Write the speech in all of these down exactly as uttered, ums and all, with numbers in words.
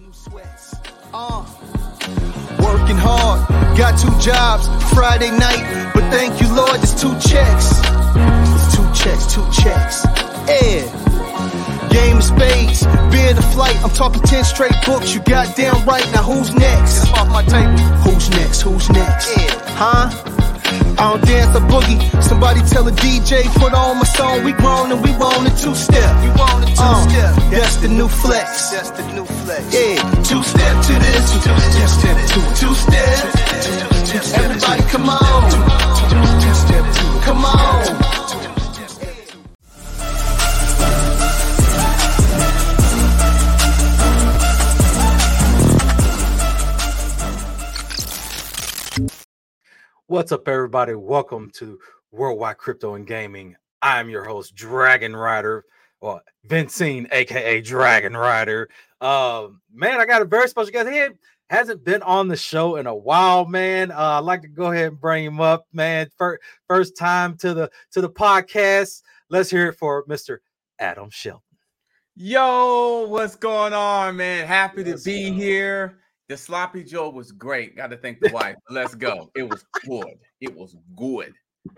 new sweats. Uh, working hard, got two jobs, Friday night, but thank you, Lord, there's two checks. There's two checks, two checks. Yeah. Game of spades, beer to flight. I'm talking ten straight books, you goddamn right. Now who's next? That's off my table. Who's next? Who's next? Yeah. Huh? I don't dance a boogie. Somebody tell a D J, put on my song. We grown and we on a two-step. You on a two-step. Um, that's the new flex. That's the new flex. Yeah. Two-step to this. Two-step to it. Two-step. Everybody come on. Two-step to it. Come on. What's up, everybody? Welcome to Worldwide Crypto and Gaming. I'm your host, Dragon Rider, or Vincine, aka Dragon Rider. Um, man, I got a very special guest. He hasn't been on the show in a while, man. Uh, I'd like to go ahead and bring him up, man. First, first time to the to the podcast. Let's hear it for Mister Adam Shelton. Yo, what's going on, man? Happy yes, to be yo. here. The sloppy Joe was great. Got to thank the wife. Let's go. It was good. It was good.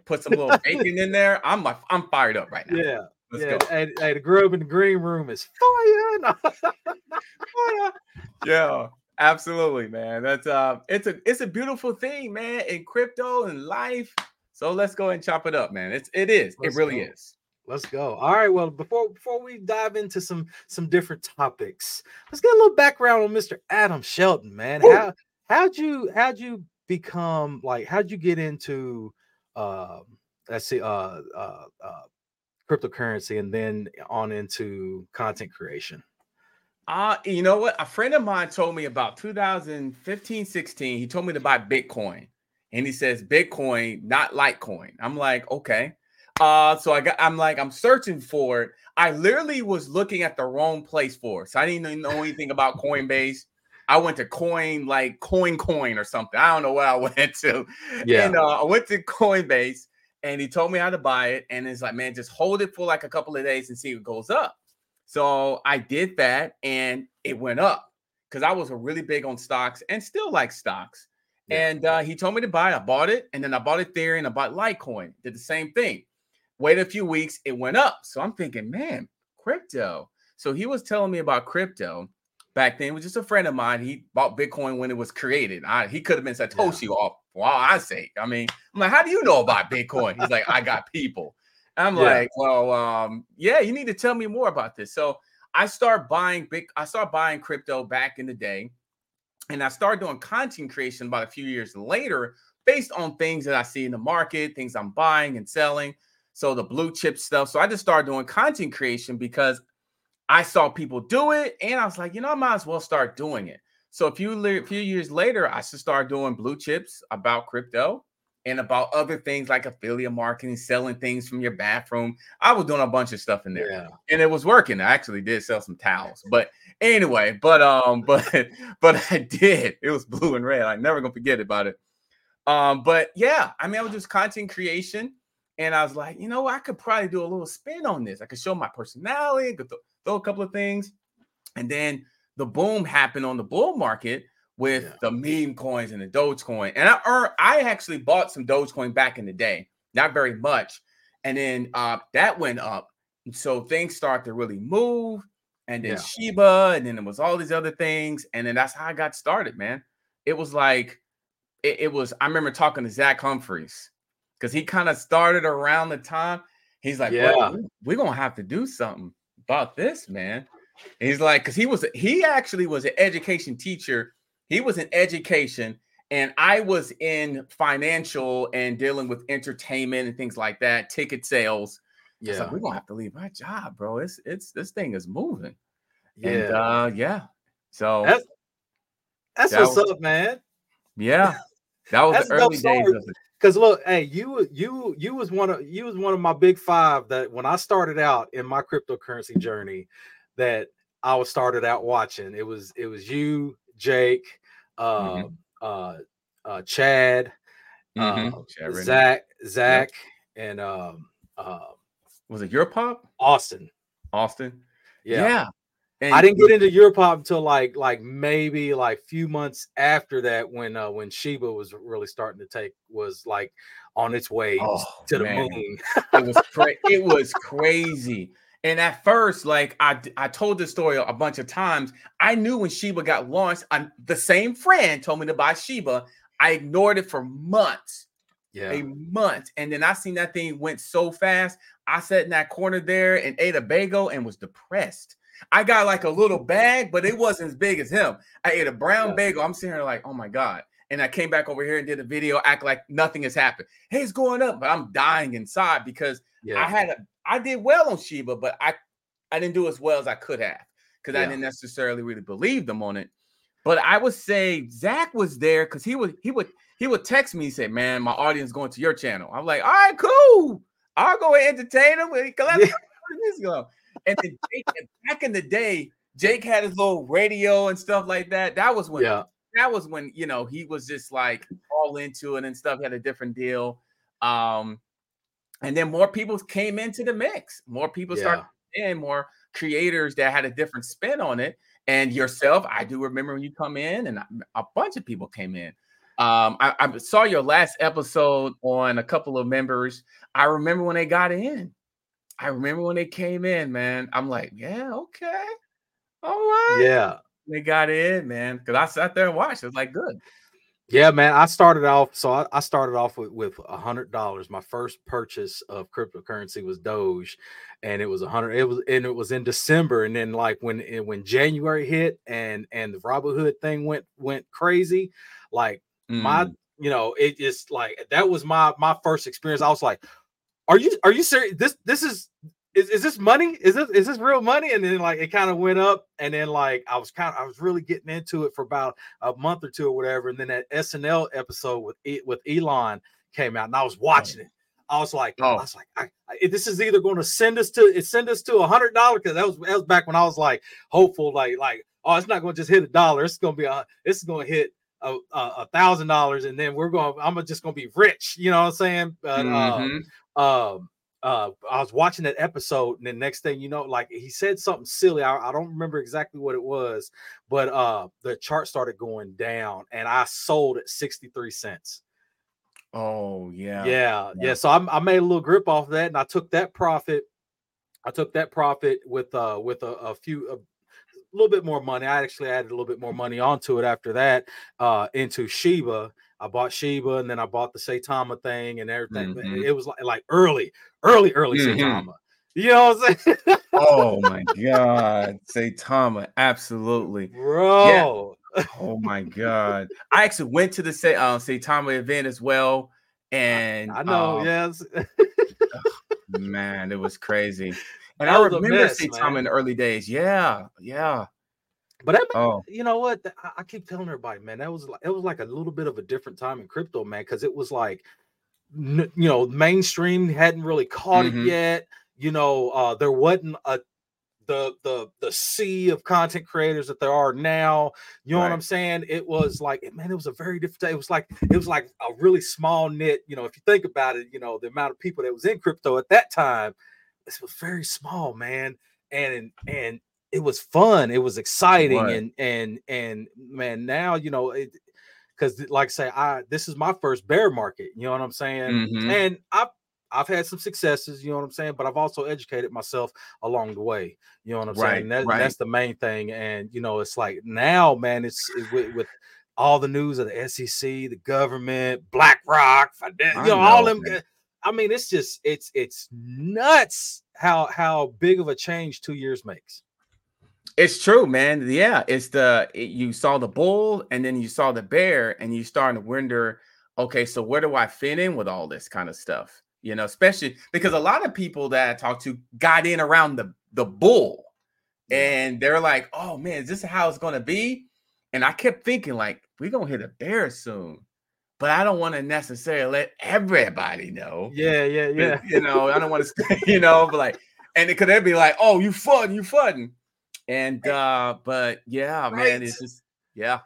Put some little bacon in there. I'm like, I'm fired up right now. Yeah. Let's yeah. go. Hey, hey, the grub in the green room is fire. fire. Yeah, absolutely, man. That's uh, it's a it's a beautiful thing, man, in crypto and life. So let's go and chop it up, man. It's it is. Let's it really go. is. Let's go. All right. Well, before before we dive into some some different topics, let's get a little background on Mister Adam Shelton, man. Ooh. How how'd you how'd you become like how'd you get into uh, let's see uh, uh, uh, cryptocurrency and then on into content creation? Uh, you know what? A friend of mine told me about two thousand fifteen, sixteen. He told me to buy Bitcoin, and he says Bitcoin, not Litecoin. I'm like, okay. Uh, so I got, I'm like, I'm searching for it. I literally was looking at the wrong place for it. So I didn't know anything about Coinbase. I went to coin, like coin coin or something. I don't know what I went to. Yeah. And uh, I went to Coinbase and he told me how to buy it. And it's like, man, just hold it for like a couple of days and see what goes up. So I did that and it went up because I was really big on stocks and still like stocks. Yeah. And uh, he told me to buy it. I bought it. And then I bought Ethereum and I bought Litecoin. Did the same thing. Wait a few weeks, it went up. So I'm thinking, man, crypto. So he was telling me about crypto back then. It was just a friend of mine. He bought Bitcoin when it was created. I, he could have been Satoshi, yeah. all, for all I say. I mean, I'm like, how do you know about Bitcoin? He's like, I got people. I'm yeah. like, well, um, yeah, you need to tell me more about this. So I start buying big. I started buying crypto back in the day, and I started doing content creation about a few years later, based on things that I see in the market, things I'm buying and selling. So the blue chip stuff. So I just started doing content creation because I saw people do it. And I was like, you know, I might as well start doing it. So a few, a few years later, I should start doing blue chips about crypto and about other things like affiliate marketing, selling things from your bathroom. I was doing a bunch of stuff in there yeah. and it was working. I actually did sell some towels, but anyway, but, um, but, but I did, it was blue and red. I'm never going to forget about it. Um, but yeah, I mean, I was just content creation. And I was like, you know, I could probably do a little spin on this. I could show my personality, could th- throw a couple of things. And then the boom happened on the bull market with yeah. the meme coins and the Dogecoin. And I earned, I actually bought some Dogecoin back in the day, not very much. And then uh, that went up. And so things started to really move. And then yeah. Shiba, and then it was all these other things. And then that's how I got started, man. It was like, it, it was, I remember talking to Zach Humphreys. Because he kind of started around the time. He's like, yeah, we're going to have to do something about this, man. And he's like, because he was, he actually was an education teacher. He was in education. And I was in financial and dealing with entertainment and things like that, ticket sales. Yeah. Like, we're going to have to leave my job, bro. It's, it's, this thing is moving. Yeah. And, uh, yeah. So that's, that's that what's was, up, man. Yeah. That was the early days of it. Cause look, hey, you you you was one of you was one of my big five that when I started out in my cryptocurrency journey, that I was started out watching. It was it was you, Jake, uh, mm-hmm. uh, uh, Chad, mm-hmm. uh, Chad Riddell. Zach, Zach, yeah. and um, uh, was it your pop? Austin, Austin, yeah. yeah. And I didn't get into Europop until like like maybe like few months after that, when uh, when Shiba was really starting to take was like on its way oh, to the man. moon. It was cra- it was crazy. And at first, like I I told this story a bunch of times. I knew when Shiba got launched, I, the same friend told me to buy Shiba. I ignored it for months. Yeah, a month. And then I seen that thing went so fast. I sat in that corner there and ate a bagel and was depressed. I got like a little bag, but it wasn't as big as him. I ate a brown yeah. bagel. I'm sitting here like, oh my God. And I came back over here and did a video, act like nothing has happened. Hey, it's going up, but I'm dying inside because yeah. I had a, I did well on Shiba, but I, I didn't do as well as I could have because yeah. I didn't necessarily really believe them on it. But I would say Zach was there because he would, he would, he would text me and say, man, my audience going to your channel. I'm like, all right, cool. I'll go and entertain them. Yeah. And then Jake, back in the day, Jake had his little radio and stuff like that. That was when, yeah. that was when, you know, he was just like all into it and stuff. He had a different deal. Um, and then more people came into the mix. More people yeah. started in, more creators that had a different spin on it. And yourself, I do remember when you come in, and a bunch of people came in. Um, I, I saw your last episode on a couple of members. I remember when they got in. I remember when they came in, man. I'm like, yeah, okay. All right. Yeah. They got in, man. Because I sat there and watched. It was like, good. Yeah, man. I started off. So I, I started off with, with one hundred dollars. My first purchase of cryptocurrency was Doge. And it was one hundred dollars. It was, and it was in December. And then like when when January hit and, and the Robinhood thing went, went crazy, like mm. my, you know, it just like, that was my, my first experience. I was like, Are you are you serious? This this is is, is this money? Is this is this real money? And then like it kind of went up, and then like I was kind of I was really getting into it for about a month or two or whatever. And then that S N L episode with with Elon came out, and I was watching oh. it. I was like, oh. I was like, I, I, this is either going to send us to it send us to a hundred dollars because that was that was back when I was like hopeful, like like oh, it's not going to just hit a dollar. It's going to be a this is going to hit a a thousand dollars, and then we're going. I'm just going to be rich. You know what I'm saying? But, mm-hmm. um, Um, uh, I was watching that episode, and the next thing you know, like he said something silly. I, I don't remember exactly what it was, but uh, the chart started going down, and I sold at sixty-three cents. Oh yeah, yeah, yeah. yeah. So I, I made a little grip off of that, and I took that profit. I took that profit with uh with a, a few a little bit more money. I actually added a little bit more money onto it after that uh, into Shiba. I bought Shiba, and then I bought the Saitama thing and everything. Mm-hmm. It was like, like early, early, early mm-hmm. Saitama. You know what I'm saying? Oh, my God. Saitama. Absolutely. Bro. Yeah. Oh, my God. I actually went to the uh, Saitama event as well. And I, I know. Um, yes. Man, it was crazy. And I remember mess, Saitama man. in the early days. Yeah. Yeah. But that, oh. you know what? I keep telling everybody, man, that was like, it was like a little bit of a different time in crypto, man, because it was like, you know, mainstream hadn't really caught mm-hmm. it yet. You know, uh, there wasn't a the the the sea of content creators that there are now. You know right. what I'm saying? It was like, man, it was a very different day. It was like it was like a really small knit. You know, if you think about it, you know, the amount of people that was in crypto at that time, it was very small, man, and and. It was fun. It was exciting. Right. And, and, and man, now, you know, it, cause like I say, I, this is my first bear market, you know what I'm saying? Mm-hmm. And I've, I've had some successes, you know what I'm saying? But I've also educated myself along the way. You know what I'm right, saying? That, right. That's the main thing. And, you know, it's like now, man, it's it, with, with all the news of the S E C, the government, BlackRock, Fidel, you know, know, all them. Man. I mean, it's just, it's, it's nuts how, how big of a change two years makes. It's true, man. Yeah, it's the it, you saw the bull and then you saw the bear and you starting to wonder, okay, so where do I fit in with all this kind of stuff? You know, especially because a lot of people that I talked to got in around the, the bull and they're like, oh, man, is this how it's going to be? And I kept thinking like, we're going to hit a bear soon. But I don't want to necessarily let everybody know. Yeah, yeah, yeah. You know, I don't want to, you know, but like, and it could be like, oh, you fudding, you fudding. And uh, but yeah, right. man, it's just yeah,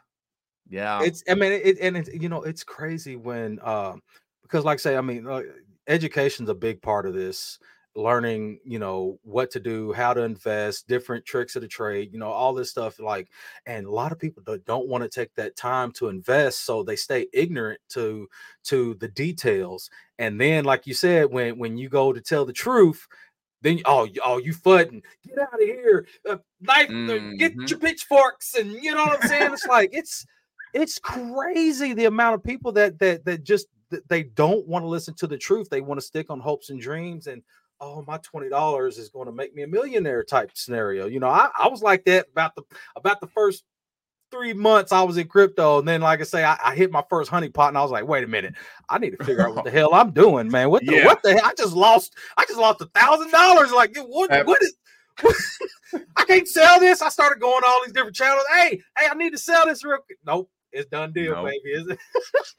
yeah. It's I mean, it and it's you know, it's crazy when um, uh, because like I say, I mean, uh, education's a big part of this, learning, you know, what to do, how to invest, different tricks of the trade, you know, all this stuff. Like, and a lot of people don't want to take that time to invest, so they stay ignorant to to the details. And then, like you said, when when you go to tell the truth, then oh oh you fudding, get out of here, uh, knife, mm-hmm. uh, get your pitchforks, and you know what I'm saying. It's like it's it's crazy the amount of people that that that just they don't want to listen to the truth. They want to stick on hopes and dreams and, oh, my twenty dollars is going to make me a millionaire type scenario. You know, I, I was like that about the about the first three months I was in crypto. And then, like I say, I, I hit my first honey pot and I was like, wait a minute, I need to figure out what the hell I'm doing, man. What the, yeah. what the hell? I just lost, I just lost a thousand dollars. Like, what, what is, what? I can't sell this. I started going all these different channels. Hey, hey, I need to sell this real quick. Nope. It's done deal, no. baby, is it?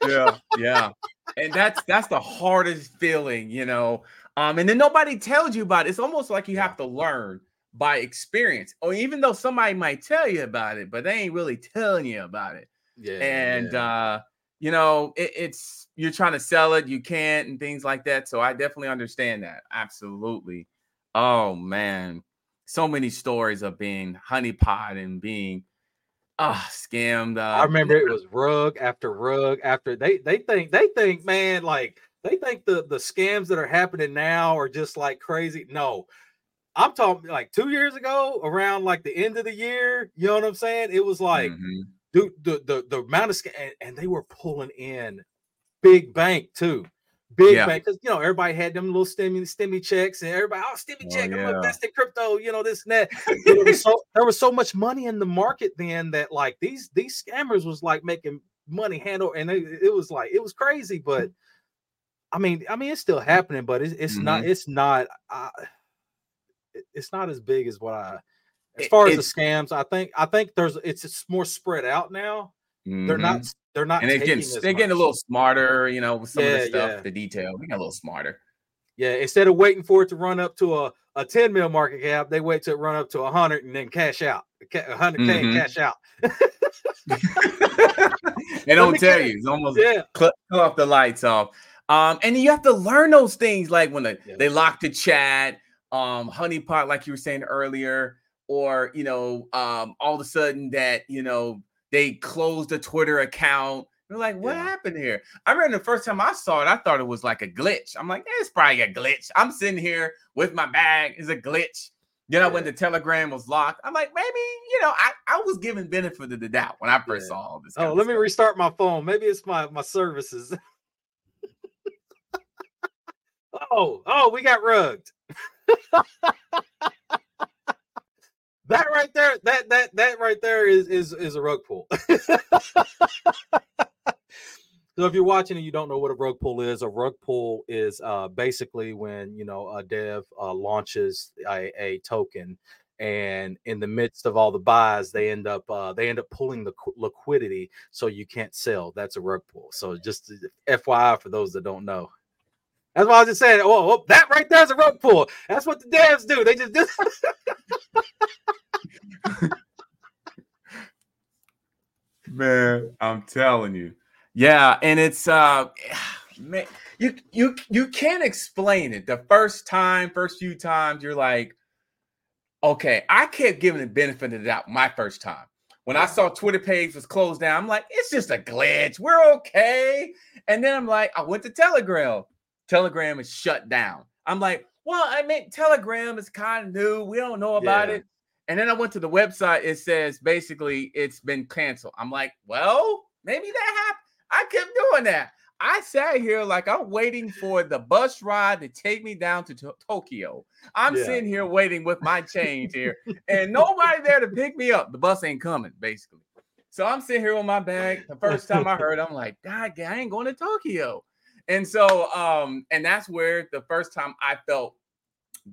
yeah, yeah. And that's that's the hardest feeling, you know. Um, and then nobody tells you about it. It's almost like you yeah. have to learn by experience. Or even though somebody might tell you about it, but they ain't really telling you about it. Yeah. And yeah. uh, you know, it, it's you're trying to sell it, you can't, and things like that. So I definitely understand that. Absolutely. Oh man, so many stories of being honeypot and being Ah, oh, scammed. Uh, I remember it was rug after rug after they they think they think, man, like they think the, the scams that are happening now are just like crazy. No, I'm talking like two years ago, around like the end of the year. You know what I'm saying? It was like, mm-hmm. dude, the, the the amount of scam, and, and they were pulling in big bank too. Big yeah. bank, because you know everybody had them little stimmy stimmy checks, and everybody, oh, stimmy check, oh, yeah. I'm investing crypto, you know, this and that. There was so, there was so much money in the market then that like these these scammers was like making money handle, and they, it was like it was crazy. But I mean, I mean, it's still happening, but it's, it's mm-hmm. not, it's not, uh, it's not as big as what I. As far it, as the scams, I think I think there's it's, it's more spread out now. Mm-hmm. They're not. They're not and they're getting they're much. getting a little smarter, you know, with some yeah, of the stuff, yeah. the detail. They got a little smarter. Yeah, instead of waiting for it to run up to a, a ten mil market cap, they wait to run up to one hundred and then cash out. one hundred K mm-hmm. cash out. They don't tell you. It's almost yeah. cut off the lights off. Um, and you have to learn those things, like when the, yeah. they lock the chat, um, honeypot, like you were saying earlier, or you know, um, all of a sudden that you know. They closed the Twitter account. They're like, what yeah. happened here? I remember the first time I saw it, I thought it was like a glitch. I'm like, it's probably a glitch. I'm sitting here with my bag. It's a glitch. Then yeah. I went to Telegram was locked. I'm like, maybe, you know, I, I was given benefit of the doubt when I first yeah. saw all this. Oh, let stuff. me restart my phone. Maybe it's my, my services. oh, oh, we got rugged. That right there, that that that right there is is is a rug pull. So if you're watching and you don't know what a rug pull is, a rug pull is uh, basically when you know a dev uh, launches a, a token, and in the midst of all the buys, they end up uh, they end up pulling the liquidity, so you can't sell. That's a rug pull. So just F Y I for those that don't know. That's why I was just saying, oh, oh, that right there is a rug pull. That's what the devs do. They just do. Man, I'm telling you. Yeah, and it's uh man, you you you can't explain it. The first time, first few times, you're like, okay, I kept giving the benefit of the doubt my first time. When I saw Twitter page was closed down, I'm like, it's just a glitch. We're okay. And then I'm like, I went to Telegram. Telegram is shut down. I'm like, well, I mean, Telegram is kind of new. We don't know about yeah. it. And then I went to the website. It says, basically, it's been canceled. I'm like, well, maybe that happened. I kept doing that. I sat here like I'm waiting for the bus ride to take me down to to- Tokyo. I'm yeah. sitting here waiting with my change here. And nobody there to pick me up. The bus ain't coming, basically. So I'm sitting here with my bag. The first time I heard, I'm like, God, I ain't going to Tokyo. And so, um, and that's where the first time I felt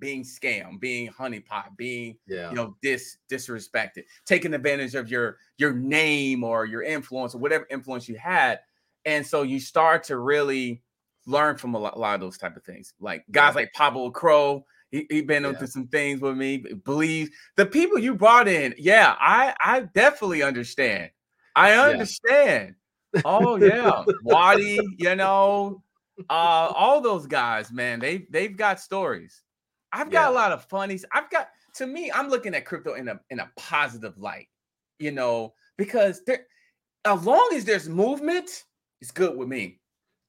being scammed, being honeypot, being yeah. you know dis disrespected, taking advantage of your your name or your influence or whatever influence you had. And so you start to really learn from a lot, a lot of those type of things. Like guys yeah. like Pablo Crow, he he been yeah. through some things with me. Believe the people you brought in. Yeah, I I definitely understand. I understand. Yeah. Oh yeah, Wadi, you know, uh, all those guys, man, they they've got stories. I've got yeah. a lot of funnies. I've got, to me, I'm looking at crypto in a in a positive light, you know, because there, as long as there's movement, it's good with me.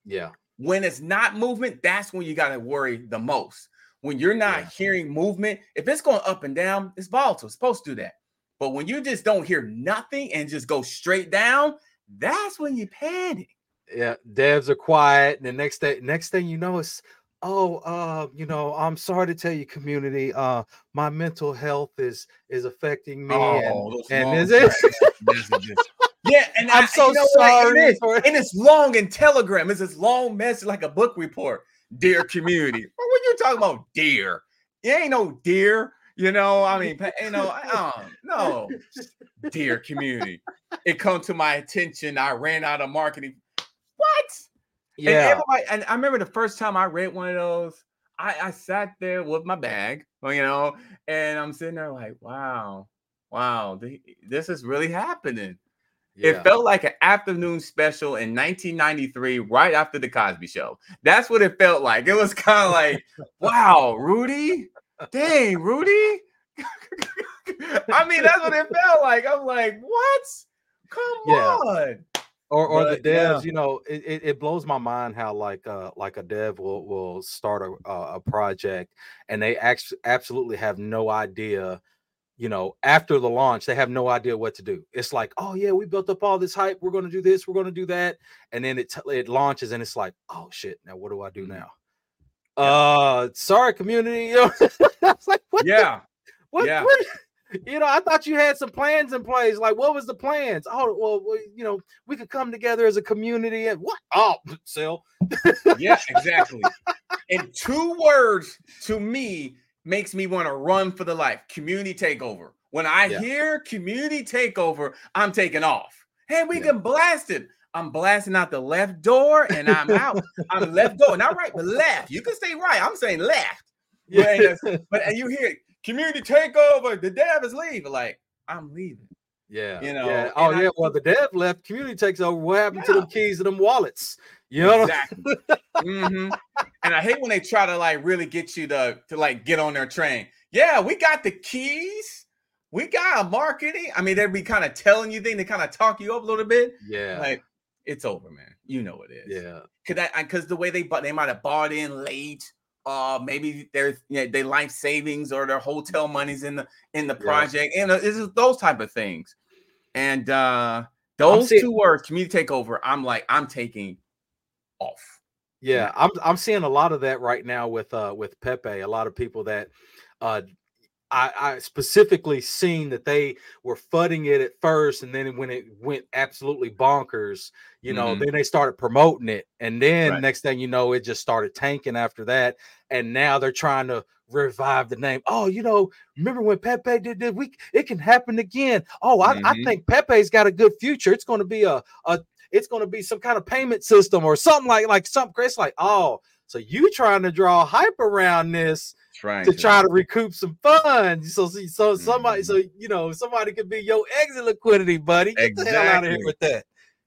Yeah. When it's not movement, that's when you got to worry the most. When you're not yeah. hearing movement, if it's going up and down, it's volatile. It's supposed to do that. But when you just don't hear nothing and just go straight down, that's when you panic. Yeah, devs are quiet. And the next day, next thing you know, it's, oh, uh, you know, I'm sorry to tell you, community, uh, my mental health is is affecting me. Oh, and, and is it? Yeah, and I'm I, so you know, sorry. Like, it for it. And it's long in Telegram. It's this long message, like a book report. Dear community. What are you talking about, dear? It ain't no dear. You know, I mean, you know, uh, no, dear community. It come to my attention. I ran out of marketing. What? Yeah. And, everybody, and I remember the first time I read one of those, I, I sat there with my bag, you know, and I'm sitting there like, wow, wow, this is really happening. Yeah. It felt like an afternoon special in nineteen ninety-three, right after the Cosby Show. That's what it felt like. It was kind of like, wow, Rudy. Dang, Rudy. I mean, that's what it felt like. I'm like, what? Come yeah. on. Or or but, the devs, yeah. you know, it, it blows my mind how like uh like a dev will will start a a project and they actually absolutely have no idea. You know, after the launch, they have no idea what to do. It's like, oh yeah, we built up all this hype. We're going to do this. We're going to do that. And then it t- it launches, and it's like, oh shit! Now what do I do now? Yeah. Uh, sorry, community. You know, I was like, what? Yeah, the, what, yeah. What? You know, I thought you had some plans in place. Like, what was the plans? Oh, well, you know, we could come together as a community. And what? Oh, sell. Yeah, exactly. And two words to me. Makes me want to run for the life. Community takeover. When I yeah. hear community takeover, I'm taking off. Hey, we yeah. can blast it. I'm blasting out the left door and I'm out. I'm left door, not right, but left. You can stay right. I'm saying left. Yeah. But, but and you hear community takeover. The dev is leaving. Like, I'm leaving. Yeah. You know. Yeah. Oh, yeah. I, well, the dev left. Community takes over. What happened yeah. to them keys and them wallets? You know exactly. Mm-hmm. And I hate when they try to like really get you to, to like get on their train. Yeah, we got the keys. We got a marketing. I mean, they'd be kind of telling you things. They kind of talk you up a little bit. Yeah. Like, it's over, man. You know it is. Yeah. Because because the way they bought, they might have bought in late. Uh, maybe their you know, their life savings or their hotel money's in the in the project. Yeah. And uh, it's just those type of things. And uh, those see- two words, community takeover, I'm like, I'm taking off. Yeah, I'm I'm seeing a lot of that right now with uh with Pepe. A lot of people that uh I, I specifically seen that they were fudding it at first, and then when it went absolutely bonkers, you know, mm-hmm. then they started promoting it, and then right. next thing you know, it just started tanking after that, and now they're trying to revive the name. Oh, you know, remember when Pepe did this? We it can happen again. Oh, I, mm-hmm. I think Pepe's got a good future. It's going to be a a It's going to be some kind of payment system or something like like something. It's like, oh, so you trying to draw hype around this trying to, to try to recoup some funds. So, so, so mm-hmm. somebody, so, you know, somebody could be your exit liquidity, buddy. Get exactly. the hell out of here with that.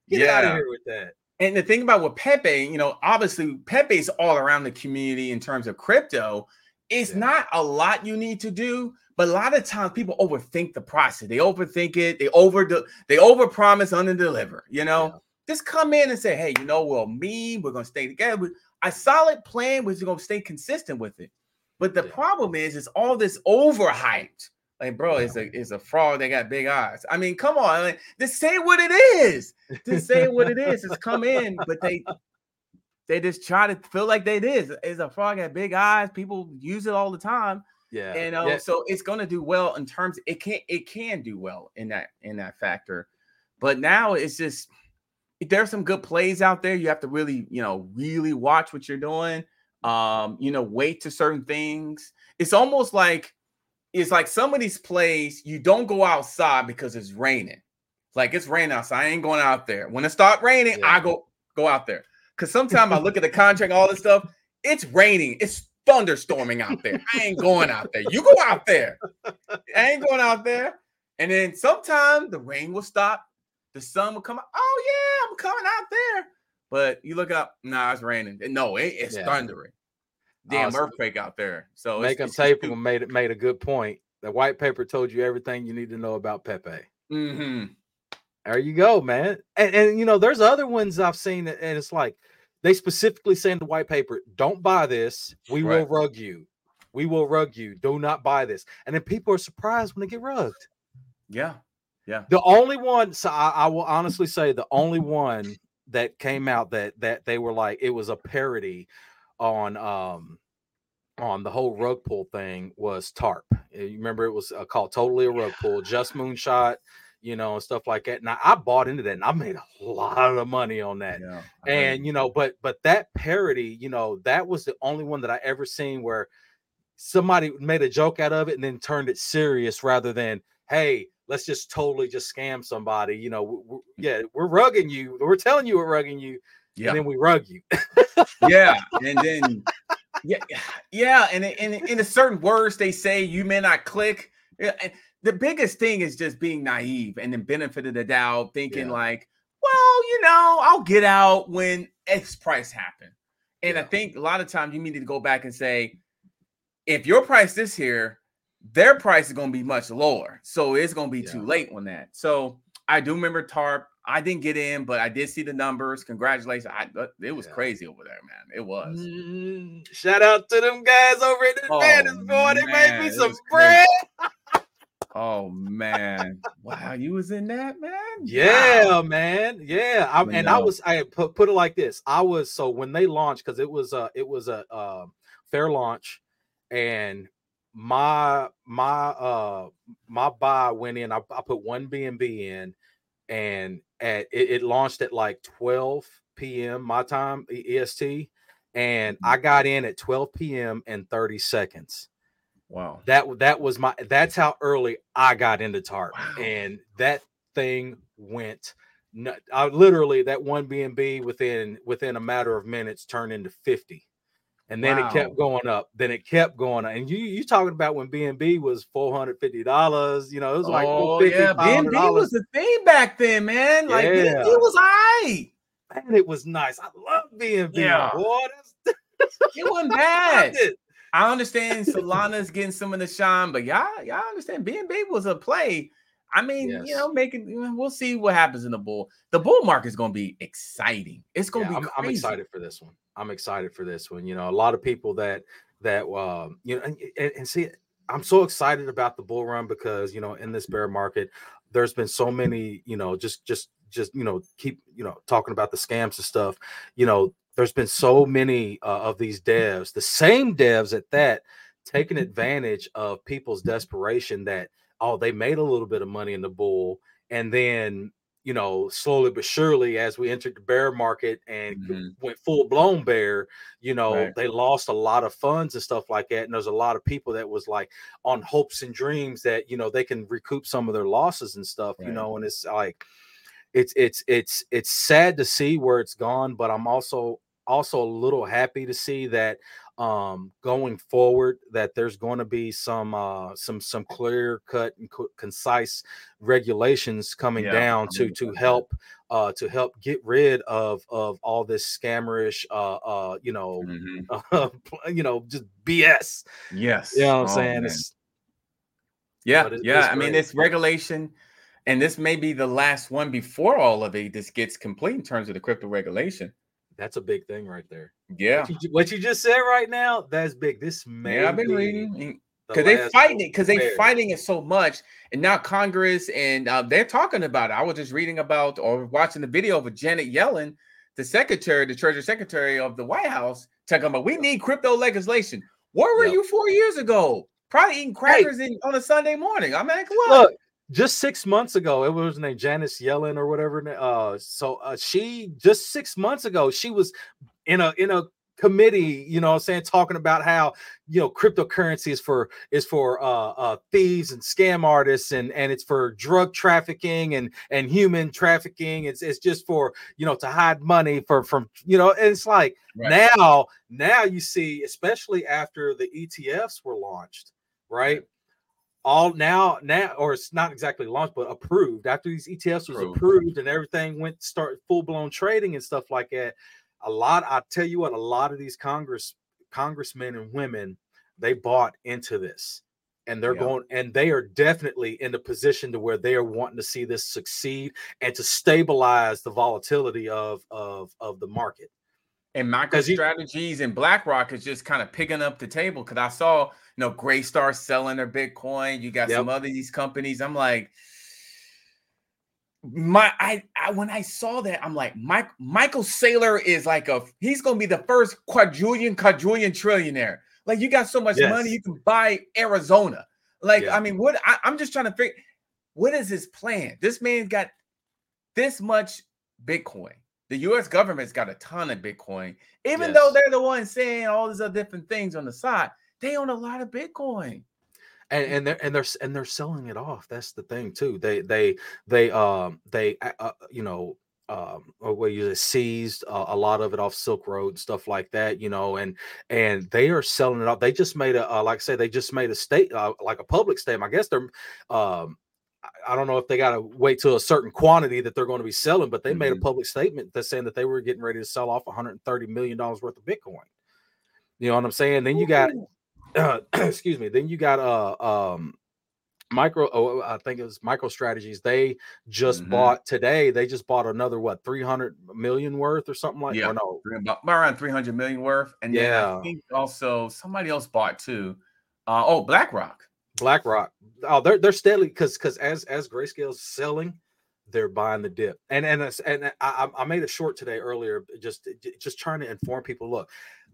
Get yeah. out of here with that. And the thing about with Pepe, you know, obviously Pepe's all around the community in terms of crypto. It's yeah. not a lot you need to do. But a lot of times people overthink the process. They overthink it. They over they overpromise, underdeliver, you know. Yeah. Just come in and say, hey, you know, well, me, we're going to stay together. A solid plan was going to stay consistent with it. But the yeah. problem is, it's all this overhyped. Like, bro, yeah. it's, a, it's a frog that got big eyes. I mean, come on. Like, just say what it is. Just say what it is. Just come in. But they they just try to feel like they it is. It's a frog that big eyes. People use it all the time. Yeah. And um, yeah. so it's going to do well in terms. It can it can do well in that in that factor. But now it's just... There's some good plays out there. You have to really, you know, really watch what you're doing. Um, you know, wait to certain things. It's almost like it's like some of these plays you don't go outside because it's raining. Like it's raining outside. I ain't going out there. When it starts raining, yeah. I go go out there because sometimes I look at the contract, all this stuff. It's raining. It's thunderstorming out there. I ain't going out there. You go out there. I ain't going out there. And then sometimes the rain will stop. The sun will come out. Oh yeah, I'm coming out there. But you look up, nah, it's raining. No, it, it's yeah. thundering. damn awesome. earthquake out there. So Make it's, them it's tape made it made a good point. The white paper told you everything you need to know about Pepe. Mm-hmm. There you go, man. And, and you know, there's other ones I've seen, that, and it's like they specifically say in the white paper, "Don't buy this. We right. will rug you. We will rug you. Do not buy this." And then people are surprised when they get rugged. Yeah, yeah. The only one, so I, I will honestly say, the only one that came out that that they were like it was a parody on um on the whole rug pull thing was TARP. You remember it was uh, called Totally a Rug Pull, Just Moonshot, you know, and stuff like that. And I, I bought into that, and I made a lot of money on that. Yeah, and you know, but but that parody, you know, that was the only one that I ever seen where somebody made a joke out of it and then turned it serious rather than, hey, let's just totally just scam somebody. You know, we're, we're, yeah, we're rugging you. We're telling you we're rugging you. Yeah. And then we rug you. yeah. And then, yeah. Yeah. And in, in, in a certain words, they say you may not click. The biggest thing is just being naive and then benefit of the doubt, thinking yeah. like, well, you know, I'll get out when X price happen. And yeah. I think a lot of times you need to go back and say, if your price is here, their price is going to be much lower. So it's going to be yeah. too late on that. So I do remember TARP. I didn't get in, but I did see the numbers. Congratulations. I, it was yeah. crazy over there, man. It was. Mm, shout out to them guys over at the Madness oh, board. They made me some bread. Oh, man. Wow. You was in that, man? Yeah, wow. man. Yeah. I, and no. I was, I put, put it like this. I was, so when they launched, because it was a, it was a uh, fair launch, and my, my, uh, my buy went in. I, I put one B N B in, and at it, it launched at like twelve p.m. my time, E S T, and I got in at twelve p.m. and thirty seconds. Wow, that that was my that's how early I got into TARP, wow. and that thing went. I literally that one B N B within within a matter of minutes turned into fifty. And then wow. it kept going up. Then it kept going up. And you you talking about when B N B was four hundred fifty dollars. You know, it was like oh, four hundred fifty dollars. Yeah, B N B was the thing back then, man. Like, yeah. B N B was all right. Man, it was nice. I love B N B. Yeah. Boy, that's, it wasn't bad. I understand Solana's getting some of the shine, but y'all, y'all understand B N B was a play. I mean, yes. you know, making we'll see what happens in the bull. The bull market is going to be exciting. It's going to yeah, be. I'm, crazy. I'm excited for this one. I'm excited for this one. You know, a lot of people that that uh, you know, and, and, and see, I'm so excited about the bull run because you know, in this bear market, there's been so many. You know, just just just you know, keep you know talking about the scams and stuff. You know, there's been so many uh, of these devs, the same devs at that, taking advantage of people's desperation that. Oh, they made a little bit of money in the bull. And then, you know, slowly but surely, as we entered the bear market and mm-hmm. went full blown bear, you know, right. they lost a lot of funds and stuff like that. And there's a lot of people that was like on hopes and dreams that, you know, they can recoup some of their losses and stuff, right. you know, and it's like, it's, it's, it's, it's sad to see where it's gone, but I'm also, also a little happy to see that, Um, going forward, that there's going to be some uh, some some clear cut and co- concise regulations coming yeah, down I mean, to to help uh, to help get rid of of all this scammerish, uh, uh, you know, mm-hmm. uh, you know, just B S. Yes, you know what I'm oh, saying. It's, yeah, it's, yeah. It's I mean, it's regulation, and this may be the last one before all of it this gets complete in terms of the crypto regulation. That's a big thing right there. Yeah. What you, what you just said right now, that's big. This may yeah, I've been reading because the they fighting it because they fighting it so much. And now Congress and uh, they're talking about it. I was just reading about or watching the video of Janet Yellen, the secretary, the Treasury Secretary of the White House, talking about we need crypto legislation. Where were yep. you four years ago? Probably eating crackers hey. in, on a Sunday morning. I'm like, what? Look. Just six months ago, it was named Janet Yellen or whatever. Uh, so uh, she just six months ago, she was in a in a committee, you know, what I'm saying, talking about how you know cryptocurrency is for is for uh, uh, thieves and scam artists, and and it's for drug trafficking and and human trafficking. It's it's just for you know to hide money for from you know. And it's like right. now now you see, especially after the E T Fs were launched, right? All now, now, or it's not exactly launched, but approved. After these E T Fs was approved, approved and everything went start full blown trading and stuff like that. A lot, I tell you what, a lot of these Congress congressmen and women, they bought into this, and they're yeah. going, and they are definitely in the position to where they are wanting to see this succeed and to stabilize the volatility of of of the market. And micro strategies and BlackRock is just kind of picking up the table, because I saw, you know, Graystar selling their Bitcoin. You got yep. some other these companies. I'm like, my I, I when I saw that, I'm like, Mike, Michael Saylor is like a he's gonna be the first quadrillion, quadrillion trillionaire. Like, you got so much yes. money, you can buy Arizona. Like, yeah. I mean, what I, I'm just trying to figure, what is his plan? This man's got this much Bitcoin. The U S government's got a ton of Bitcoin, even yes. though they're the ones saying all these other different things on the side. They own a lot of Bitcoin, and and they're and they're and they're selling it off. That's the thing too. They they they um they uh, you know um well you seized uh, a lot of it off Silk Road and stuff like that. You know, and and they are selling it off. They just made a uh, like I say they just made a state uh, like a public statement. I guess they're um. I don't know if they got to wait till a certain quantity that they're going to be selling, but they mm-hmm. made a public statement that's saying that they were getting ready to sell off one hundred thirty million dollars worth of Bitcoin. You know what I'm saying? Then you got, uh, excuse me, then you got uh, um, micro, oh, I think it was MicroStrategies. They just mm-hmm. bought today. They just bought another, what, three hundred million worth or something like that? Yeah, no, around three hundred million worth. And yeah. then I think also somebody else bought too. Uh, oh, BlackRock. BlackRock, oh, they're they're steadily because because as as Grayscale's selling, they're buying the dip. And and and I, I made a short today earlier, just just trying to inform people. Look,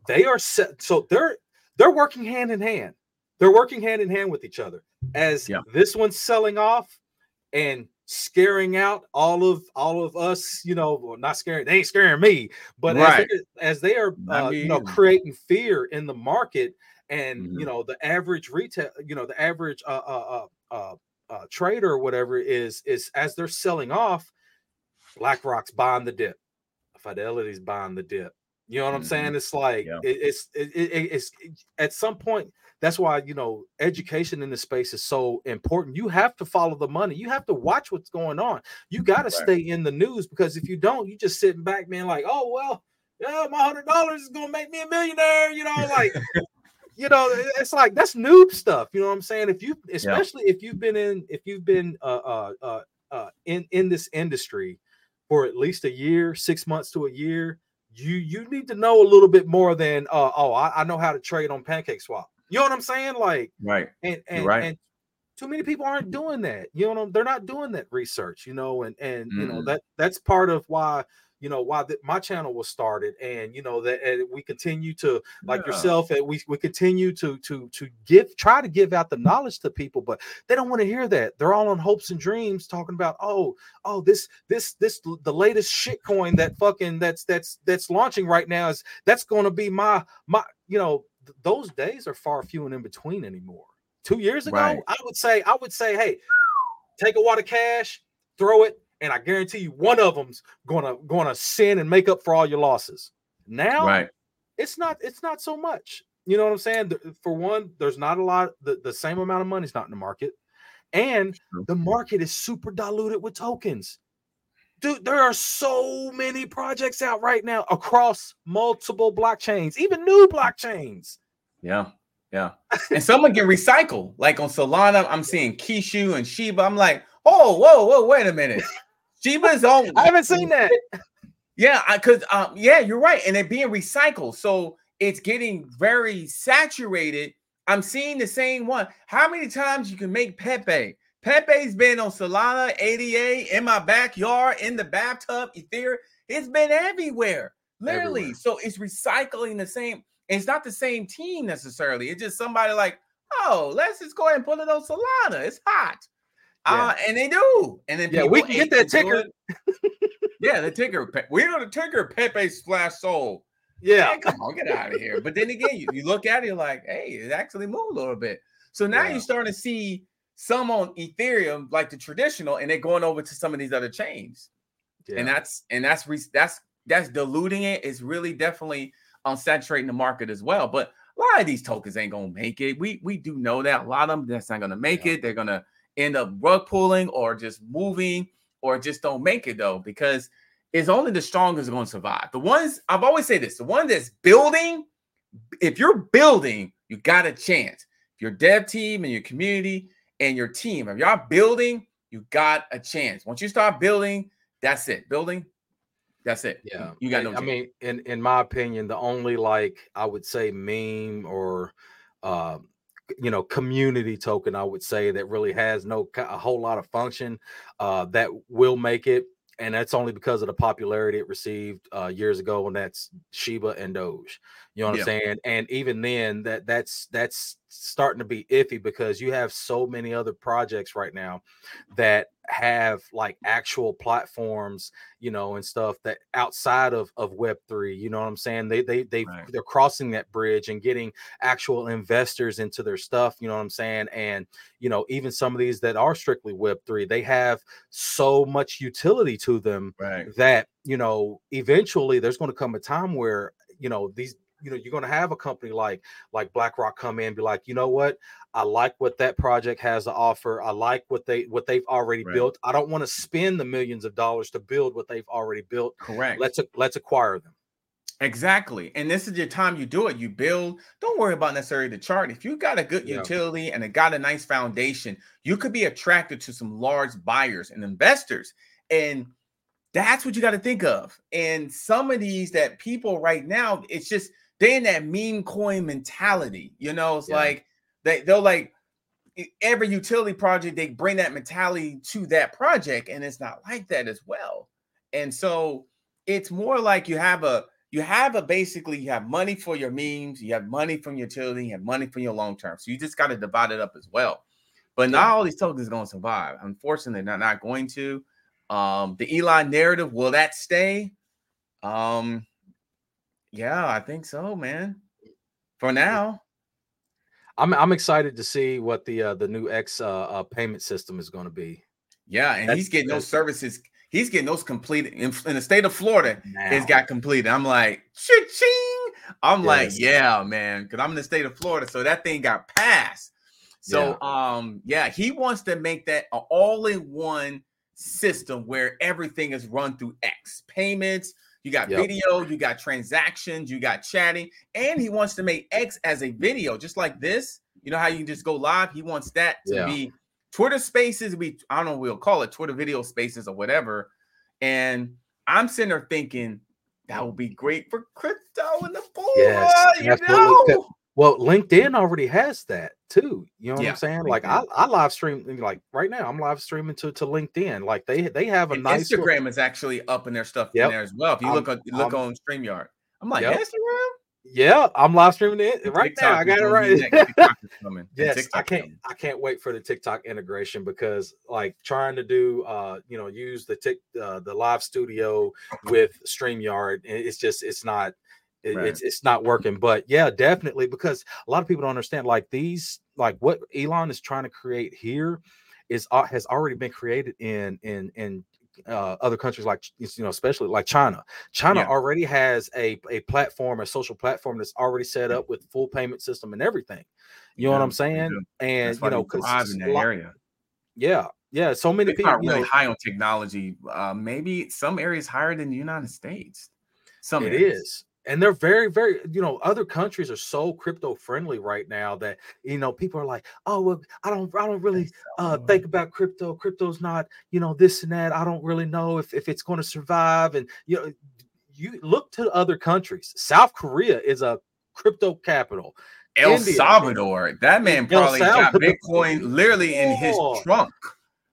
they are set, so they're they're working hand in hand. They're working hand in hand with each other. As yeah. this one's selling off and scaring out all of all of us, you know, well, not scaring. They ain't scaring me, but right. as, as they are, uh, I mean, you know, creating fear in the market. And, mm-hmm. you know, the average retail, you know, the average uh, uh, uh, uh, trader or whatever is, is as they're selling off, BlackRock's buying the dip. Fidelity's buying the dip. You know what mm-hmm. I'm saying? It's like yeah. it, it's it, it, it's it, at some point. That's why, you know, education in this space is so important. You have to follow the money. You have to watch what's going on. You got to right. stay in the news, because if you don't, you just sitting back, man, like, oh, well, yeah, my hundred dollars is going to make me a millionaire. You know, like. You know, it's like, that's noob stuff. You know what I'm saying? If you, especially yeah. if you've been in, if you've been uh, uh, uh, in in this industry for at least a year, six months to a year, you you need to know a little bit more than uh, oh, I, I know how to trade on Pancake Swap. You know what I'm saying? Like, right, and and, right. and too many people aren't doing that. You know, what I'm, they're not doing that research. You know, and and mm. you know that that's part of why. You know why the, my channel was started, and you know that and we continue to like yeah. yourself, and we we continue to to to give try to give out the knowledge to people, but they don't want to hear that. They're all on hopes and dreams, talking about oh oh this this this the latest shitcoin that fucking that's that's that's launching right now is that's going to be my my you know th- those days are far few and in between anymore. Two years ago, right. I would say I would say hey, take a wad of cash, throw it. And I guarantee you one of them's gonna gonna sin and make up for all your losses. Now right. it's not it's not so much. You know what I'm saying? For one, there's not a lot, the, the same amount of money's not in the market. And the market is super diluted with tokens. Dude, there are so many projects out right now across multiple blockchains, even new blockchains. Yeah, yeah. And someone can recycle. Like on Solana, I'm seeing Kishu and Shiba. I'm like, oh, whoa, whoa, wait a minute. Shiba's own. I haven't seen that. Yeah, because, um, yeah, you're right. And they're being recycled. So it's getting very saturated. I'm seeing the same one. How many times you can make Pepe? Pepe's been on Solana, A D A, in my backyard, in the bathtub, Ethereum. It's been everywhere, literally. Everywhere. So it's recycling the same. It's not the same team necessarily. It's just somebody like, oh, let's just go ahead and put it on Solana. It's hot. Yeah. Uh, and they do, and then yeah, we can get that ticker. yeah, the ticker. We know the ticker. Pepe slash soul. Yeah, man, come on, get out of here. But then again, you, you look at it, you're like, hey, it actually moved a little bit. So now yeah. you're starting to see some on Ethereum, like the traditional, and they're going over to some of these other chains. Yeah. And that's and that's that's that's diluting it. It's really definitely um, saturating the market as well. But a lot of these tokens ain't gonna make it. We we do know that a lot of them that's not gonna make yeah. it. They're gonna end up rug pulling or just moving or just don't make it though, because it's only the strongest going to survive. The ones I've always said this, the one that's building, if you're building, you got a chance. If your dev team and your community and your team, if y'all building, you got a chance. Once you start building, that's it. Building, that's it. Yeah. You got no chance. I mean, in, in my opinion, the only, like, I would say meme or, uh, you know, community token, I would say, that really has no a whole lot of function uh, that will make it. And that's only because of the popularity it received uh, years ago, and that's Shiba and Doge. You know what yeah. I'm saying? And even then, that that's that's starting to be iffy because you have so many other projects right now that have like actual platforms, you know, and stuff that outside of, of Web three, you know what I'm saying? They they they right. they're crossing that bridge and getting actual investors into their stuff, you know what I'm saying? And you know, even some of these that are strictly Web three, they have so much utility to them right. that, you know, eventually there's going to come a time where, you know, these you know, you're going to have a company like like BlackRock come in and be like, you know what? I like what that project has to offer. I like what they what they've already right. built. I don't want to spend the millions of dollars to build what they've already built. Correct. Let's let's acquire them. Exactly. And this is your time you do it. You build. Don't worry about necessarily the chart. If you got a good yeah. utility and it got a nice foundation, you could be attracted to some large buyers and investors. And that's what you got to think of. And some of these that people right now, it's just they're in that meme coin mentality, you know. It's yeah. like they, they'll like every utility project, they bring that mentality to that project, and it's not like that as well. And so it's more like you have a you have a basically you have money for your memes, you have money from your utility, you have money from your long term. So you just got to divide it up as well. But yeah. not all these tokens are going to survive. Unfortunately, they're not, not going to. Um, the Elon narrative, will that stay? Um Yeah, I think so, man. For now, I'm I'm excited to see what the uh, the new X uh, uh, payment system is going to be. Yeah, and that's, he's getting those services. He's getting those completed in, in the state of Florida. Now. It's got completed. I'm like, cha-ching. I'm yes. like, yeah, man, because I'm in the state of Florida, so that thing got passed. So, yeah. um, yeah, he wants to make that an all-in-one system where everything is run through X payments. You got yep. video, you got transactions, you got chatting, and he wants to make X as a video, just like this. You know how you can just go live? He wants that to yeah. be Twitter Spaces. We I don't know what we'll call it, Twitter Video Spaces or whatever. And I'm sitting there thinking that would be great for crypto and the bull. Yes, you know? Well, LinkedIn already has that too. You know what yeah, I'm saying? LinkedIn. Like I, I live stream like right now. I'm live streaming to, to LinkedIn. Like they they have a and nice Instagram tool. Is actually up in their stuff yep. in there as well. If you I'm, look on you look I'm, on StreamYard, I'm like yep. Instagram. Yeah, I'm live streaming it right TikTok, now. I got it right. Yes, I can't. Coming. I can't wait for the TikTok integration because, like, trying to do, uh, you know, use the tick uh, the live studio with StreamYard, it's just it's not. Right. It's it's not working, but yeah, definitely, because a lot of people don't understand like these, like what Elon is trying to create here is uh, has already been created in in in uh, other countries, like, you know, especially like China. China yeah. already has a a platform, a social platform that's already set up with full payment system and everything. You yeah, know what I'm saying? And you know, because in that lot, area, yeah, yeah, so many it's people not really you know, high on technology. Uh, maybe some areas higher than the United States. Some it areas. Is. And they're very, very, you know, other countries are so crypto friendly right now that, you know, people are like, oh, well, I don't, I don't really uh, think about crypto. Crypto's not, you know, this and that. I don't really know if, if it's going to survive. And, you know, you look to other countries. South Korea is a crypto capital. El India, Salvador. That man probably got Bitcoin literally in his trunk.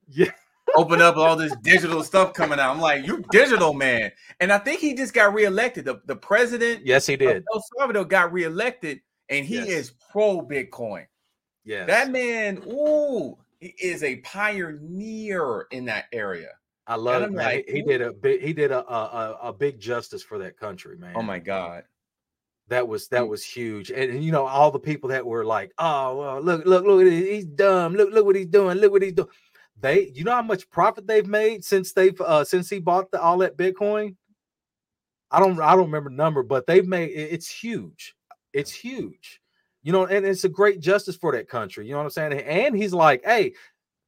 Yeah. Open up all this digital stuff coming out. I'm like, you digital, man. And I think he just got reelected. The, the president yes, he did. of El Salvador got reelected, and he yes. is pro-Bitcoin. Yes. That man, ooh, he is a pioneer in that area. I love it. Like, he, he did a big he did a, a a big justice for that country, man. Oh my God. That was that was huge, and, and you know, all the people that were like, oh well, look, look, look, he's dumb. Look, look what he's doing, look what he's doing. They, you know how much profit they've made since they've uh, since he bought the, all that Bitcoin. I don't, I don't remember the number, but they've made it's huge, it's huge, you know, and it's a great justice for that country. You know what I'm saying? And he's like, hey,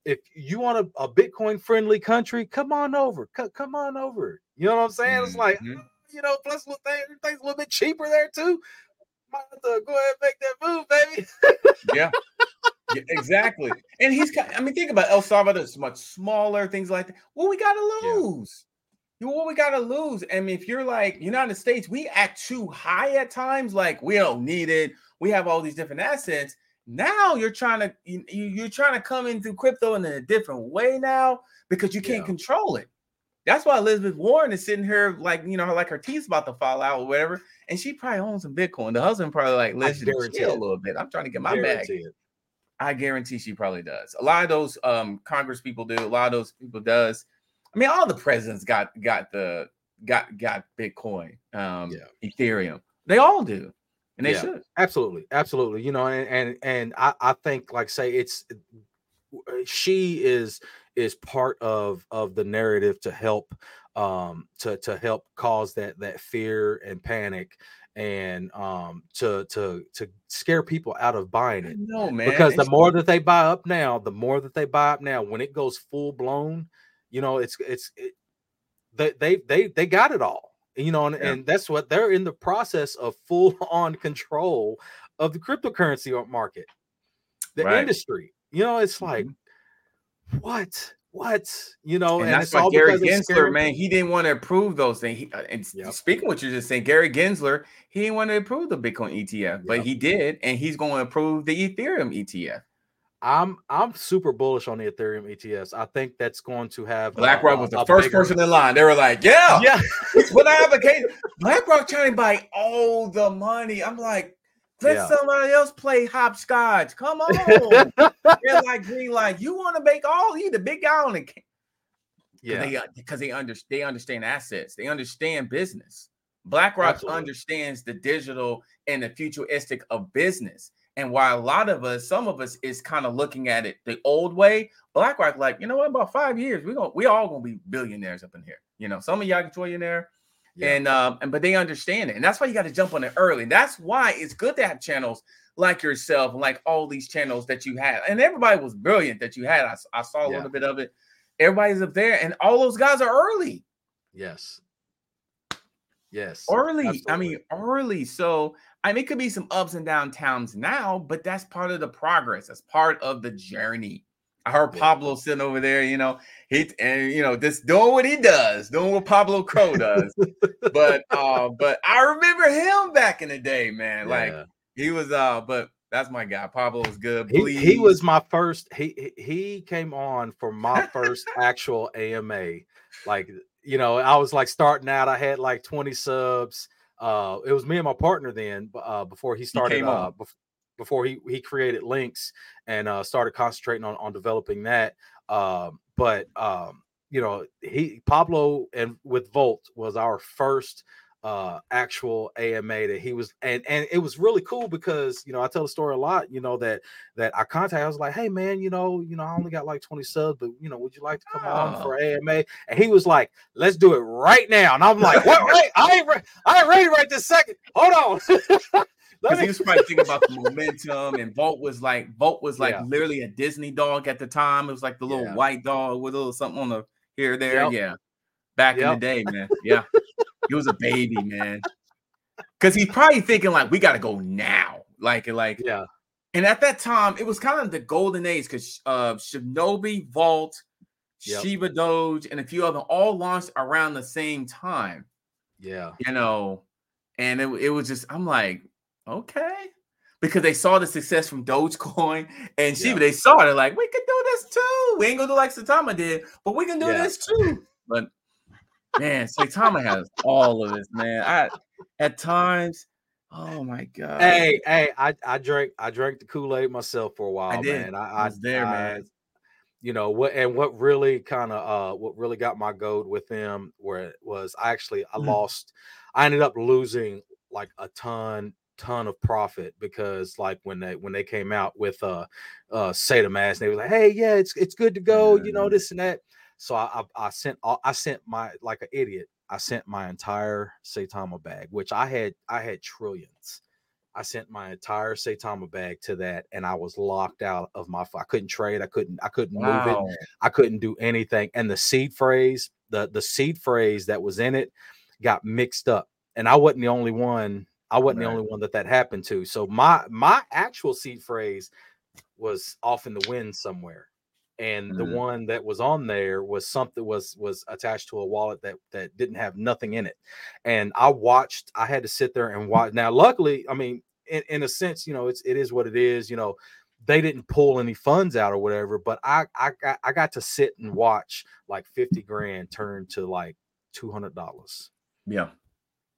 if you want a, a Bitcoin friendly country, come on over, C- come on over. You know what I'm saying? Mm-hmm. It's like, you know, plus things, things a little bit cheaper there too. Monster, go ahead and make that move, baby. Yeah. Yeah, exactly. And he's, I mean, think about El Salvador. It's much smaller, things like that. Well, we got to lose. Yeah. Well, we got to lose. I mean, if you're like United States, we act too high at times. Like, we don't need it. We have all these different assets. Now you're trying to, you, you're trying to come into crypto in a different way now because you can't yeah. control it. That's why Elizabeth Warren is sitting here like, you know, like her teeth's about to fall out or whatever. And she probably owns some Bitcoin. The husband probably like, listen, chill a little bit. I'm trying to get my bag. It. I guarantee she probably does. A lot of those um, Congress people do. A lot of those people does. I mean, all the presidents got got the got got Bitcoin, um, yeah. Ethereum. They all do, and they yeah. should absolutely, absolutely. You know, and and and I, I think, like, say, it's she is is part of of the narrative to help um, to to help cause that that fear and panic. And um, to to to scare people out of buying it, no man. Because the more that they buy up now, the more that they buy up now, when it goes full blown, you know, it's it's it, they they they they got it all, you know, and, yeah. and that's what they're in the process of full on control of the cryptocurrency market, the right. industry. You know, it's like mm-hmm. what. What you know, and, and that's why Gary Gensler, man, he didn't want to approve those things. He, and yep. speaking of what you're just saying, Gary Gensler, he didn't want to approve the Bitcoin E T F, yep. but he did, and he's going to approve the Ethereum E T F. I'm I'm super bullish on the Ethereum E T Fs. I think that's going to have BlackRock uh, was the uh, first person in line. They were like, yeah, yeah, when I advocated BlackRock trying to buy all the money. I'm like, let yeah. somebody else play hopscotch. Come on. They're like, green light. You want to make all you the big guy on the case. Yeah. Because they, they, under, they understand assets. They understand business. BlackRock Absolutely. Understands the digital and the futuristic of business. And while a lot of us, some of us is kind of looking at it the old way, BlackRock like, you know what, about five years, we're gonna we all going to be billionaires up in here. You know, some of y'all trillionaire. Yeah. And um, and but they understand it, and that's why you got to jump on it early. That's why it's good to have channels like yourself, and like all these channels that you had. And everybody was brilliant that you had. I, I saw a yeah. little bit of it. Everybody's up there, and all those guys are early. Yes, yes, early. Absolutely. I mean, early. So I mean, it could be some ups and downtowns now, but that's part of the progress. That's part of the journey. I heard Pablo sitting over there, you know, he and you know, just doing what he does, doing what Pablo Crow does. but uh, but I remember him back in the day, man. Like yeah. he was uh, but that's my guy. Pablo was good. He, he was my first. He he came on for my first actual A M A. Like, you know, I was like starting out. I had like twenty subs. Uh, it was me and my partner then. Uh, before he started, he came uh, on. Before, Before he he created links and uh, started concentrating on, on developing that, uh, but um, you know he Pablo and with Volt was our first uh, actual A M A that he was, and and it was really cool because you know I tell the story a lot, you know that that I contacted, I was like, hey man, you know you know I only got like twenty subs, but you know would you like to come oh. on for A M A? And he was like, let's do it right now, and I'm like, what? Wait, I ain't re- I ain't ready right this second. Hold on. Because he was probably thinking about the momentum, and Vault was like, Vault was like yeah. literally a Disney dog at the time. It was like the little yeah. white dog with a little something on the here, there, yep. yeah. Back yep. in the day, man, yeah, he was a baby, man. Because he's probably thinking like, we got to go now, like, like, yeah. And at that time, it was kind of the golden age because uh, Shinobi, Vault, yep. Shiba Doge, and a few of them all launched around the same time. Yeah, you know, and it it was just, I'm like. Okay, because they saw the success from Dogecoin and Shiba, yeah. they saw it. They're like, we can do this too. We ain't gonna do like Saitama did, but we can do yeah. this too. But man, Saitama has all of this, man. I at times, oh my god. Hey, hey, I, I drank I drank the Kool-Aid myself for a while, I did. man. I, I was there, I, man. You know what? And what really kind of uh, what really got my goat with them, where it was I actually I mm-hmm. lost. I ended up losing like a ton. ton of profit because like when they when they came out with uh uh Saitama, they were like, hey yeah it's it's good to go, you know, this and that. So I I, I sent I sent my like an idiot I sent my entire Saitama bag, which I had I had trillions. I sent my entire Saitama bag to that, and I was locked out of my I couldn't trade I couldn't I couldn't wow. move it, I couldn't do anything, and the seed phrase the the seed phrase that was in it got mixed up, and I wasn't the only one. I wasn't right. the only one that that happened to. So my my actual seed phrase was off in the wind somewhere. And mm-hmm. the one that was on there was something was was attached to a wallet that that didn't have nothing in it. And I watched, I had to sit there and watch. Now, luckily, I mean, in, in a sense, you know, it's it is what it is. You know, they didn't pull any funds out or whatever, but I I got I got to sit and watch like fifty grand turn to like two hundred dollars. Yeah.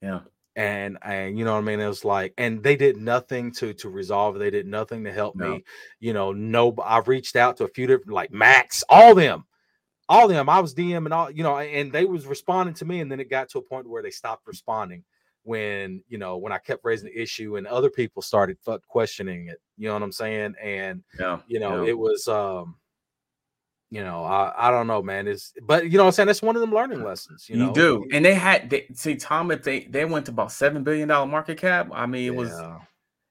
Yeah. And, and you know what I mean? It was like, and they did nothing to, to resolve. They did nothing to help no. me. You know, no, I reached out to a few different, like Max, all them, all them. I was DMing all, you know, and they was responding to me. And then it got to a point where they stopped responding when, you know, when I kept raising the issue and other people started questioning it, you know what I'm saying? And, yeah. you know, yeah. it was, um, you know, I, I don't know, man. It's but you know what I'm saying? That's one of them learning lessons. You know, you do. And they had they, see Tom, if they they went to about seven billion dollar market cap. I mean, it yeah. was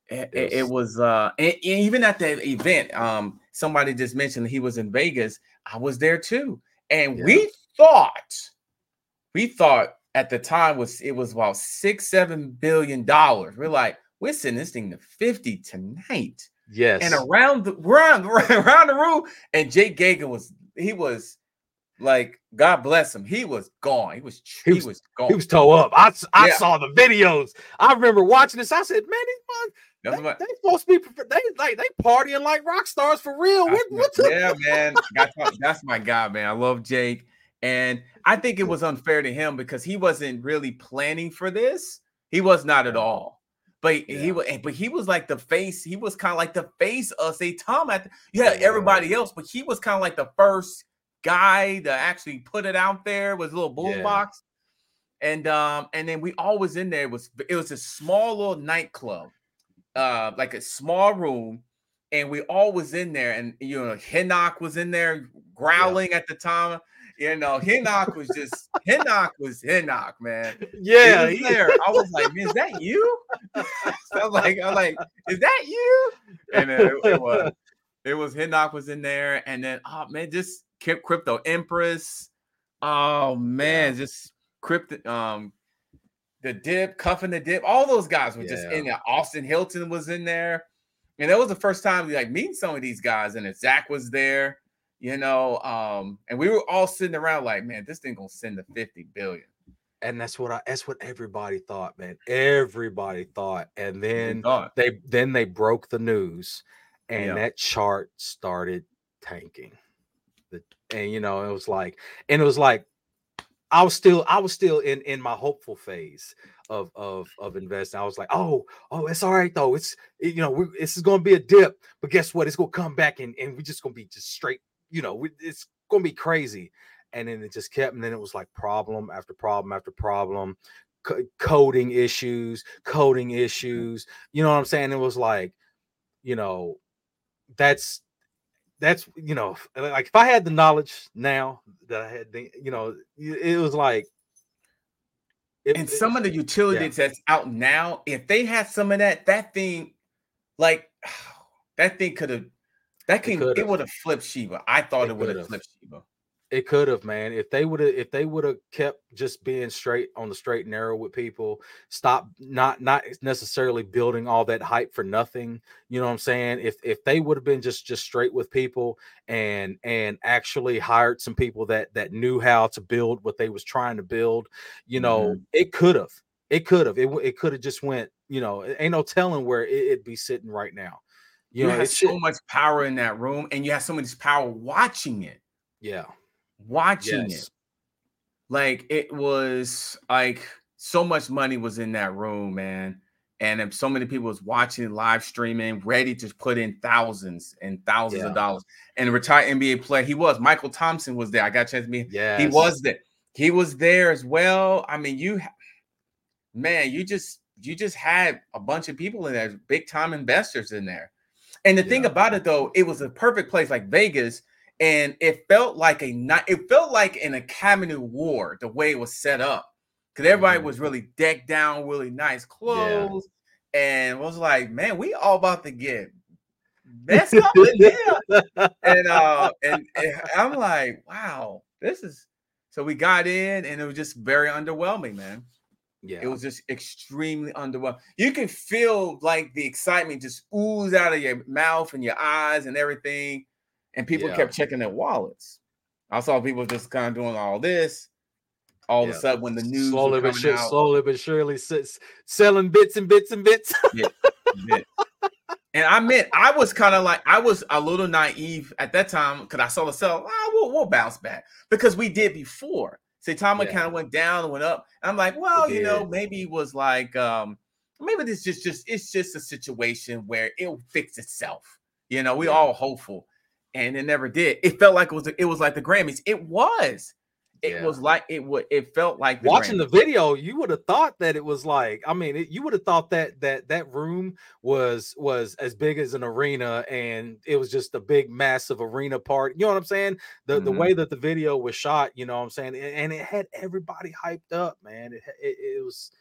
it, it, it was uh and, and even at that event, um, somebody just mentioned he was in Vegas. I was there too, and yeah. we thought we thought at the time was it was about six, seven billion dollars. We're like, we're sending this thing to fifty tonight. Yes, and around the round around the room, and Jake Gagan was he was like, God bless him, he was gone. He was he, he was, was gone. He was toe up. I, I yeah. saw the videvideos. I remember watching this. I said, man, these they, they supposed to be they like they partying like rock stars for real. What, I, what's yeah, up? man, that's my, that's my guy, man. I love Jake, and I think it was unfair to him because he wasn't really planning for this. He was not at all. But yeah. he was, but he was like the face. He was kind of like the face of Saitama. At the, yeah, everybody else, but he was kind of like the first guy to actually put it out there. Was a little boombox, yeah. and um, and then we all was in there. It was it was a small little nightclub, uh, like a small room, and we all was in there. And you know, Hinnock was in there growling yeah. at the time. You know, Hinnock was just Hinnock was Hinnock, man. Yeah, he was there. I was like, man, is that you? So I was like, I was like, is that you? And then it, it was, it was Hinnock was in there, and then oh man, just kept Crypto Empress. Oh man, just crypto. Um, the dip, cuffing the dip. All those guys were yeah. just in there. Austin Hilton was in there, and that was the first time like meeting some of these guys. And then Zach was there. You know, um, and we were all sitting around like, man, this thing gonna send to fifty billion. And that's what I that's what everybody thought, man. Everybody thought, and then thought. they then they broke the news, and yeah. that chart started tanking. The, and you know, it was like, and it was like I was still I was still in, in my hopeful phase of, of of investing. I was like, oh, oh, it's all right though. It's you know, we, this is gonna be a dip, but guess what? It's gonna come back and, and we're just gonna be just straight. You know, it's going to be crazy. And then it just kept, and then it was like problem after problem after problem, co- coding issues, coding issues. You know what I'm saying? It was like, you know, that's, that's, you know, like if I had the knowledge now that I had, the, you know, it was like. It, and some it, of the utilities yeah. that's out now, if they had some of that, that thing, like that thing could have. That can it, it would have flipped Shiba. I thought it, it would have flipped Shiba. It could have, man. If they would have, if they would have kept just being straight on the straight and narrow with people, stop not not necessarily building all that hype for nothing. You know what I'm saying? If if they would have been just just straight with people and and actually hired some people that that knew how to build what they was trying to build, you know, mm-hmm. it could have. It could have. It it could have just went. You know, it ain't no telling where it, it'd be sitting right now. You, you know, have so it. much power in that room, and you have so much power watching it. Yeah. Watching yes. it. Like, it was, like, so much money was in that room, man. And if so many people was watching, live streaming, ready to put in thousands and thousands yeah. of dollars. And a retired N B A player, he was. Michael Thompson was there. I got a chance to meet him. Yes. He was there. He was there as well. I mean, you, man, you just, you just had a bunch of people in there, big-time investors in there. And the yeah. thing about it, though, it was a perfect place like Vegas, and it felt like a not. It felt like an Academy Award the way it was set up, because everybody mm-hmm. was really decked down, really nice clothes, yeah. and was like, "Man, we all about to get messed up in here." And, uh, and and I'm like, "Wow, this is." So we got in, and it was just very underwhelming, man. Yeah, it was just extremely underwhelming. You can feel like the excitement just ooze out of your mouth and your eyes and everything. And people yeah. kept checking their wallets. I saw people just kind of doing all this. All yeah. of a sudden, when the news slowly but shit, out, slowly but surely s- selling bits and bits and bits. yeah, bit. And I meant I was kind of like I was a little naive at that time because I saw the sell. Ah, we'll, we'll bounce back because we did before. Saitama yeah. kind of went down and went up. And I'm like, well, you know, maybe it was like um, maybe this just just it's just a situation where it'll fix itself. You know, we yeah. all hopeful, and it never did. It felt like it was it was like the Grammys. It was. It yeah. was like it would. It felt like the watching Grammys. The video. You would have thought that it was like. I mean, it, you would have thought that that that room was was as big as an arena, and it was just a big, massive arena part. You know what I'm saying? The mm-hmm. the way that the video was shot. You know what I'm saying? And, and it had everybody hyped up, man. It, it it was,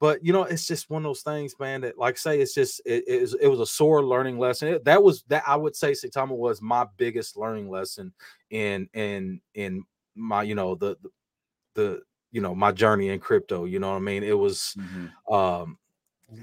but you know, it's just one of those things, man. That like say, it's just it it was, it was a sore learning lesson. It, that was that I would say Saitama was my biggest learning lesson in in in. my, you know, the, the, you know, my journey in crypto, you know what I mean? It was, mm-hmm. um,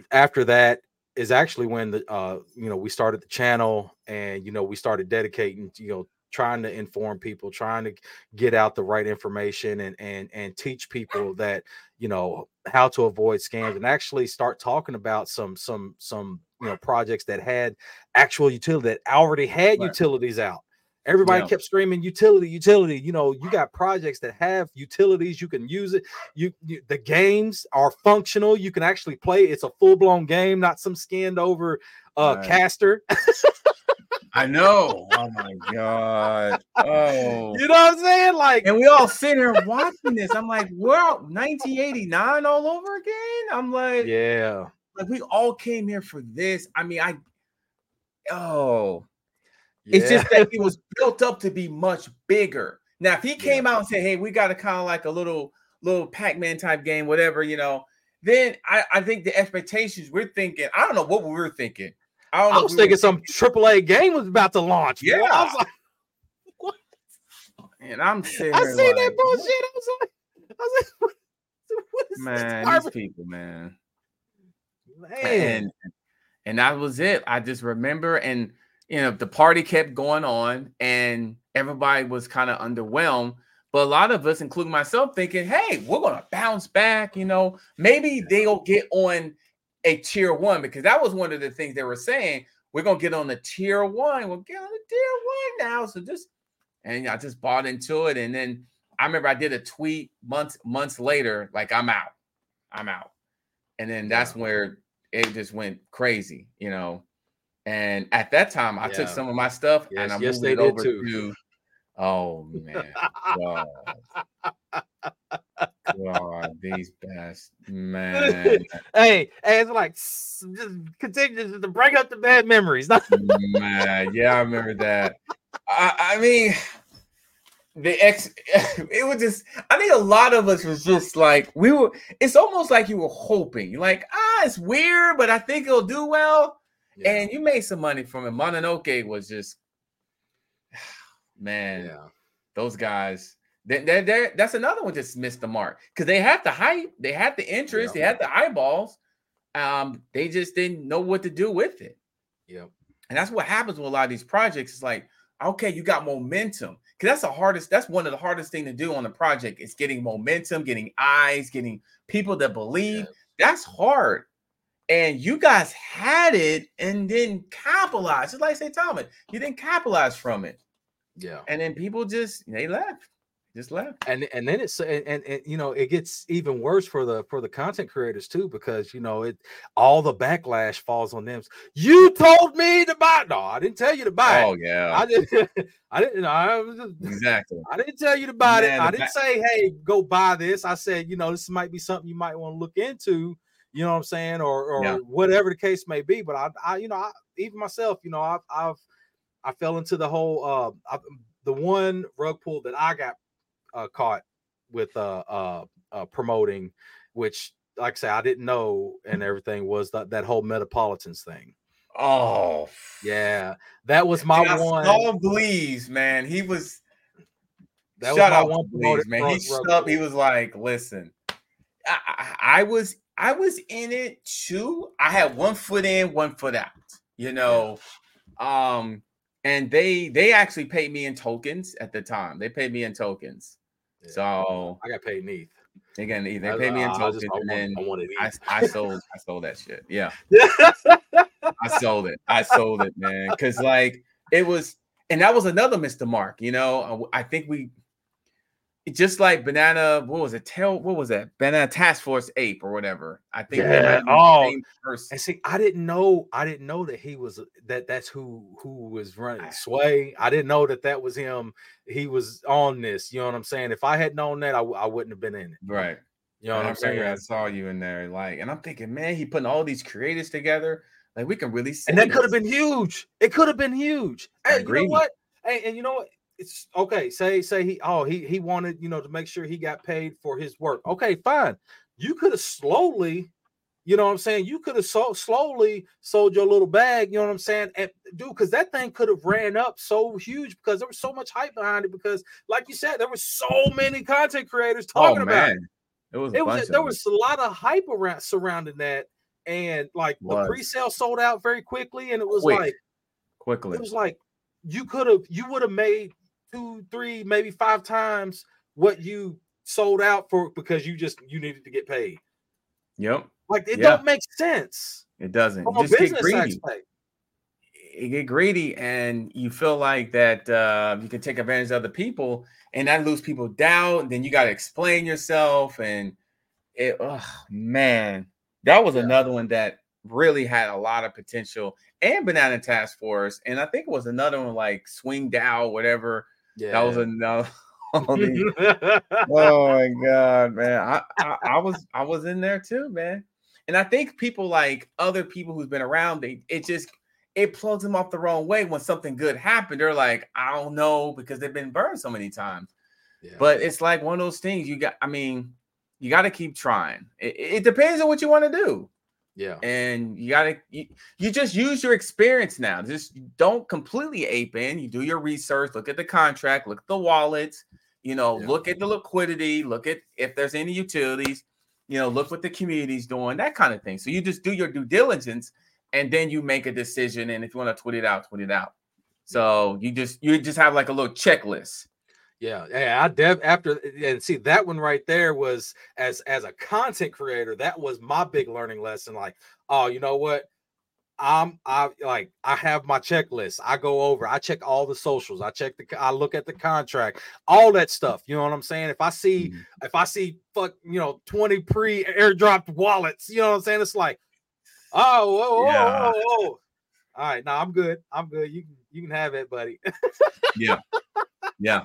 after that is actually when the, uh, you know, we started the channel and, you know, we started dedicating, you know, trying to inform people, trying to get out the right information and, and, and teach people that, you know, how to avoid scams and actually start talking about some, some, some, you know, projects that had actual utility that already had right. utilities out. Everybody yeah. kept screaming utility, utility. You know, you got projects that have utilities. You can use it. You, you the games are functional. You can actually play. It's a full blown game, not some skinned over uh, right. caster. I know. Oh my god. Oh, you know what I'm saying? Like, and we all sit here watching this. I'm like, well, nineteen eighty-nine all over again. I'm like, yeah. Like we all came here for this. I mean, I. Oh. Yeah. It's just that it was built up to be much bigger. Now, if he came yeah. out and said, hey, we got a kind of like a little little Pac-Man type game, whatever, you know, then I, I think the expectations we're thinking, I don't know what we were thinking. I, don't know I was we thinking some thinking. triple A game was about to launch. Yeah. Boy. I was like, what? And I'm sitting I seen like, that bullshit. I was like, I was like what, what is man, this these people, man. Man. And, and that was it. I just remember and you know, the party kept going on and everybody was kind of underwhelmed. But a lot of us, including myself, thinking, hey, we're going to bounce back. You know, maybe they'll get on a tier one because that was one of the things they were saying. We're going to get on the tier one. We'll get on the tier one now. So just and I just bought into it. And then I remember I did a tweet months, months later, like, I'm out. I'm out. And then that's where it just went crazy, you know. And at that time, I yeah. took some of my stuff yes, and I yes, moved it over too. to. Oh man, God. God, these best man. Hey, hey, it's like just continue to bring up the bad memories. Man, yeah, I remember that. I, I mean, the ex. It was just. I think a lot of us was just like we were. It's almost like you were hoping. You're like, ah, it's weird, but I think it'll do well. Yeah. And you made some money from it. Mononoke was just, man, yeah. those guys. They, they, they, that's another one just missed the mark because they had the hype, they had the interest, yeah. they had the eyeballs. Um, they just didn't know what to do with it. Yeah, and that's what happens with a lot of these projects. It's like, okay, you got momentum because that's the hardest. That's one of the hardest thing to do on a project is getting momentum, getting eyes, getting people that believe. Yeah. That's hard. And you guys had it and then capitalized. It's like Saitama, you didn't capitalize from it. Yeah. And then people just they left, just left. And and then it's and, and, and you know it gets even worse for the for the content creators too because you know it all the backlash falls on them. You told me to buy. No, I didn't tell you to buy. Oh it. yeah. I didn't. I didn't. No, I was just, exactly. I didn't tell you to buy Man, it. I didn't back- say hey go buy this. I said you know this might be something you might want to look into. You know what I'm saying, or or yeah. whatever the case may be. But I, I you know, I, even myself, you know, I've, I've I fell into the whole uh, I, the one rug pull that I got uh, caught with uh, uh, uh, promoting, which, like I say, I didn't know and everything was that that whole Metropolitans thing. Oh yeah, that was my and I one. Saw Bleeze, man, he was. That shout was my out, one Bleeze, man. He stood up. He was like, listen. I, I was I was in it too. I had one foot in, one foot out, you know. Um, and they they actually paid me in tokens at the time. They paid me in tokens. Yeah. So I got paid in E T H. They got an E T H. They paid me in tokens, and then I, wanted, I, wanted I, I sold I sold that shit. Yeah, I sold it. I sold it, man. Because like it was, and that was another missed the mark. You know, I, I think we. Just like banana, what was it? Tail, what was that? Banana Task Force Ape or whatever. I think. Yeah. Oh, the same person. And see, I didn't know. I didn't know that he was that. That's who who was running Sway. I didn't know that that was him. He was on this. You know what I'm saying? If I had known that, I, I wouldn't have been in it. Right. You know what I'm saying? I saw you in there, like, and I'm thinking, man, he putting all these creators together. Like, we can really see. And that could have been huge. It could have been huge. Hey, you know what? Hey, and you know what? It's okay. Say, say he, oh, he, he wanted, you know, to make sure he got paid for his work. Okay, fine. You could have slowly, you know what I'm saying? You could have so slowly sold your little bag, you know what I'm saying? And dude, because that thing could have ran up so huge because there was so much hype behind it. Because, like you said, there were so many content creators talking oh, about it. It was, it was there was a lot of hype around surrounding that. And like what? The pre-sale sold out very quickly. And it was Quick. like, quickly, it was like you could have, you would have made two, three, maybe five times what you sold out for because you just you needed to get paid. Yep. Like it yeah. don't make sense. It doesn't. From you just a business get greedy. Aspect. You get greedy, and you feel like that uh, you can take advantage of other people, and that lose people doubt. And then you got to explain yourself, and it. Oh man, that was yeah. another one that really had a lot of potential. And Banana Task Force, and I think it was another one like Swing Dow, whatever. Yeah. That was another. Oh my god, man! I, I I was I was in there too, man. And I think people like other people who's been around, they it just it plugs them off the wrong way when something good happened. They're like, I don't know, because they've been burned so many times. Yeah. But it's like one of those things. You got, I mean, you got to keep trying. It, it depends on what you want to do. Yeah, and you gotta you, you just use your experience now. Just don't completely ape in. You do your research, look at the contract, look at the wallets, you know, yeah. look at the liquidity, look at if there's any utilities, you know, look what the community's doing, that kind of thing. So you just do your due diligence, and then you make a decision. And if you want to tweet it out, tweet it out. So you just you just have like a little checklist. Yeah, yeah, I dev after and see that one right there was as as a content creator, that was my big learning lesson. Like, oh, you know what? I'm I like I have my checklist. I go over, I check all the socials, I check the I look at the contract, all that stuff. You know what I'm saying? If I see mm-hmm. if I see fuck, you know, twenty pre-airdropped wallets, you know what I'm saying? It's like, oh, oh, yeah. oh, oh, all right, now nah, I'm good. I'm good. You can you can have it, buddy. Yeah. Yeah,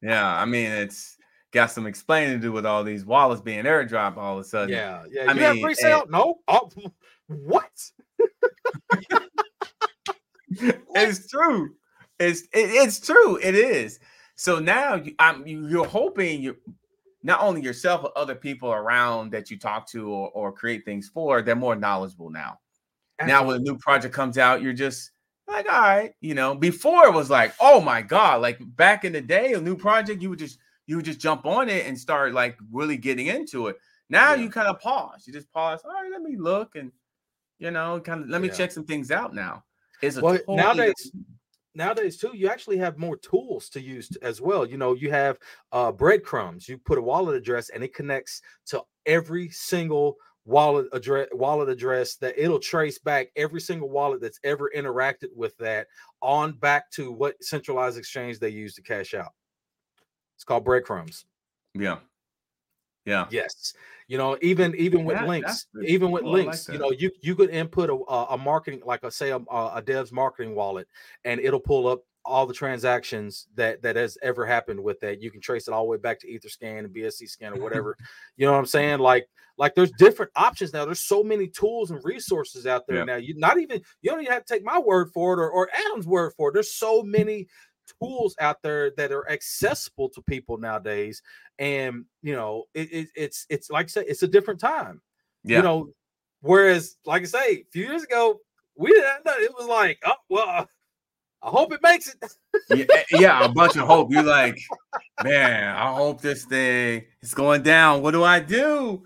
yeah. I mean, it's got some explaining to do with all these wallets being airdropped all of a sudden. Yeah, yeah. I you mean, have free sale? It, no. Oh, what? It's true. It's it, it's true. It is. So now you, I'm, you, you're hoping you, not only yourself but other people around that you talk to or, or create things for, they're more knowledgeable now. Absolutely. Now when a new project comes out, you're just. Like, all right, you know, before it was like, oh my god, like back in the day, a new project, you would just you would just jump on it and start like really getting into it. Now yeah. you kind of pause, you just pause, all right, let me look and you know, kind of let me yeah. check some things out now. It's a well, totally nowadays different- Nowadays, too, you actually have more tools to use as well. You know, you have uh, breadcrumbs. You put a wallet address, and it connects to every single wallet address. Wallet address that it'll trace back every single wallet that's ever interacted with that on back to what centralized exchange they use to cash out. It's called breadcrumbs. Yeah. Yeah. Yes. You know, even even yeah, with links, even cool. with links, like you know, you you could input a, a marketing, like a say a, a dev's marketing wallet, and it'll pull up all the transactions that that has ever happened with that. You can trace it all the way back to Etherscan and B S C scan or whatever. You know what I'm saying? Like like there's different options now. There's so many tools and resources out there yeah. now. You not even you don't even have to take my word for it or, or Adam's word for it. There's so many tools out there that are accessible to people nowadays, and you know it, it, it's it's like I said, it's a different time. Yeah. You know, whereas like I say, a few years ago we didn't know it was like, oh well, I hope it makes it. yeah, yeah, a bunch of hope. You're like, man, I hope this thing is going down. What do I do?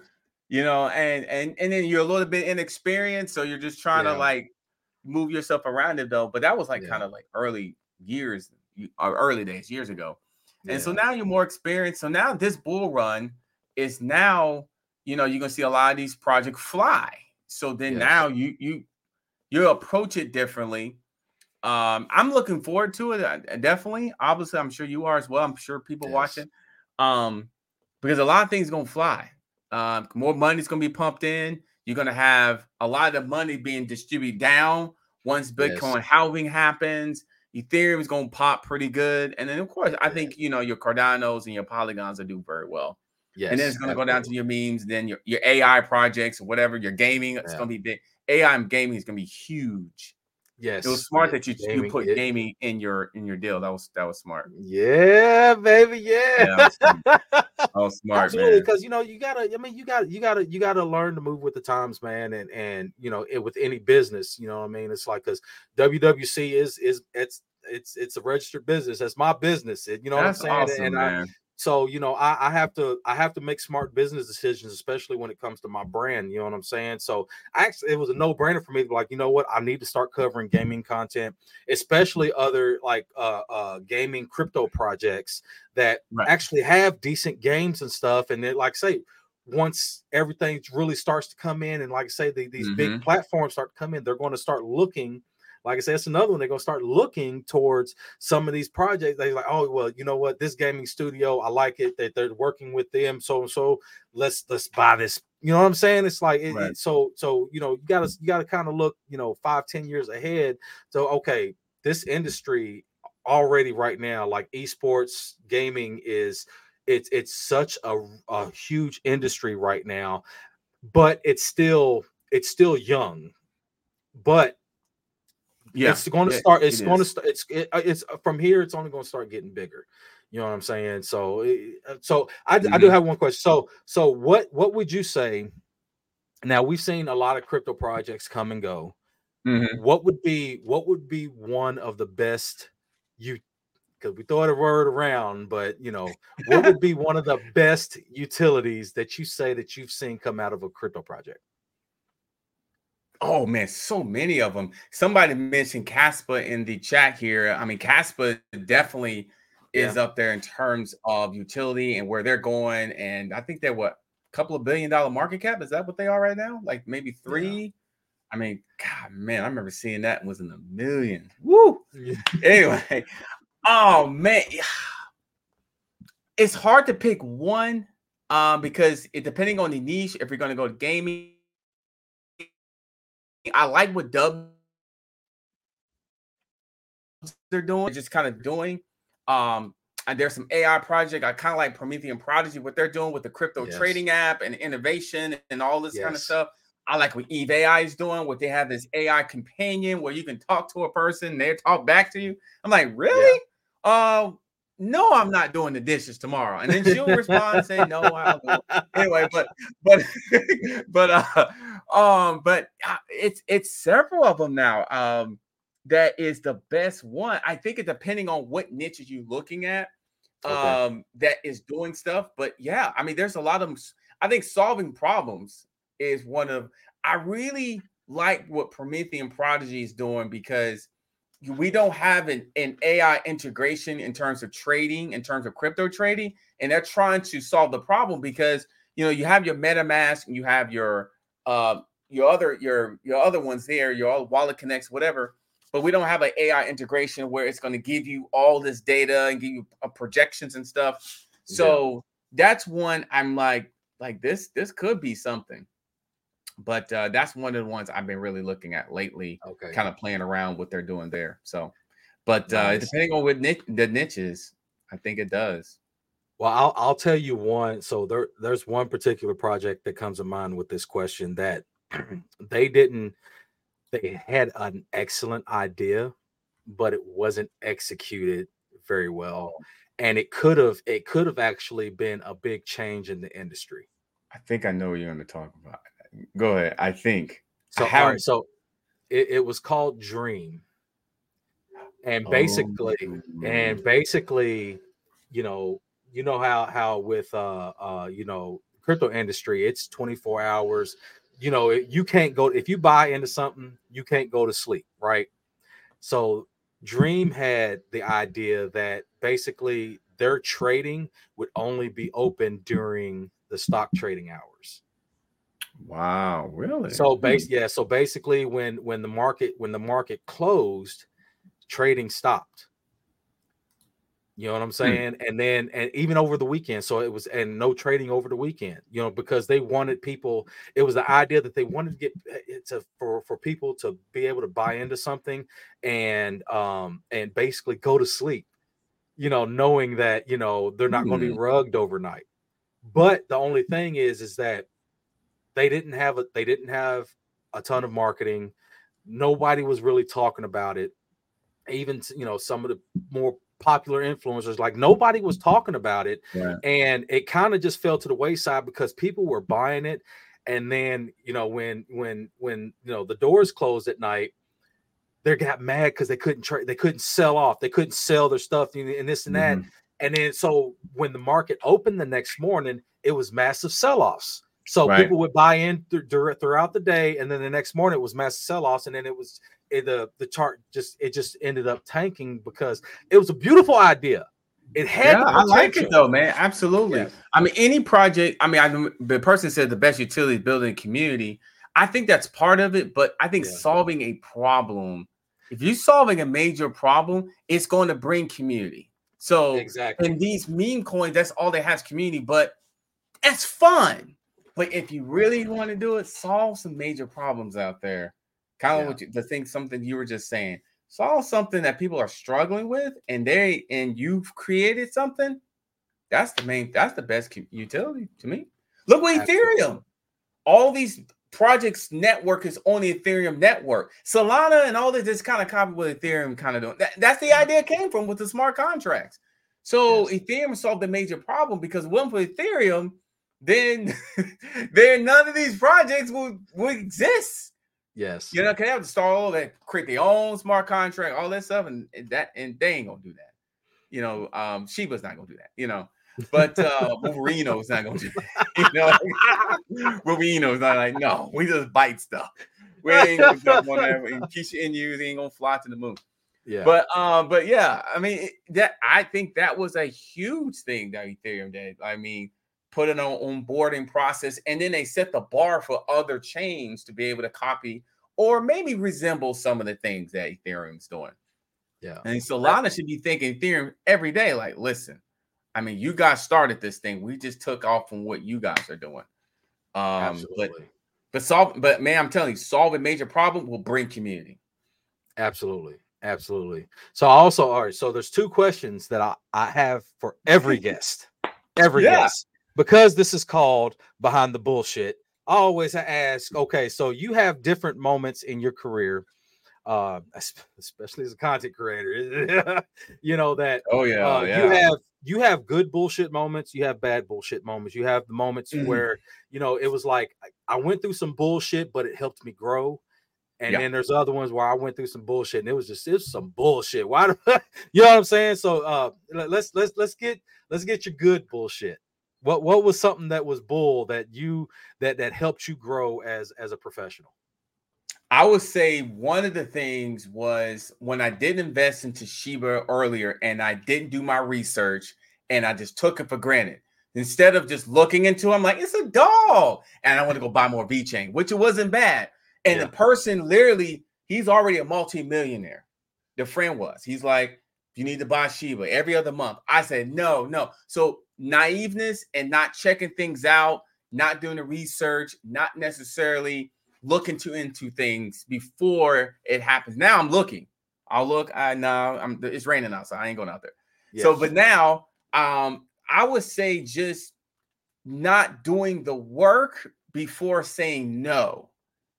you know, and and and then you're a little bit inexperienced, so you're just trying yeah. to like move yourself around it though. But that was like yeah. kind of like early years, or early days, years ago. And yeah. so now you're more experienced. So now this bull run is now, you know, you're gonna see a lot of these projects fly. So then yes. now you you you approach it differently. Um, I'm looking forward to it. Definitely. Obviously, I'm sure you are as well. I'm sure people yes. watching. Um, because a lot of things going to fly. Um, more money's going to be pumped in. You're going to have a lot of money being distributed down once Bitcoin yes. halving happens. Ethereum is going to pop pretty good. And then, of course, I think, you know, your Cardanos and your Polygons will do very well. Yes, and then it's going to go down to your memes, then your, your A I projects or whatever, your gaming. It's yeah. going to be big. A I and gaming is going to be huge. Yes, it was smart that you, gaming, you put it, gaming in your in your deal. That was that was smart. Yeah, baby. Yeah, yeah that was, that was smart. Absolutely, because you know you gotta. I mean, you gotta you gotta you gotta learn to move with the times, man. And and you know, it, with any business, you know, what I mean, it's like because W W C is is it's it's it's a registered business. That's my business. It, you know That's what I'm saying? Awesome, and man. I, So, you know, I, I have to I have to make smart business decisions, especially when it comes to my brand. You know what I'm saying? So I actually it was a no brainer for me. Like, you know what? I need to start covering gaming content, especially other like uh, uh, gaming crypto projects that right. actually have decent games and stuff. And then, like, say, once everything really starts to come in and like, say, the, these mm-hmm. big platforms start to come in, they're going to start looking. Like I said, it's another one. They're going to start looking towards some of these projects. They're like, oh, well, you know what? This gaming studio, I like it that they're working with them. So and so let's let's buy this. You know what I'm saying? It's like it, right. it, so so, you know, you got to you got to kind of look, you know, five, ten years ahead. So, OK, this industry already right now, like esports gaming is it's it's such a, a huge industry right now, but it's still it's still young. But. Yeah, it's going to start. It's it going is. to start. It's it, it's from here. It's only going to start getting bigger. You know what I'm saying? So, so I, mm-hmm. I do have one question. So, so what what would you say? Now we've seen a lot of crypto projects come and go. Mm-hmm. What would be what would be one of the best you? Because we throw the word around, but you know, what would be one of the best utilities that you say that you've seen come out of a crypto project? Oh, man, so many of them. Somebody mentioned Caspa in the chat here. I mean, Caspa definitely is yeah. up there in terms of utility and where they're going. And I think they're, what, a couple of billion dollar market cap? Is that what they are right now? Like maybe three? Yeah. I mean, God, man, I remember seeing that and was in the millions. Woo! Yeah. Anyway, oh, man. It's hard to pick one um, because it, depending on the niche, if you're going to go to gaming, I like what dubs they're doing, they're just kind of doing. Um, and there's some A I project. I kind of like Promethean Prodigy, what they're doing with the crypto yes. trading app and innovation and all this yes. kind of stuff. I like what Eve A I is doing, what they have this A I companion where you can talk to a person, and they talk back to you. I'm like, really? Yeah. Uh, no, I'm not doing the dishes tomorrow. And then she'll respond and say, no, I'll do it. Anyway, but, but, but, uh, um, but it's, it's several of them now. Um, that is the best one. I think it depending on what niche are you looking at, um, okay. that is doing stuff, but yeah, I mean, there's a lot of them. I think solving problems is one of, I really like what Promethean Prodigy is doing because we don't have an, an A I integration in terms of trading, in terms of crypto trading, and they're trying to solve the problem because, you know, you have your MetaMask and you have your uh, your other your your other ones there, your wallet connects, whatever, but we don't have an A I integration where it's going to give you all this data and give you uh, projections and stuff. So yeah. that's one I'm like, like this, this could be something. But uh, that's one of the ones I've been really looking at lately, okay. kind of playing around what they're doing there. So, but nice. uh, depending on what niche, the niches, I think it does. Well, I'll I'll tell you one. So there there's one particular project that comes to mind with this question that they didn't. They had an excellent idea, but it wasn't executed very well, and it could have it could have actually been a big change in the industry. I think I know what you're going to talk about. Go ahead. I think so. How- all right, so it, it was called Dream, and basically, oh, and basically, you know, you know how how with uh uh you know crypto industry, it's twenty-four hours. You know, you can't go, if you buy into something, you can't go to sleep, right? So Dream had the idea that basically their trading would only be open during the stock trading hours. Wow, really? So base, yeah. So basically, when when the market when the market closed, trading stopped. You know what I'm saying? Mm. And then, and even over the weekend, so it was, and no trading over the weekend, you know, because they wanted people, it was the idea that they wanted to get to, for, for people to be able to buy into something and, um, and basically go to sleep, you know, knowing that, you know, they're not mm. going to be rugged overnight. But the only thing is, is that they didn't have a, they didn't have a ton of marketing. Nobody was really talking about it. Even, you know, some of the more popular influencers, like nobody was talking about it. Yeah. And it kind of just fell to the wayside because people were buying it. And then, you know, when, when, when, you know, the doors closed at night, they got mad because they couldn't trade, they couldn't sell off, they couldn't sell their stuff and this and that. Mm-hmm. And then, so when the market opened the next morning, it was massive sell-offs. So right. people would buy in th- th- throughout the day, and then the next morning it was massive sell-offs, and then it was it, the the chart just it just ended up tanking because it was a beautiful idea. It had, yeah, I like it though, man. Absolutely. Yeah. I mean, any project. I mean, I, the person said the best utility is building a community. I think that's part of it, but I think yeah. solving a problem. If you're solving a major problem, it's going to bring community. So exactly. And these meme coins, that's all they have is community, but that's fun. But if you really want to do it, solve some major problems out there. Kind of yeah. what you, the thing, something you were just saying. Solve something that people are struggling with, and they and you've created something. That's the main. That's the best utility to me. Look at Absolutely. Ethereum. All these projects network is on the Ethereum network. Solana and all this is kind of copied what Ethereum kind of doing. That, that's the idea it came from with the smart contracts. So yes. Ethereum solved the major problem because one for Ethereum. Then, then none of these projects will, will exist. Yes, you know, because they have to start all that, create their own smart contract, all that stuff, and, and that, and they ain't gonna do that. You know, um, Shiba's not gonna do that. You know, but uh, Wolverino's not gonna do that. You know, Wolverino's not like, no, we just bite stuff. We ain't gonna jump on that. Keisha Inu ain't gonna fly to the moon. Yeah, but um, but yeah, I mean it, that I think that was a huge thing that Ethereum did. I mean. Put it on onboarding process, and then they set the bar for other chains to be able to copy or maybe resemble some of the things that Ethereum's doing. Yeah. And Solana should be thinking Ethereum every day, like, listen, I mean, you guys started this thing. We just took off from what you guys are doing. Um, Absolutely. But, but, solve, but man, I'm telling you, solve a major problem will bring community. Absolutely. Absolutely. So also, all right, so there's two questions that I, I have for every guest. Every yeah. guest. Because this is called Behind the Bullshit, I always ask, okay, so you have different moments in your career, uh, especially as a content creator, you know that oh yeah, uh, yeah, you have you have good bullshit moments, you have bad bullshit moments, you have the moments mm-hmm. where, you know, it was like I went through some bullshit, but it helped me grow. And yeah. then there's other ones where I went through some bullshit and it was just, it's some bullshit. Why do you know what I'm saying? So uh, let's let's let's get let's get your good bullshit. What what was something that was bull that you that that helped you grow as as a professional? I would say one of the things was when I did invest into Shiba earlier and I didn't do my research and I just took it for granted. Instead of just looking into it, I'm like, it's a doll. And I want to go buy more VeChain, which it wasn't bad. And yeah. the person literally, he's already a multimillionaire. The friend was. He's like, you need to buy Shiba every other month. I said, no, no. So naiveness and not checking things out, not doing the research, not necessarily looking to into things before it happens. Now I'm looking. I'll look. I know I'm, it's raining outside. I ain't going out there. Yes. So, but now um, I would say just not doing the work before saying no,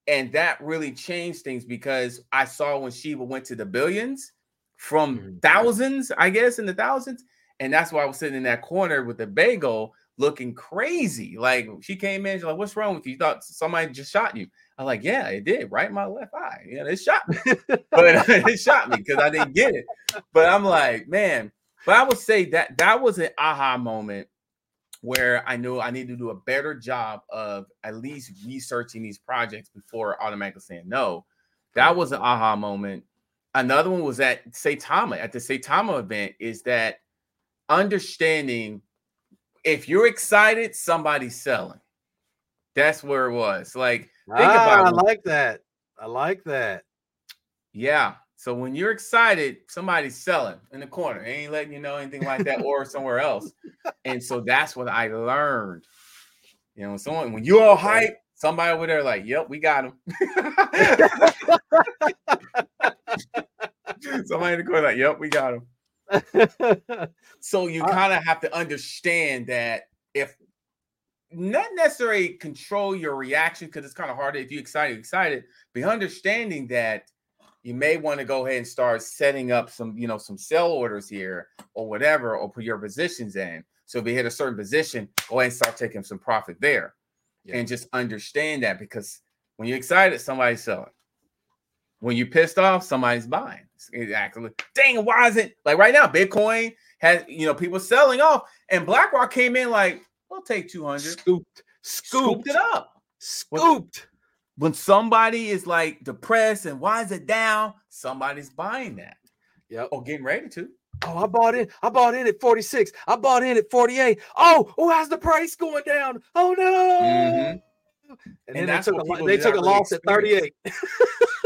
and that really changed things because I saw when Shiba went to the billions from mm-hmm. thousands, I guess, in the thousands. And that's why I was sitting in that corner with the bagel looking crazy. Like she came in, she's like, what's wrong with you? You thought somebody just shot you. I'm like, yeah, it did. Right in my left eye. Yeah, it shot me. But it shot me because I didn't get it. But I'm like, man. But I would say that that was an aha moment where I know I need to do a better job of at least researching these projects before automatically saying no. That was an aha moment. Another one was at Saitama, at the Saitama event, is that understanding if you're excited, somebody's selling. That's where it was. Like, think ah, about it. I like that. I like that. Yeah. So when you're excited, somebody's selling in the corner. They ain't letting you know anything like that or somewhere else. And so that's what I learned. You know, when someone, when you're all hype, somebody over there like, yep, we got him. Somebody in the corner like, yep, we got him. So you kind of have to understand that if not necessarily control your reaction, because it's kind of hard if you're excited, you're excited, but understanding that you may want to go ahead and start setting up some, you know, some sell orders here or whatever, or put your positions in. So if you hit a certain position, go ahead and start taking some profit there. Yeah. And just understand that, because when you're excited, somebody's selling. When you're pissed off, somebody's buying. Exactly. Dang, why is it? Like right now, Bitcoin has, you know, people selling off, and BlackRock came in like, we'll take two hundred. Scooped. Scooped. Scooped it up. Scooped. When somebody is like depressed and why is it down, somebody's buying that. Yeah. Or getting ready to. Oh, I bought in. I bought in at forty-six. I bought in at forty-eight. Oh, oh, how's the price going down? Oh, no. Mm-hmm. And, and then they took a, they took a loss at thirty-eight.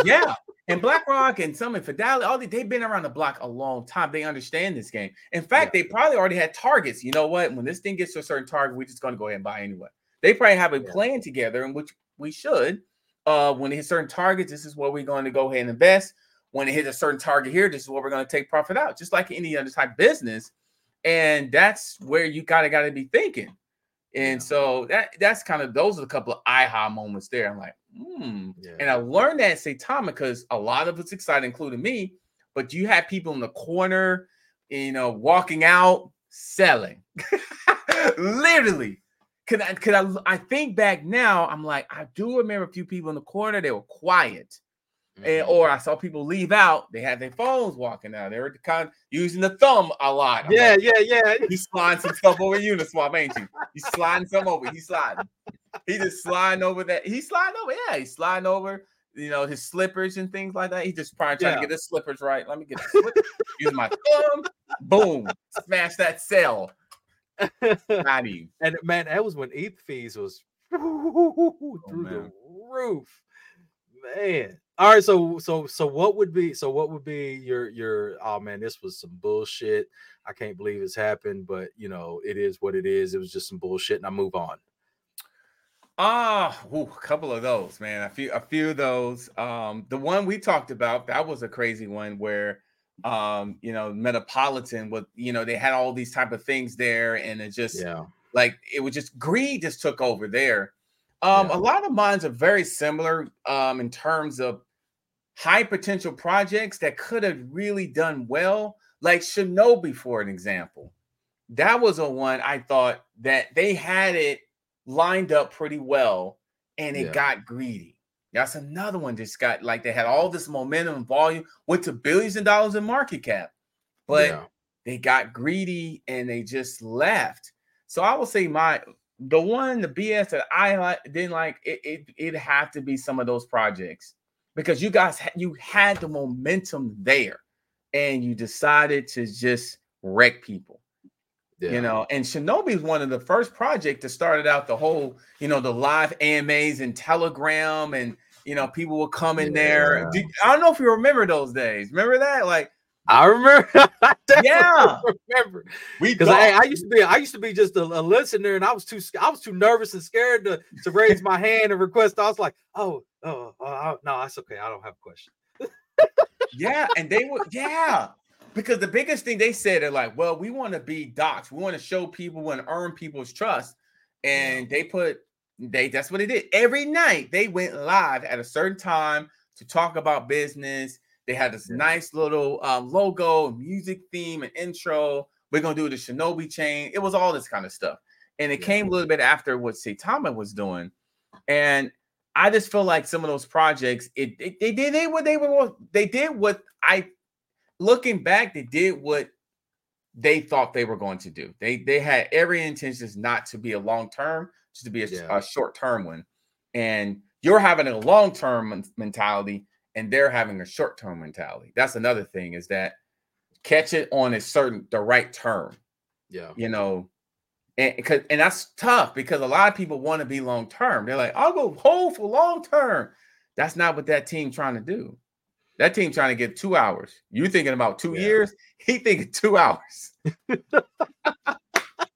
Yeah. And BlackRock and some Infidelity, all they, they've been around the block a long time. They understand this game. In fact, yeah. They probably already had targets. You know what? When this thing gets to a certain target, we're just going to go ahead and buy anyway. They probably have a yeah. plan together, in which we should. Uh, when it hits certain targets, this is where we're going to go ahead and invest. When it hits a certain target here, this is where we're going to take profit out, just like any other type of business. And that's where you kind of got to be thinking. And yeah. so that that's kind of, those are a couple of aha moments there. I'm like, hmm. Yeah. And I learned that at Saitama because a lot of it's exciting, including me. But you have people in the corner, you know, walking out, selling. Literally. Could I, could I, I think back now, I'm like, I do remember a few people in the corner. They were quiet. Mm-hmm. And, or I saw people leave out. They had their phones walking out. They were kind of using the thumb a lot. I'm yeah, like, yeah, yeah. You sliding some stuff over Uniswap, ain't you? You sliding some over. He's sliding. He just sliding over that. He's sliding over. Yeah, he's sliding over, you know, his slippers and things like that. He's just trying, trying yeah. to get his slippers right. Let me get the slippers. Use my thumb. Boom. Smash that cell. Naughty. And man, that was when E T H fees was oh, through man. the roof, man. All right, so so so what would be so what would be your your oh man, this was some bullshit. I can't believe it's happened, but you know it is what it is. It was just some bullshit, and I move on. Ah, oh, a couple of those, man. A few a few of those. Um, the one we talked about, that was a crazy one where. Um, you know, Metropolitan with, you know, they had all these type of things there, and it just yeah. like it was just greed just took over there. Um, yeah. A lot of mines are very similar um, in terms of high potential projects that could have really done well, like Shinobi, for an example. That was a one I thought that they had it lined up pretty well, and it yeah. got greedy. That's another one just got like they had all this momentum and volume, went to billions of dollars in market cap, but yeah. they got greedy and they just left. So I will say my the one, the B S that I like, didn't like, it, it, it'd have to be some of those projects because you guys, you had the momentum there and you decided to just wreck people. Yeah. You know, and Shinobi is one of the first projects that started out the whole, you know, the live A M As and Telegram, and you know, people will come in yeah. there. Do, I don't know if you remember those days. Remember that? Like, I remember. I yeah, remember. We because I, I used to be, I used to be just a, a listener, and I was too, I was too nervous and scared to, to raise my hand and request. I was like, oh, oh, oh no, that's okay. I don't have a question. yeah, and they would, yeah. Because the biggest thing they said, they're like, well, we want to be docs. We want to show people, we want to earn people's trust. And they put, they that's what they did. Every night they went live at a certain time to talk about business. They had this nice little uh, logo, music theme, and intro. We're going to do the Shinobi chain. It was all this kind of stuff. And it yeah. came a little bit after what Saitama was doing. And I just feel like some of those projects, it, it they did they, what they were, they did what I Looking back, they did what they thought they were going to do. They they had every intentions not to be a long term, just to be a, yeah. a short term one. And you're having a long term mentality, and they're having a short term mentality. That's another thing, is that catch it on a certain the right term. Yeah, you know, and because and that's tough, because a lot of people want to be long term. They're like, I'll go hold for long term. That's not what that team trying to do. That team trying to get two hours. You thinking about two yeah. years? He thinking two hours.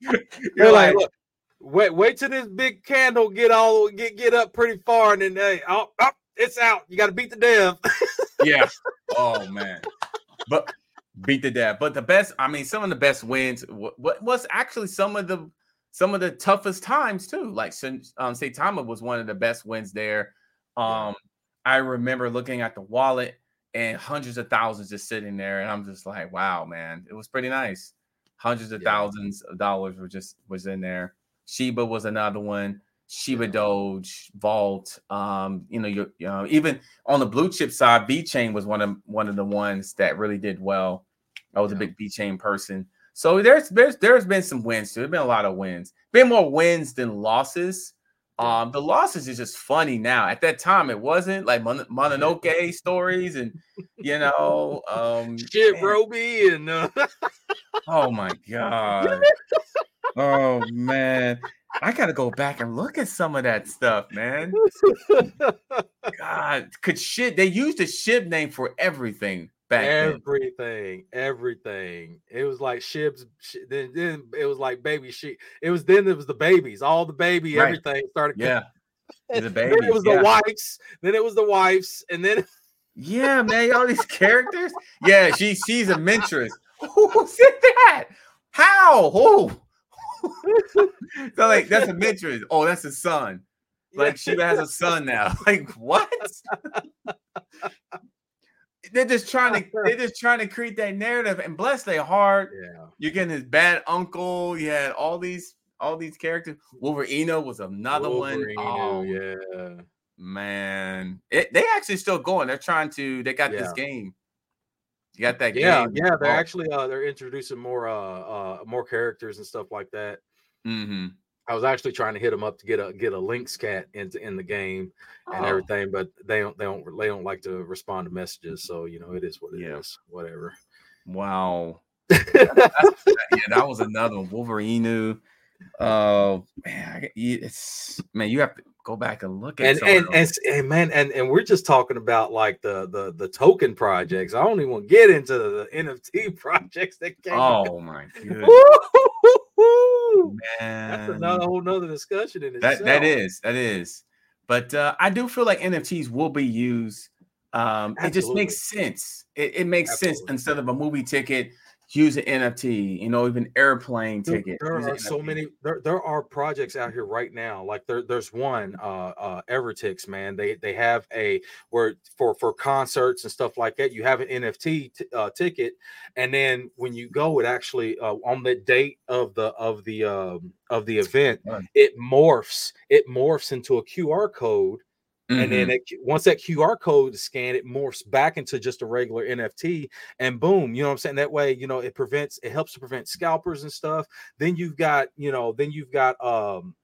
You're like, look, wait, wait till this big candle get all get get up pretty far, and then hey, oh, oh, it's out. You got to beat the dev. yeah. Oh man, but beat the dev. But the best, I mean, some of the best wins. What, what was actually some of the some of the toughest times too. Like since um, Saitama was one of the best wins there. Um, yeah. I remember looking at the wallet. And hundreds of thousands just sitting there, and I'm just like, "Wow, man, it was pretty nice." Hundreds of yeah. thousands of dollars were just was in there. Shiba was another one. Shiba yeah. Doge, Vault. Um, you know, you know, even on the blue chip side, VeChain was one of one of the ones that really did well. I was yeah. a big VeChain person, so there's there's there's been some wins too. There's been a lot of wins. Been more wins than losses. Um, the losses is just funny now. At that time, it wasn't like Mon- Mononoke stories and, you know, um, shit, Roby and uh... oh my god, oh man, I gotta go back and look at some of that stuff, man. God, could shit? They used the Shib name for everything back everything, then. Everything, everything. It was like Shib's. Sh- then, then it was like baby shit. It was then it was the babies, all the baby, right. everything started. Yeah, the babies. Then it was yeah. the wives. Then it was the wives, and then yeah, man, all these characters. Yeah, she she's a mentoress. Who said that? How? Who? So like that's a mentoress. Oh, that's his son. Like she has a son now. Like what? They're just trying to they're just trying to create that narrative, and bless their heart. Yeah. You're getting his bad uncle. You had all these all these characters. Wolverine was another Wolverine, one. Oh yeah. Man. It, they actually still going. They're trying to they got yeah. this game. You got that yeah, game. Yeah, yeah. They're oh. actually uh, they're introducing more uh, uh more characters and stuff like that. Mm-hmm. I was actually trying to hit them up to get a get a Lynx cat into in the game and oh. everything, but they don't they don't they don't like to respond to messages. So you know it is what it yeah. is. Whatever. Wow. That's, yeah, that was another one. Wolverine Inu. Oh uh, man, it's man. You have to go back and look at and and, and and man and and we're just talking about like the the the token projects. I don't even want to get into the, the N F T projects that came. Oh out. My goodness. Man. That's another whole nother discussion in itself. That, that is, that is. But uh, I do feel like N F Ts will be used. Um, it just makes sense. It, it makes Absolutely. sense instead of a movie ticket, use an N F T. You know, even airplane Dude, ticket. There are so many. There, there are projects out here right now. Like there, there's one, uh, uh, Evertix. Man, they they have a where for for concerts and stuff like that. You have an N F T t- uh, ticket, and then when you go, it actually uh, on the date of the of the um, of the event, right. it morphs. It morphs into a Q R code. And mm-hmm. then it, once that Q R code is scanned, it morphs back into just a regular N F T, and boom, you know what I'm saying? That way, you know, it prevents, it helps to prevent scalpers and stuff. Then you've got, you know, then you've got, um,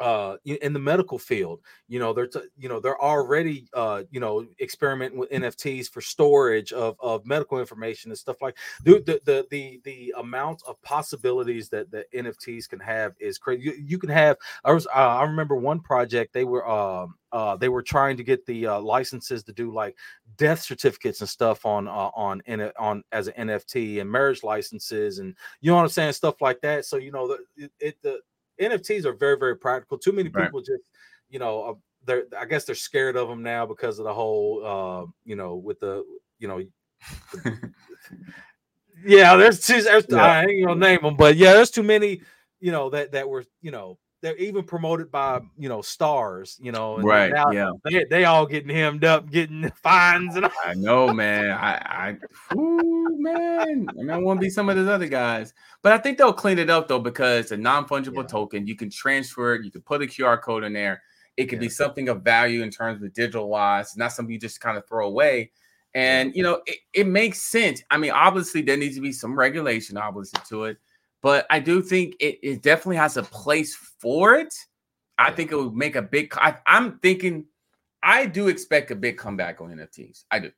uh, in the medical field, you know, they're, t- you know, they're already, uh, you know, experimenting with N F Ts for storage of, of medical information and stuff like dude, the, the, the, the amount of possibilities that the N F Ts can have is crazy. You, you can have, I was, uh, I remember one project they were, um, Uh, they were trying to get the uh, licenses to do like death certificates and stuff on uh, on in, on as an N F T and marriage licenses and you know what I'm saying, stuff like that. So you know the it, it the N F Ts are very very practical. Too many people right. just you know uh, they're I guess they're scared of them now because of the whole uh, you know with the you know. The, yeah, there's two. There's, yeah. I ain't gonna name them, but yeah, there's too many. You know that that were you know. They're even promoted by, you know, stars, you know, and right. Now yeah. They, they all getting hemmed up, getting fines. And all. I know, man. I, I, ooh, man, I mean, I want to be some of those other guys, but I think they'll clean it up though, because a non-fungible yeah. token, you can transfer it. You can put a Q R code in there. It could yeah. be something of value in terms of digital wise. It's not something you just kind of throw away. And, you know, it, it makes sense. I mean, obviously, there needs to be some regulation, obviously, to it. But I do think it, it definitely has a place for it. I think it would make a big I, I'm thinking I do expect a big comeback on N F Ts. I do.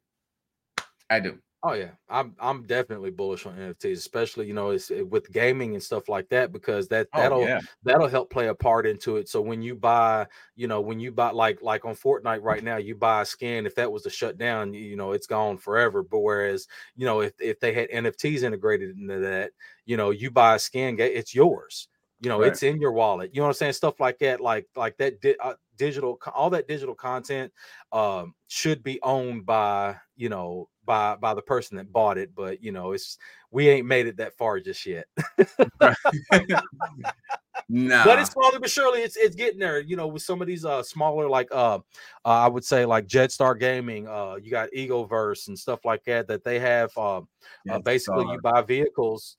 I do. Oh, yeah. I'm I'm definitely bullish on N F Ts, especially, you know, it's it, with gaming and stuff like that, because that that'll oh, yeah. that'll help play a part into it. So when you buy, you know, when you buy like like on Fortnite right now, you buy a skin. If that was to shut down, you know, it's gone forever. But whereas, you know, if, if they had N F Ts integrated into that, you know, you buy a skin, it's yours. You know, right. It's in your wallet. You know what I'm saying? Stuff like that, like like that di- uh, digital, all that digital content um, should be owned by, you know, by by the person that bought it. But, you know, it's we ain't made it that far just yet. No, but it's slowly but surely it's it's getting there. You know, with some of these uh, smaller, like uh, uh, I would say like Jetstar Gaming, uh, you got Egoverse and stuff like that that they have. Uh, uh, basically, you buy vehicles.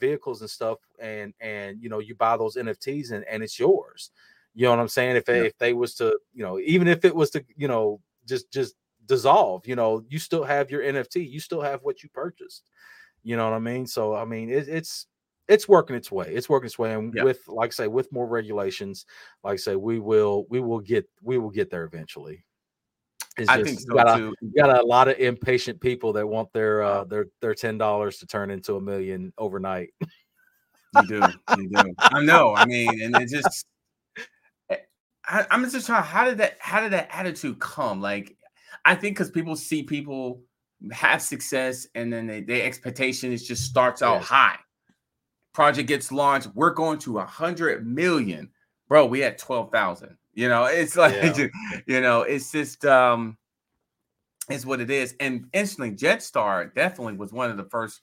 vehicles and stuff and and you know you buy those N F Ts and, and it's yours. You know what I'm saying? If they, yeah. if they was to, you know, even if it was to, you know, just just dissolve, you know, you still have your N F T, you still have what you purchased. You know what I mean? So I mean it, it's it's working its way. It's working its way and yeah. with like I say with more regulations, like I say we will we will get we will get there eventually. It's I just, think so you got, too. A, you got a lot of impatient people that want their uh, their their ten dollars to turn into a million overnight. You do, you do. I know. I mean, and it just, I, I'm just trying. How did that? How did that attitude come? Like, I think because people see people have success, and then they, their expectation is just starts out yes. high. Project gets launched. We're going to a hundred million, bro. We had twelve thousand. You know, it's like, yeah. you know, it's just, um, it's what it is. And instantly, Jetstar definitely was one of the first,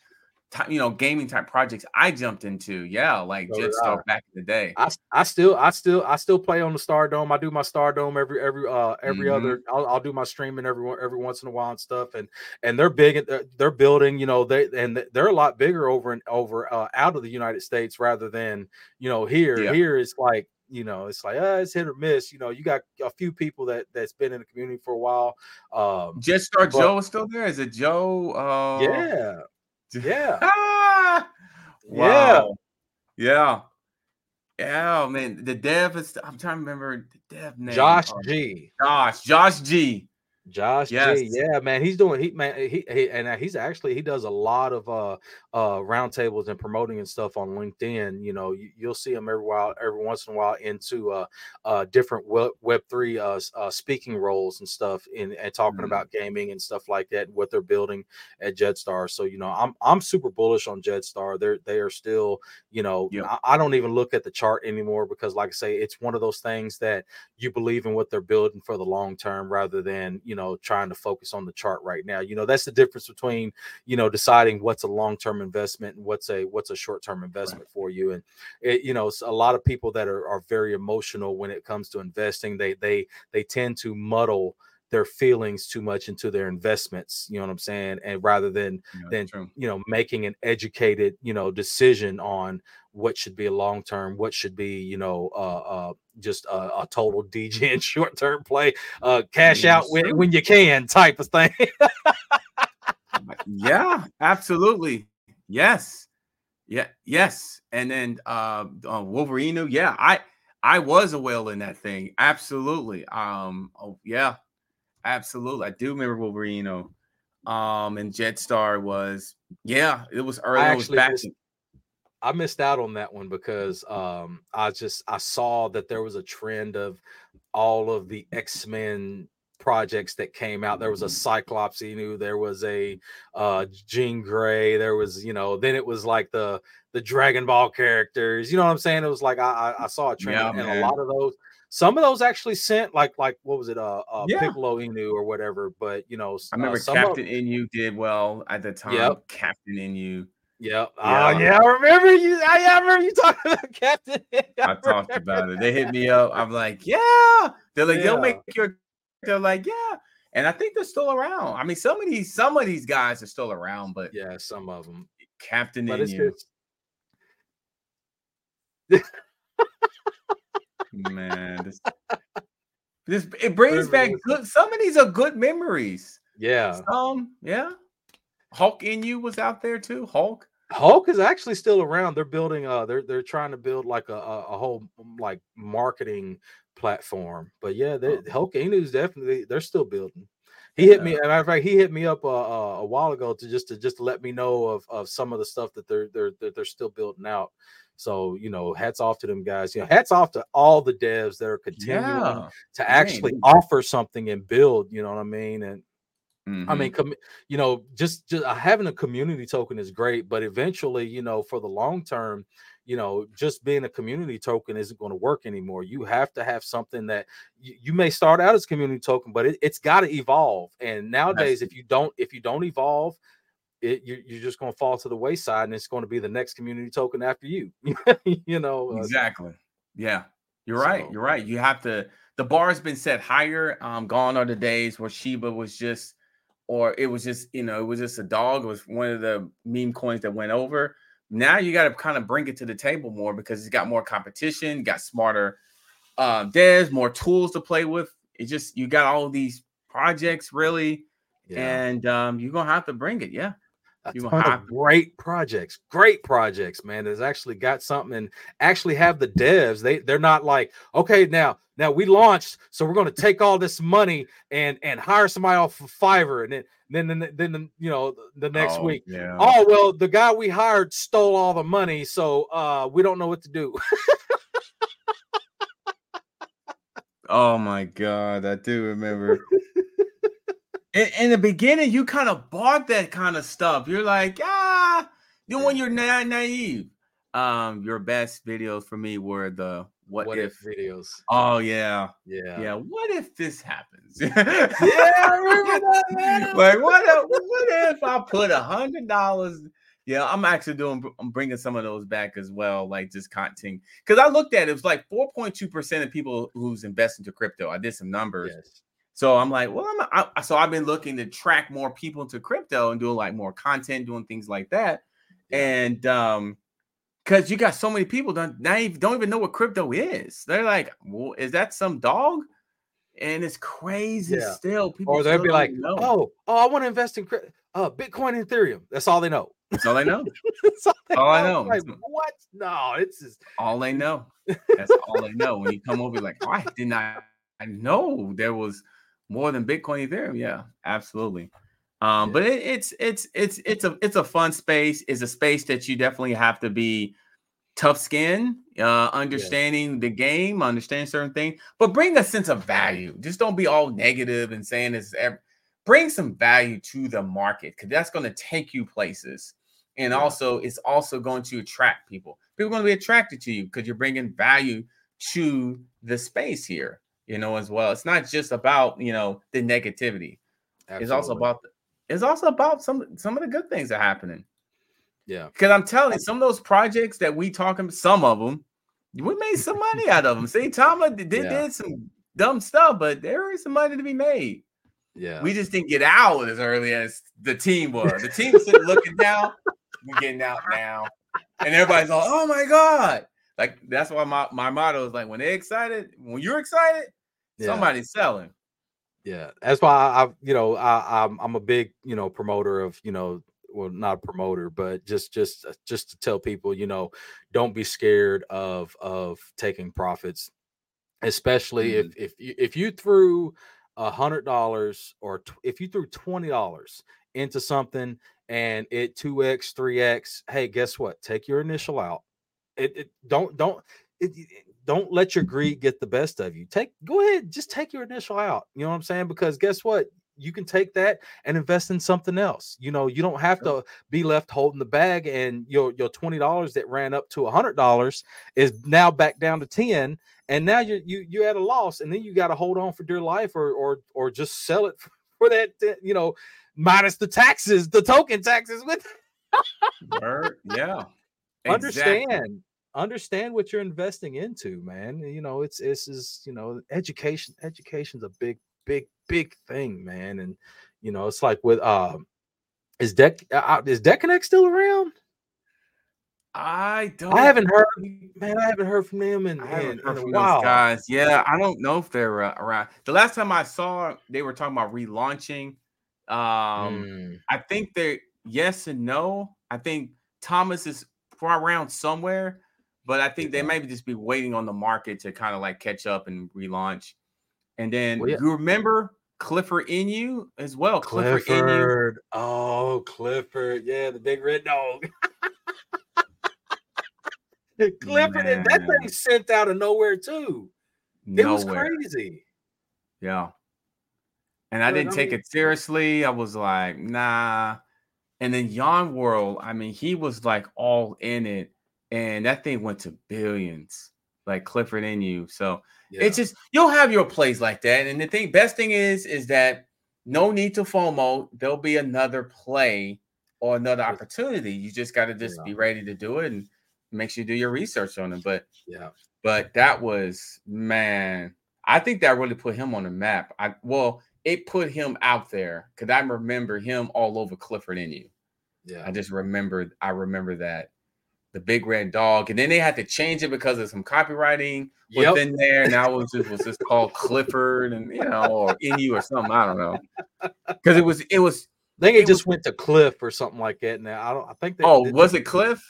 ty- you know, gaming type projects I jumped into. Yeah, like so Jetstar back in the day. I, I still, I still, I still play on the Stardome. I do my Stardome every, every, uh, every mm-hmm. other. I'll, I'll do my streaming every, every once in a while and stuff. And and they're big. They're, they're building. You know, they and they're a lot bigger over and over uh, out of the United States rather than you know here. Yeah. Here it's like. You know, it's like, uh, it's hit or miss. You know, you got a few people that that's been in the community for a while. Um, Jetstar Joe is still there. Is it Joe? Uh, yeah, yeah, ah! Wow. yeah, yeah, yeah. Man, the dev is. I'm trying to remember the dev name. Josh oh, G. Josh. Josh G. Josh yes. G, yeah, man, he's doing he man he, he and he's actually he does a lot of uh uh roundtables and promoting and stuff on LinkedIn. You know, you, you'll see him every while, every once in a while into uh uh different web web three uh, uh speaking roles and stuff in and talking mm-hmm. about gaming and stuff like that, what they're building at Jetstar. So you know, I'm I'm super bullish on Jetstar. They're they are still you know yep. I, I don't even look at the chart anymore because like I say, it's one of those things that you believe in what they're building for the long term rather than you. know trying to focus on the chart right now. You know, that's the difference between you know deciding what's a long-term investment and what's a what's a short-term investment right. for you. And it, you know, a lot of people that are, are very emotional when it comes to investing, they they they tend to muddle their feelings too much into their investments, you know what I'm saying? And rather than yeah, than true. you know making an educated you know decision on what should be a long term, what should be you know uh, uh just a, a total degen short term play, uh cash yes, out when, when you can type of thing. yeah, absolutely, yes, yeah, yes. And then uh, uh Wolverine, yeah, I I was a whale in that thing, absolutely. Um, oh yeah. Absolutely. I do remember Wolverine. Um, and Jetstar was, yeah, it was early. I, actually, it was back. I missed out on that one because um, I just, I saw that there was a trend of all of the X-Men projects that came out. There was a Cyclops Inu, there was a uh Jean Grey, there was you know then it was like the the Dragon Ball characters, you know what I'm saying? It was like I I saw a trend yeah, and man. a lot of those, some of those actually sent like like what was it uh, uh yeah. Piccolo Inu or whatever, but you know I remember uh, Captain of, Inu did well at the time. Yep. Captain Inu. Yep. Yeah. Oh yeah, I remember you. I, I remember you talking about Captain. I, I talked about it. They hit me up. I'm like, yeah. They're like, yeah. they'll make your They're like, yeah, and I think they're still around. I mean, some of these, some of these guys are still around, but yeah, some of them. Captain Inu, man, this, this it brings back good. Some of these are good memories. Yeah. Um, yeah. Hulk Inu was out there too. Hulk. Hulk is actually still around. They're building uh they're they're trying to build like a a, a whole like marketing platform. But yeah, they, oh. Hulk Inu's definitely they're still building. He hit yeah. me. As a matter of fact, he hit me up a, a while ago to just to just let me know of, of some of the stuff that they're they're that they're still building out. So you know, hats off to them guys. You know, hats off to all the devs that are continuing yeah. to actually Man. offer something and build. You know what I mean? And mm-hmm. I mean, com- you know, just just having a community token is great, but eventually, you know, for the long term. You know, just being a community token isn't going to work anymore. You have to have something that you, you may start out as community token, but it, it's got to evolve. And nowadays, if you don't, if you don't evolve, it, you're, you're just going to fall to the wayside, and it's going to be the next community token after you. You know, exactly. Yeah, you're so, right. You're right. You have to. The bar has been set higher. Um, gone are the days where Shiba was just, or it was just, you know, it was just a dog. It was one of the meme coins that went over. Now you got to kind of bring it to the table more because it's got more competition, got smarter uh, devs, more tools to play with. It just you got all these projects really, yeah. and um, you're gonna have to bring it. Yeah, you gonna have to. Great projects, great projects, man. That's actually got something and actually have the devs. They they're not like okay now. Now we launched, so we're going to take all this money and, and hire somebody off of Fiverr, and then then then, then you know the next oh, week. Yeah. Oh well, the guy we hired stole all the money, so uh, we don't know what to do. Oh my God, I do remember. in, in the beginning, you kind of bought that kind of stuff. You're like, ah, you know, when you're na- naive. Um, your best videos for me were the. What, what if, if videos? Oh yeah, yeah, yeah. What if this happens? Yeah, I remember that, man. Like what if? What if I put a hundred dollars? Yeah, I'm actually doing. I'm bringing some of those back as well, like just content. Because I looked at it, it was like four point two percent of people who's investing to crypto. I did some numbers, yes. so I'm like, well, I'm. A, I, so I've been looking to track more people to crypto and doing like more content, doing things like that, and um. Because you got so many people don't, naive, don't even know what crypto is. They're like, well, is that some dog? And it's crazy yeah. still. People or they'll be like, know. oh, oh, I want to invest in crypto, uh, Bitcoin and Ethereum. That's all they know. That's all they know. That's all, they all know. I know. Like, what? No, it's just. All they know. That's all they know. When you come over, you're like, oh, I did not I know there was more than Bitcoin and Ethereum. Yeah, absolutely. Um, yeah. But it, it's it's it's it's a it's a fun space. It's a space that you definitely have to be tough skin, uh, understanding yeah. the game, understanding certain things, but bring a sense of value. Just don't be all negative and saying this. Every, bring some value to the market because that's going to take you places, and yeah. also it's also going to attract people. People are going to be attracted to you because you're bringing value to the space here, you know, as well. It's not just about you know the negativity. Absolutely. It's also about the, It's also about some some of the good things that are happening. Yeah. Because I'm telling you, some of those projects that we talking, some of them, we made some money out of them. Saitama did, yeah. did some dumb stuff, but there is some money to be made. Yeah. We just didn't get out as early as the team was. The team was sitting looking down. We're getting out now. And everybody's all, oh, my God. Like, that's why my, my motto is like, when they're excited, when you're excited, yeah. somebody's selling. Yeah, that's why I, you know, I, I'm I'm a big, you know, promoter of, you know, well, not a promoter, but just just just to tell people, you know, don't be scared of of taking profits, especially mm-hmm. if if you, if you threw a hundred dollars or t- if you threw twenty dollars into something and it two X, three X. Hey, guess what? Take your initial out. It, it don't don't. It, don't let your greed get the best of you. Take, go ahead, just take your initial out. You know what I'm saying? Because guess what? You can take that and invest in something else. You know, you don't have to be left holding the bag, and your your twenty dollars that ran up to one hundred dollars is now back down to ten, and now you're you you're at a loss, and then you got to hold on for dear life, or or or just sell it for that. You know, minus the taxes, the token taxes with. Yeah, understand. Exactly. Understand what you're investing into, man. You know, it's it's is you know, education. Education's a big, big, big thing, man. And you know, it's like with um, is Deck uh, is DeckConnect still around? I don't. I haven't heard, man. I haven't heard from them in, I in, heard in a while, guys. Yeah, I don't know if they're uh, around. The last time I saw, they were talking about relaunching. Um, mm. I think they're yes and no. I think Thomas is around somewhere, but I think yeah. they might just be waiting on the market to kind of like catch up and relaunch. And then well, yeah. you remember Clifford Inu as well. Clifford, Clifford. Inu. Oh, Clifford. Yeah, the big red dog. Clifford, Man. And that thing sent out of nowhere too. It nowhere. was crazy. Yeah. And I didn't take it seriously. I was like, nah. And then Yon World, I mean, he was like all in it. And that thing went to billions, like Clifford Inu. So yeah. it's just, you'll have your plays like that. And the thing, best thing is, is that no need to FOMO. There'll be another play or another opportunity. You just got to just yeah. be ready to do it and make sure you do your research on it. But yeah, but that was, man, I think that really put him on the map. I well. It put him out there because I remember him all over Clifford Inu. Yeah, I just remembered. I remember that the big red dog, and then they had to change it because of some copywriting yep. within there. And I was just was just called Clifford, and you know, or Inu or something. I don't know because it was it was. I think it, it just was, went to Cliff or something like that. Now I don't. I think. They, oh, they, was they, it Cliff?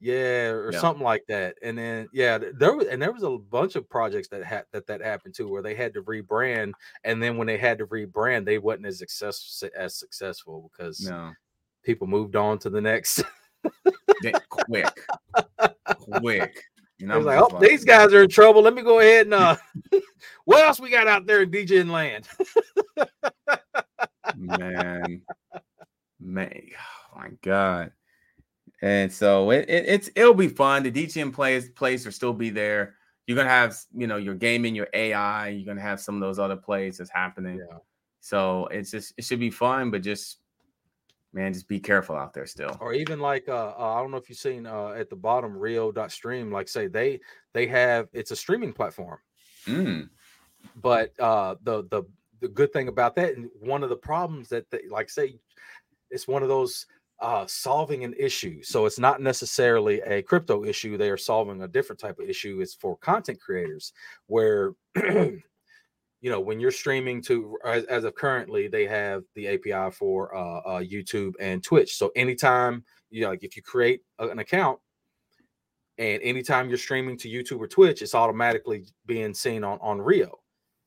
Yeah, or yeah. something like that. And then yeah, there was and there was a bunch of projects that had that that happened too, where they had to rebrand, and then when they had to rebrand, they wasn't as success, as successful because no. people moved on to the next. quick, quick. And I was like, oh, like, these guys are in trouble. Let me go ahead and uh, what else we got out there in D J land? Man, man, oh my God. And so it, it it's it'll be fun. The D G M plays plays will still be there. You're gonna have you know your gaming, your A I. You're gonna have some of those other plays that's happening. Yeah. So it's just it should be fun, but just man, just be careful out there still. Or even like uh, uh I don't know if you've seen uh at the bottom Rio dot stream. Like say they they have it's a streaming platform. Mm. But uh the the the good thing about that, and one of the problems that they, like say it's one of those. Uh, solving an issue. So it's not necessarily a crypto issue. They are solving a different type of issue. It's for content creators where, you know, when you're streaming to, as, as of currently, they have the A P I for uh, uh, YouTube and Twitch. So anytime, you know, like if you create a, an account and anytime you're streaming to YouTube or Twitch, it's automatically being seen on, on Rio.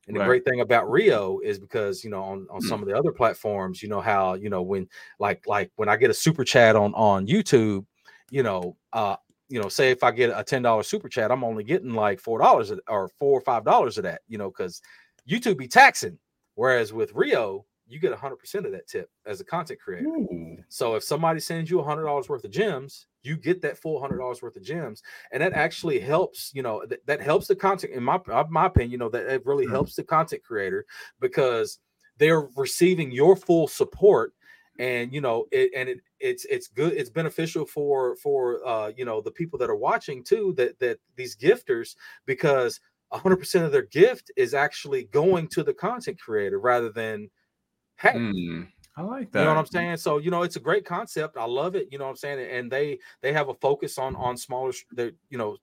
And right. the great thing about Rio is because, you know, on, on some of the other platforms, you know, how, you know, when like like when I get a super chat on on YouTube, you know, uh, you know, say if I get a ten dollar super chat, I'm only getting like four dollars or four or five dollars of that, you know, because YouTube be taxing. Whereas with Rio, you get one hundred percent of that tip as a content creator. Ooh. So if somebody sends you one hundred dollars worth of gems, you get that full one hundred dollars worth of gems, and that actually helps, you know, th- that helps the content, in my my opinion, you know, that it really mm-hmm. helps the content creator because they're receiving your full support, and, you know, it, and it, it's it's good, it's beneficial for, for uh you know, the people that are watching too, that, that these gifters, because one hundred percent of their gift is actually going to the content creator rather than, hey, mm. I like that. You know what I'm saying? So, you know, it's a great concept. I love it. You know what I'm saying? And they they have a focus on on smaller, they're, you know,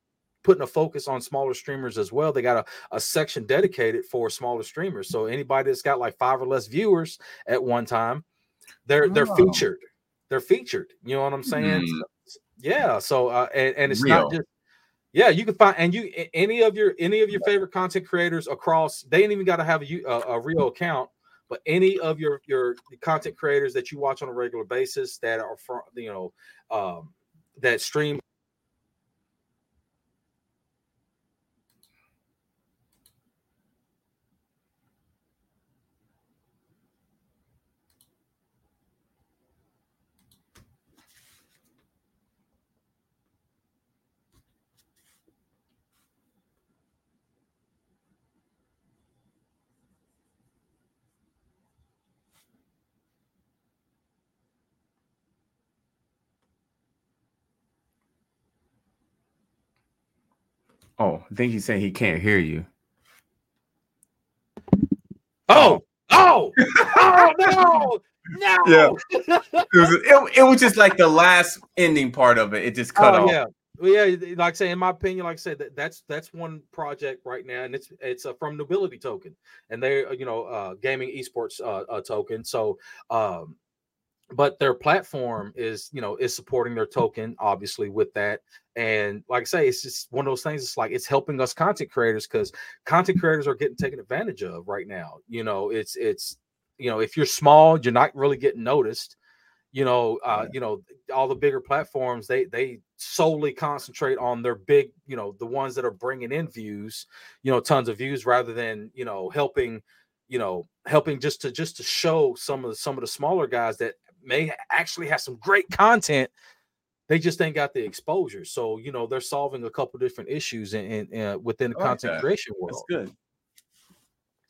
putting a focus on smaller streamers as well. They got a, a section dedicated for smaller streamers. So anybody that's got like five or less viewers at one time, they're oh. they're featured. They're featured. You know what I'm saying? Mm. So, yeah. So uh, and, and it's Real. not just yeah, you can find and you any of your any of your favorite content creators across. They ain't even got to have a a, a Rio account. But any of your, your content creators that you watch on a regular basis that are from, you know, um, that stream. Oh, I think he's saying he can't hear you. Oh, oh, oh, no, no. Yeah. It was, it, it was just like the last ending part of it. It just cut oh, off. Yeah. Well, yeah, like I say, in my opinion, like I said, that, that's that's one project right now, and it's it's a From Nobility token, and they're you know uh, gaming esports uh, uh, token. So, um, but their platform is you know is supporting their token, obviously, with that. And like I say, it's just one of those things. It's like it's helping us content creators, because content creators are getting taken advantage of right now. You know, it's it's you know if you're small, you're not really getting noticed. You know, uh, yeah. you know, all the bigger platforms, they they solely concentrate on their big, you know, the ones that are bringing in views, you know, tons of views, rather than, you know, helping, you know, helping just to just to show some of the, some of the smaller guys that may actually have some great content. They just ain't got the exposure. So, you know, they're solving a couple different issues in, in, in within the oh, content okay. creation world. That's good.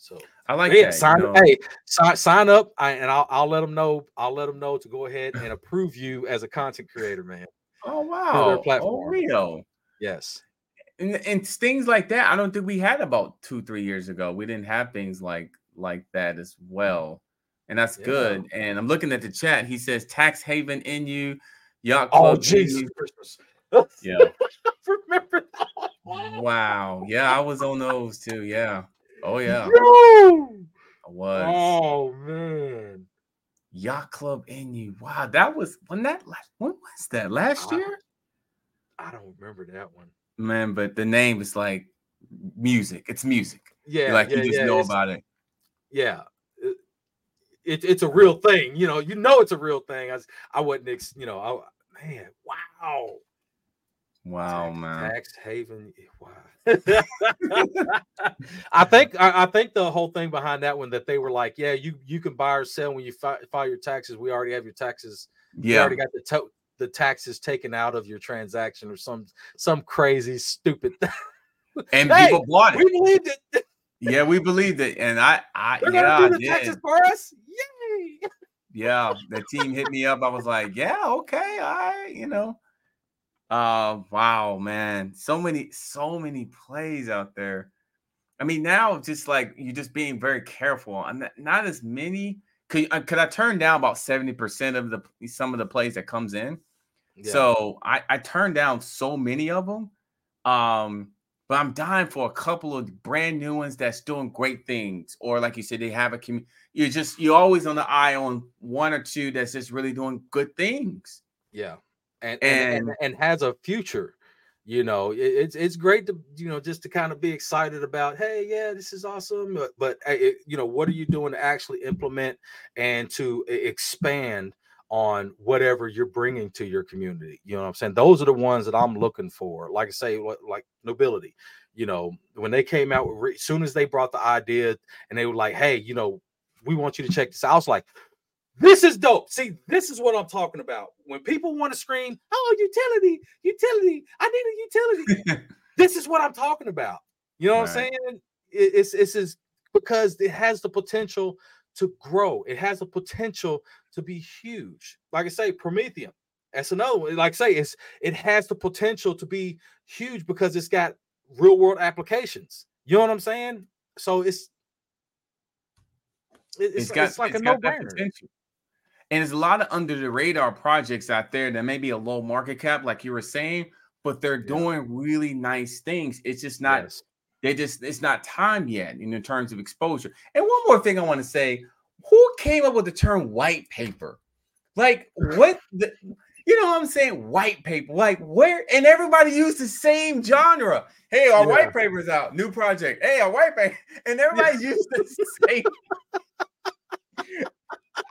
So I like yeah, that. Sign, you know. Hey, sign, sign up, I, and I'll I'll let them know. I'll let them know to go ahead and approve you as a content creator, man. Oh wow! Oh, real. Yes. And and things like that, I don't think we had about two three years ago. We didn't have things like like that as well, and that's yeah. good. And I'm looking at the chat. He says tax haven in you, yacht club. Oh Jesus! Yeah. Remember that? Wow. Yeah, I was on those too. Yeah. Oh yeah, no. I was. Oh man, Yacht Club in you. Wow, that was when that last, when was that last year? I don't remember that one, man. But the name is like music. It's music. Yeah, like yeah, you just yeah, know about it. Yeah, it, it, it's a real thing. You know, you know it's a real thing. I I wasn't, you know, I man, wow. Wow, tax, man! Tax haven. Wow. I think I, I think the whole thing behind that one, that they were like, yeah, you, you can buy or sell when you fi- file your taxes. We already have your taxes. Yeah, we already got the to- the taxes taken out of your transaction, or some some crazy stupid thing. And hey, people bought it. We believed it. Yeah, we believed it, and I, I They're yeah, gonna do the I taxes for us. Yay! Yeah, the team hit me up. I was like, yeah, okay, all right, you know. Uh wow, man. So many, so many plays out there. I mean, now just like you're just being very careful. I'm not, not as many. Could, could I turn down about seventy percent of the some of the plays that comes in? Yeah. So I, I turned down so many of them. Um, but I'm dying for a couple of brand new ones that's doing great things, or like you said, they have a community. You're just you're always on the eye on one or two that's just really doing good things. Yeah. And and, and and has a future, you know. It, it's it's great to you know just to kind of be excited about. Hey, yeah, this is awesome. But, but it, you know, what are you doing to actually implement and to expand on whatever you're bringing to your community? You know what I'm saying? Those are the ones that I'm looking for. Like I say, like Nobility. You know, when they came out, as soon as they brought the idea and they were like, hey, you know, we want you to check this out. I was like, this is dope. See, this is what I'm talking about. When people want to scream, oh, utility, utility, I need a utility. This is what I'm talking about. You know All what right. I'm saying? It, it's, it's it's because it has the potential to grow. It has the potential to be huge. Like I say, Prometheum, that's another one. Like I say, it's, it has the potential to be huge because it's got real world applications. You know what I'm saying? So it's, it's, it's, got, it's like it's a no-brainer. And there's a lot of under the radar projects out there that may be a low market cap, like you were saying, but they're yeah. doing really nice things. It's just not, yes. they just, it's not time yet in terms of exposure. And one more thing I want to say, who came up with the term white paper? Like what, the, you know what I'm saying? White paper, like where, and everybody used the same genre. Hey, our yeah. white paper's out, new project. Hey, our white paper. And everybody yeah. used the same.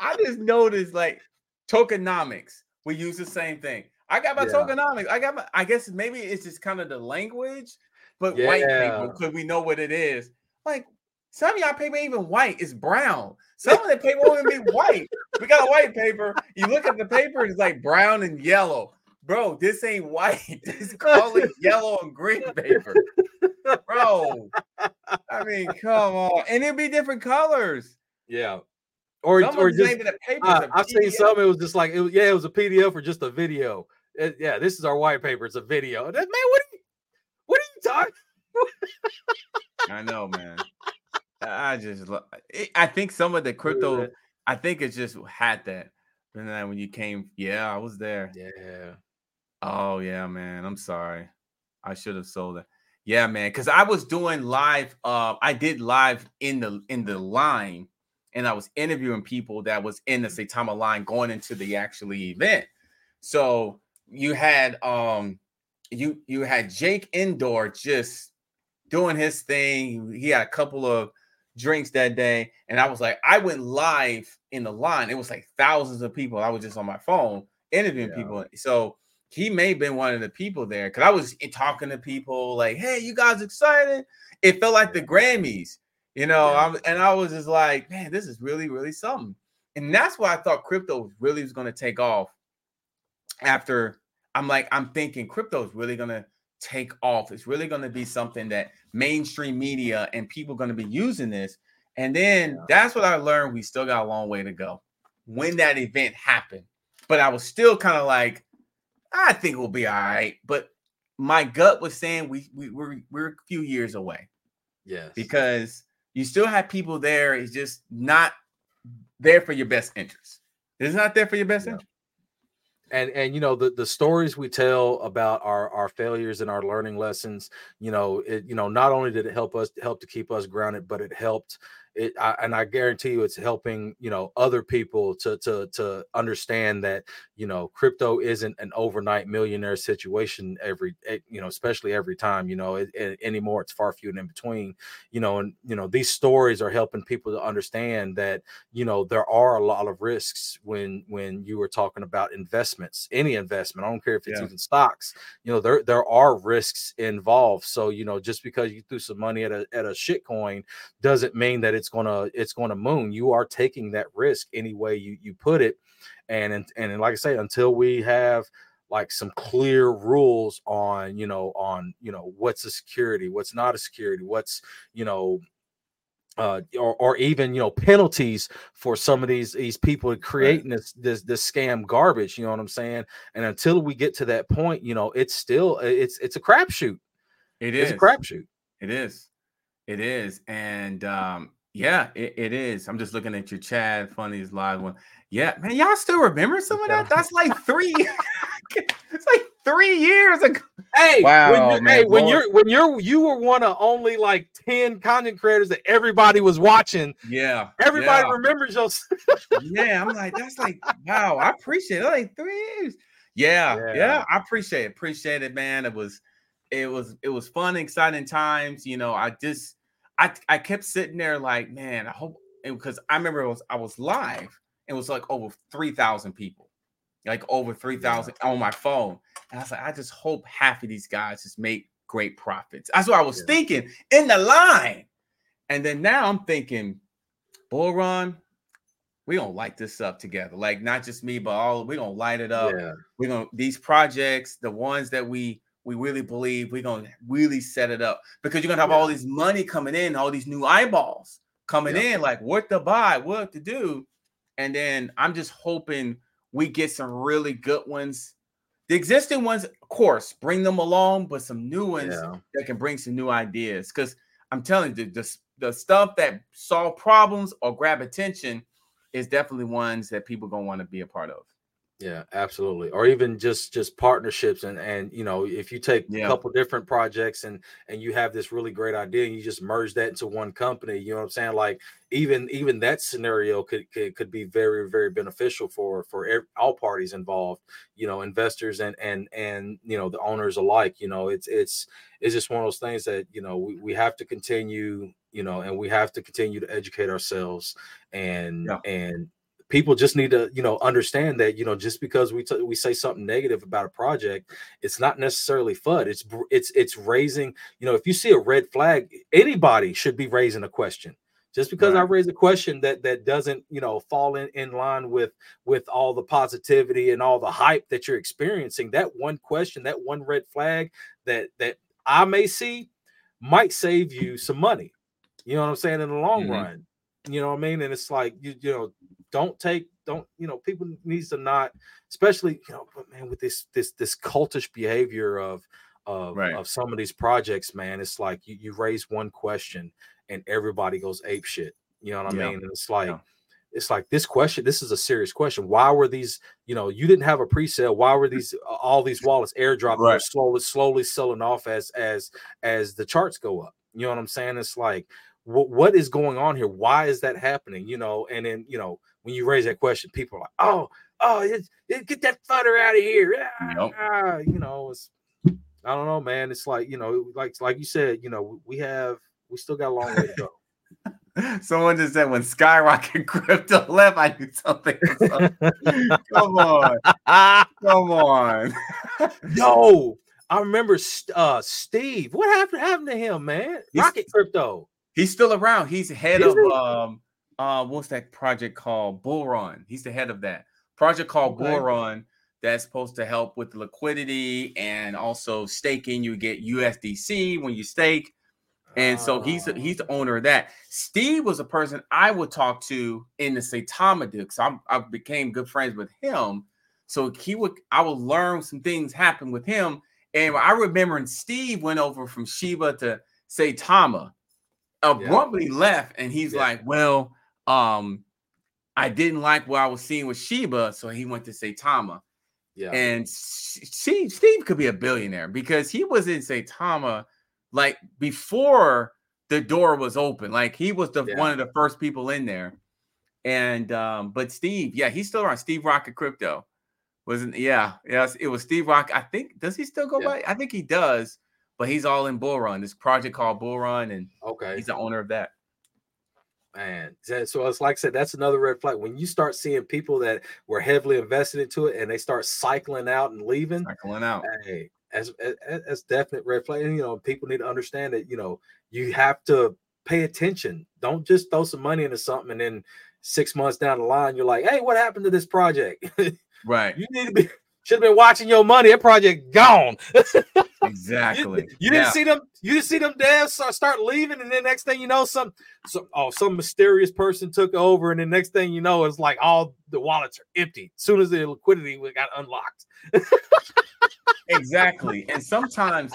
I just noticed like tokenomics, we use the same thing. I got my yeah. tokenomics. I got my, I guess maybe it's just kind of the language, but yeah. white people, because we know what it is. Like some of y'all paper even white is brown. Some of the paper won't even be white. We got a white paper. You look at the paper, it's like brown and yellow. Bro, this ain't white. This call it yellow and green paper. Bro, I mean, come on. And it'd be different colors. Yeah. Or, or just, uh, I've seen some. It was just like, it was, yeah, it was a P D F or just a video. It, yeah, this is our white paper. It's a video. That, man, what are you, what are you talking? I know, man. I just, I think some of the crypto, yeah. I think it just had that. And then when you came, yeah, I was there. Yeah, Oh yeah, man. I'm sorry. I should have sold it. Yeah, man. Because I was doing live. Uh, I did live in the in the line, and I was interviewing people that was in the Saitama line going into the actually event. So you had um, you you had Jake indoor just doing his thing. He had a couple of drinks that day, and I was like, I went live in the line. It was like thousands of people. I was just on my phone interviewing yeah. people. So he may have been one of the people there, because I was talking to people like, hey, you guys excited? It felt like the Grammys, you know, yeah. I'm, and I was just like, man, this is really, really something. And that's why I thought crypto really was going to take off after. I'm like, I'm thinking crypto is really going to take off. It's really going to be something that mainstream media and people are going to be using this. And then yeah. that's what I learned. We still got a long way to go when that event happened. But I was still kind of like, I think we'll be all right, but my gut was saying we we we're, we're a few years away. Yes, because you still have people there. It's just not there for your best interest. It's not there for your best yeah. interest. And and you know the, the stories we tell about our, our failures and our learning lessons. You know it. You know not only did it help us help to keep us grounded, but it helped. It, I, and I guarantee you, it's helping you know other people to to to understand that you know crypto isn't an overnight millionaire situation every you know especially every time you know it, it, anymore. It's far few and in between, you know and you know these stories are helping people to understand that you know there are a lot of risks when when you were talking about investments, any investment. I don't care if it's yeah. even stocks. You know there there are risks involved. So you know just because you threw some money at a at a shitcoin doesn't mean that it's It's gonna it's gonna moon. You are taking that risk any way you you put it, and and and like I say, until we have like some clear rules on you know on you know what's a security, what's not a security, what's you know. Uh, or, or even, you know, penalties for some of these these people creating right. this this this scam garbage. You know what I'm saying? And until we get to that point, you know, it's still it's it's a crapshoot. It is it's a crapshoot. It is. It is. And um yeah, it, it is. I'm just looking at your Chad Funnies live one. Yeah, man, y'all still remember some of that? That's like three. It's like three years ago. Hey, wow, when you're, man, hey, when you're when you're you were one of only like ten content creators that everybody was watching. Yeah, everybody yeah. remembers your. Yeah, I'm like that's like wow. I appreciate it. Like three years. Yeah, yeah, yeah, I appreciate it. Appreciate it, man. It was, it was, it was fun, exciting times. You know, I just. I, I kept sitting there like, man, I hope, because I remember it was, I was live and it was like over three thousand people, like over three thousand yeah. on my phone. And I was like, I just hope half of these guys just make great profits. That's what I was yeah. thinking in the line. And then now I'm thinking, Bull Run, we gonna light this up together. Like not just me, but all, we gonna light it up. Yeah. We're gonna, these projects, the ones that we We really believe we're going to really set it up, because you're going to have yeah. all this money coming in, all these new eyeballs coming yeah. in, like what to buy, what to do. And then I'm just hoping we get some really good ones. The existing ones, of course, bring them along, but some new ones yeah. that can bring some new ideas. Because I'm telling you, the, the, the stuff that solve problems or grab attention is definitely ones that people are going to want to be a part of. Yeah, absolutely. Or even just just partnerships. And, and you know, if you take yeah. a couple different projects and and you have this really great idea and you just merge that into one company, you know what I'm saying? Like even even that scenario could could, could be very, very beneficial for for every, all parties involved, you know, investors and and and, you know, the owners alike. You know, it's it's it's just one of those things that, you know, we, we have to continue, you know, and we have to continue to educate ourselves and yeah. and. People just need to, you know, understand that, you know, just because we t- we say something negative about a project, it's not necessarily F U D. It's it's it's raising, you know, if you see a red flag, anybody should be raising a question. Just because right. I raise a question that that doesn't, you know, fall in, in line with with all the positivity and all the hype that you're experiencing, that one question, that one red flag that that I may see might save you some money. You know what I'm saying? In the long mm-hmm. run, you know what I mean? And it's like, you, you know, Don't take, don't, you know, people needs to not, especially, you know, but man, with this, this, this cultish behavior of, of, right. of some of these projects, man, it's like you, you raise one question and everybody goes ape shit. You know what I yeah. mean? And it's like, yeah. it's like this question, this is a serious question. Why were these, you know, you didn't have a pre-sale. Why were these, all these wallets airdropping, right, slowly, slowly selling off as, as, as the charts go up? You know what I'm saying? It's like, what, what is going on here? Why is that happening? You know, and then, you know, when you raise that question, people are like, oh, oh, it, it, get that flutter out of here. Nope. Ah, you know, it's, I don't know, man. It's like, you know, like, like you said, you know, we have, we still got a long way to go. Someone just said when Skyrocket Crypto left, I knew something. Come on. Come on. Yo, I remember uh, Steve. What happened, happened to him, man? He's, Rocket Crypto. He's still around. He's head Is of it? um uh what's that project called? Bullrun. He's the head of that project called okay. Bullrun that's supposed to help with liquidity and also staking. You get U S D C when you stake. And so he's he's the owner of that. Steve was a person I would talk to in the Saitama Duke. So I'm, I became good friends with him. So he would I would learn some things happen with him. And I remember when Steve went over from Shiba to Saitama, abruptly yeah. left, and he's yeah. like, "Well, um, I didn't like what I was seeing with Shiba, so he went to Saitama." Yeah. And Steve Steve could be a billionaire because he was in Saitama. Like before the door was open, like he was the yeah. one of the first people in there. And um, but Steve, yeah, he's still around. Steve Rocket Crypto wasn't, yeah, yes, it was Steve Rock. I think does he still go yeah. by? I think he does, but he's all in Bullrun, this project called Bullrun, and okay, he's the owner of that. Man, so it's like I said, that's another red flag. When you start seeing people that were heavily invested into it and they start cycling out and leaving, cycling out. Hey. As, as as definite red flag, and, you know, people need to understand that, you know, you have to pay attention. Don't just throw some money into something and then six months down the line you're like, hey, what happened to this project? Right. You need to be should have been watching your money. That project gone. Exactly. you, you yeah. didn't see them. You didn't see them devs start leaving, and then next thing you know, some some oh some mysterious person took over, and the next thing you know, it's like all the wallets are empty. As soon as the liquidity got unlocked. Exactly. And sometimes,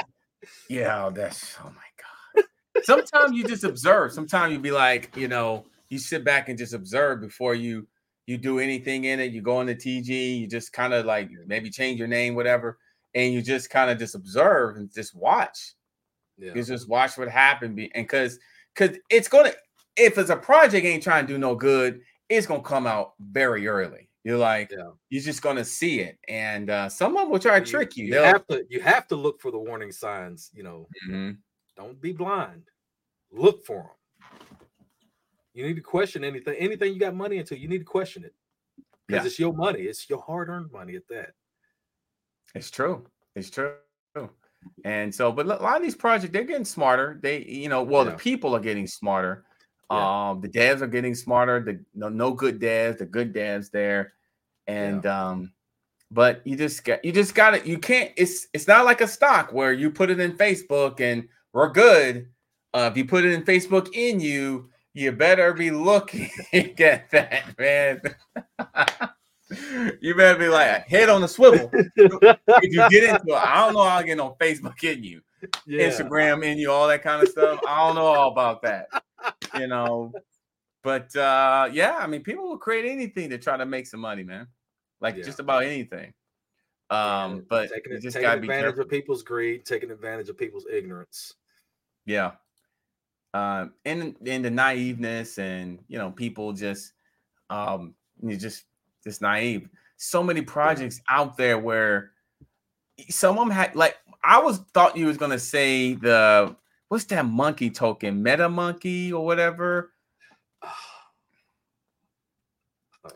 yeah, that's, oh my God. Sometimes you just observe. Sometimes you be like, you know, you sit back and just observe before you, you do anything in it. You go on the T G, you just kind of like maybe change your name, whatever. And you just kind of just observe and just watch. Yeah. You just watch what happened. And cause, cause it's going to, if it's a project ain't trying to do no good, it's going to come out very early. You're like, yeah. you're just going to see it. And uh, someone will try to you, trick you. You have to, you have to look for the warning signs, you know. Mm-hmm. Don't be blind. Look for them. You need to question anything. Anything you got money into, you need to question it. Because yeah. it's your money. It's your hard-earned money at that. It's true. It's true. And so, but a lot of these projects, they're getting smarter. They, you know, well, yeah. the people are getting smarter. Yeah. Um, the devs are getting smarter. The no, no good devs, the good devs there, and yeah. um, but you just got you just got it. You can't. It's it's not like a stock where you put it in Facebook and we're good. Uh, if you put it in Facebook in you, you better be looking at that, man. You better be like head on the swivel. If you get into it, I don't know how I get on Facebook in you, yeah. Instagram in you, all that kind of stuff. I don't know all about that. You know, but uh, yeah, I mean, people will create anything to try to make some money, man. Like yeah. just about anything. Um, yeah, but taking, just taking advantage of people's greed, taking advantage of people's ignorance. Yeah, um, and and the naiveness, and you know, people just um, you just just naive. So many projects yeah. out there where some of them had like I was thought you was gonna say the. What's that monkey token? Meta Monkey or whatever?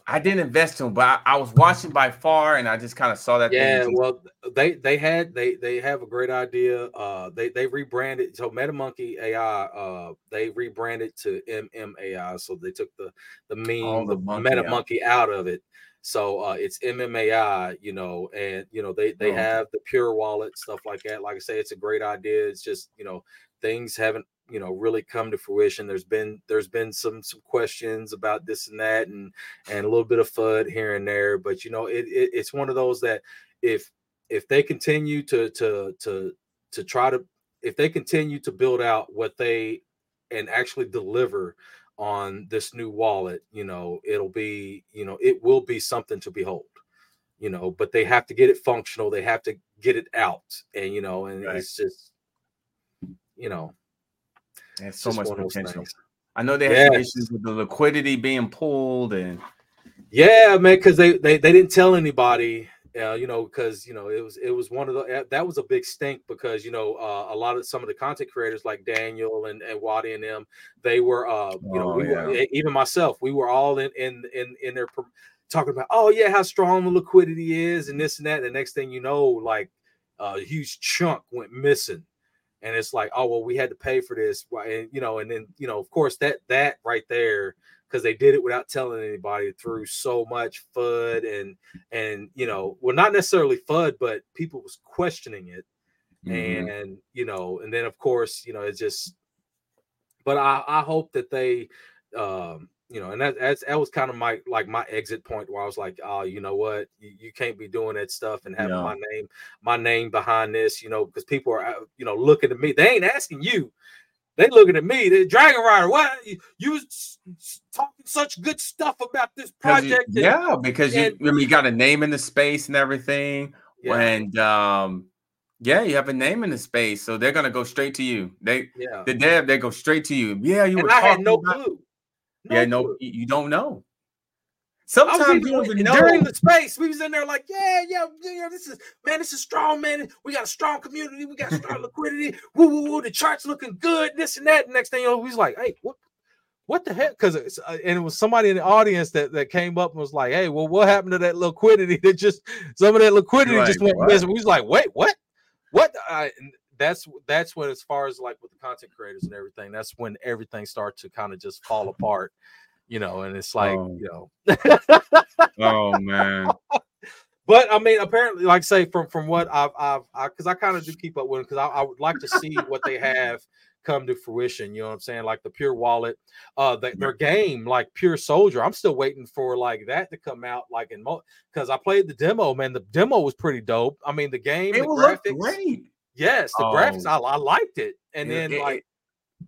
I didn't invest in, but I, I was watching by far, and I just kind of saw that. Yeah, thing. Well, they they had they they have a great idea. Uh, they they rebranded so Meta Monkey A I. Uh, they rebranded to M M A I, so they took the the meme oh, the monkey Meta out. Monkey out of it. So uh, it's M M A I, you know, and you know they they oh. have the Pure Wallet stuff like that. Like I say, it's a great idea. It's just you know. Things haven't, you know, really come to fruition. There's been there's been some some questions about this and that, and and a little bit of F U D here and there. But you know, it, it it's one of those that if if they continue to to to to try to if they continue to build out what they and actually deliver on this new wallet, you know, it'll be, you know, it will be something to behold, you know, but they have to get it functional. They have to get it out. And, you know, and right. it's just, you know, and so much potential. I know they had yeah. issues with the liquidity being pulled and. Yeah, man, because they, they, they didn't tell anybody, uh, you know, because, you know, it was it was one of the that was a big stink because, you know, uh, a lot of some of the content creators like Daniel and, and Wadi and them, they were, uh, you oh, know, we yeah. were, even myself, we were all in in in, in their talking about, oh, yeah, how strong the liquidity is and this and that. And the next thing you know, like a huge chunk went missing. And it's like, oh, well, we had to pay for this. And, you know, and then, you know, of course, that that right there. Because they did it without telling anybody through so much F U D and, and you know, well, not necessarily F U D, but people was questioning it. Mm-hmm. And, you know, and then, of course, you know, it's just, but I, I hope that they, um, you know, and that, that's, that was kind of my, like my exit point where I was like, oh, you know what, you, you can't be doing that stuff and having yeah. my name, my name behind this, you know, because people are, you know, looking at me, they ain't asking you. They looking at me, the Dragon Rider. Why you, you was talking such good stuff about this project? You, and, yeah, because and, you, I mean, you got a name in the space and everything, yeah. and um, yeah, you have a name in the space, so they're gonna go straight to you. They, yeah. the dev, they go straight to you. Yeah, you. And were I had no about, clue. No yeah, no, clue. You don't know. Sometimes you don't even know. During the space, we was in there like, yeah, yeah, yeah, this is, man, this is strong, man. We got a strong community. We got strong liquidity. Woo, woo, woo. The chart's looking good, this and that. And next thing you know, we was like, hey, what what the heck? Because uh, and it was somebody in the audience that, that came up and was like, hey, well, what happened to that liquidity? That just, some of that liquidity right, just went right. missing. We was like, wait, what? What? Uh, that's, that's when, as far as like with the content creators and everything, that's when everything starts to kind of just fall apart. You know, and it's like, oh. you know, oh man. But I mean, apparently, like I say, from from what I've I've because I, I kind of do keep up with it because I, I would like to see what they have come to fruition. You know what I'm saying? Like the Pure Wallet, uh, the, their game, like Pure Soldier. I'm still waiting for like that to come out. Like in because mo- I played the demo, man. The demo was pretty dope. I mean, the game, it the graphics, great. Yes, the oh. graphics. I, I liked it, and it, then it, like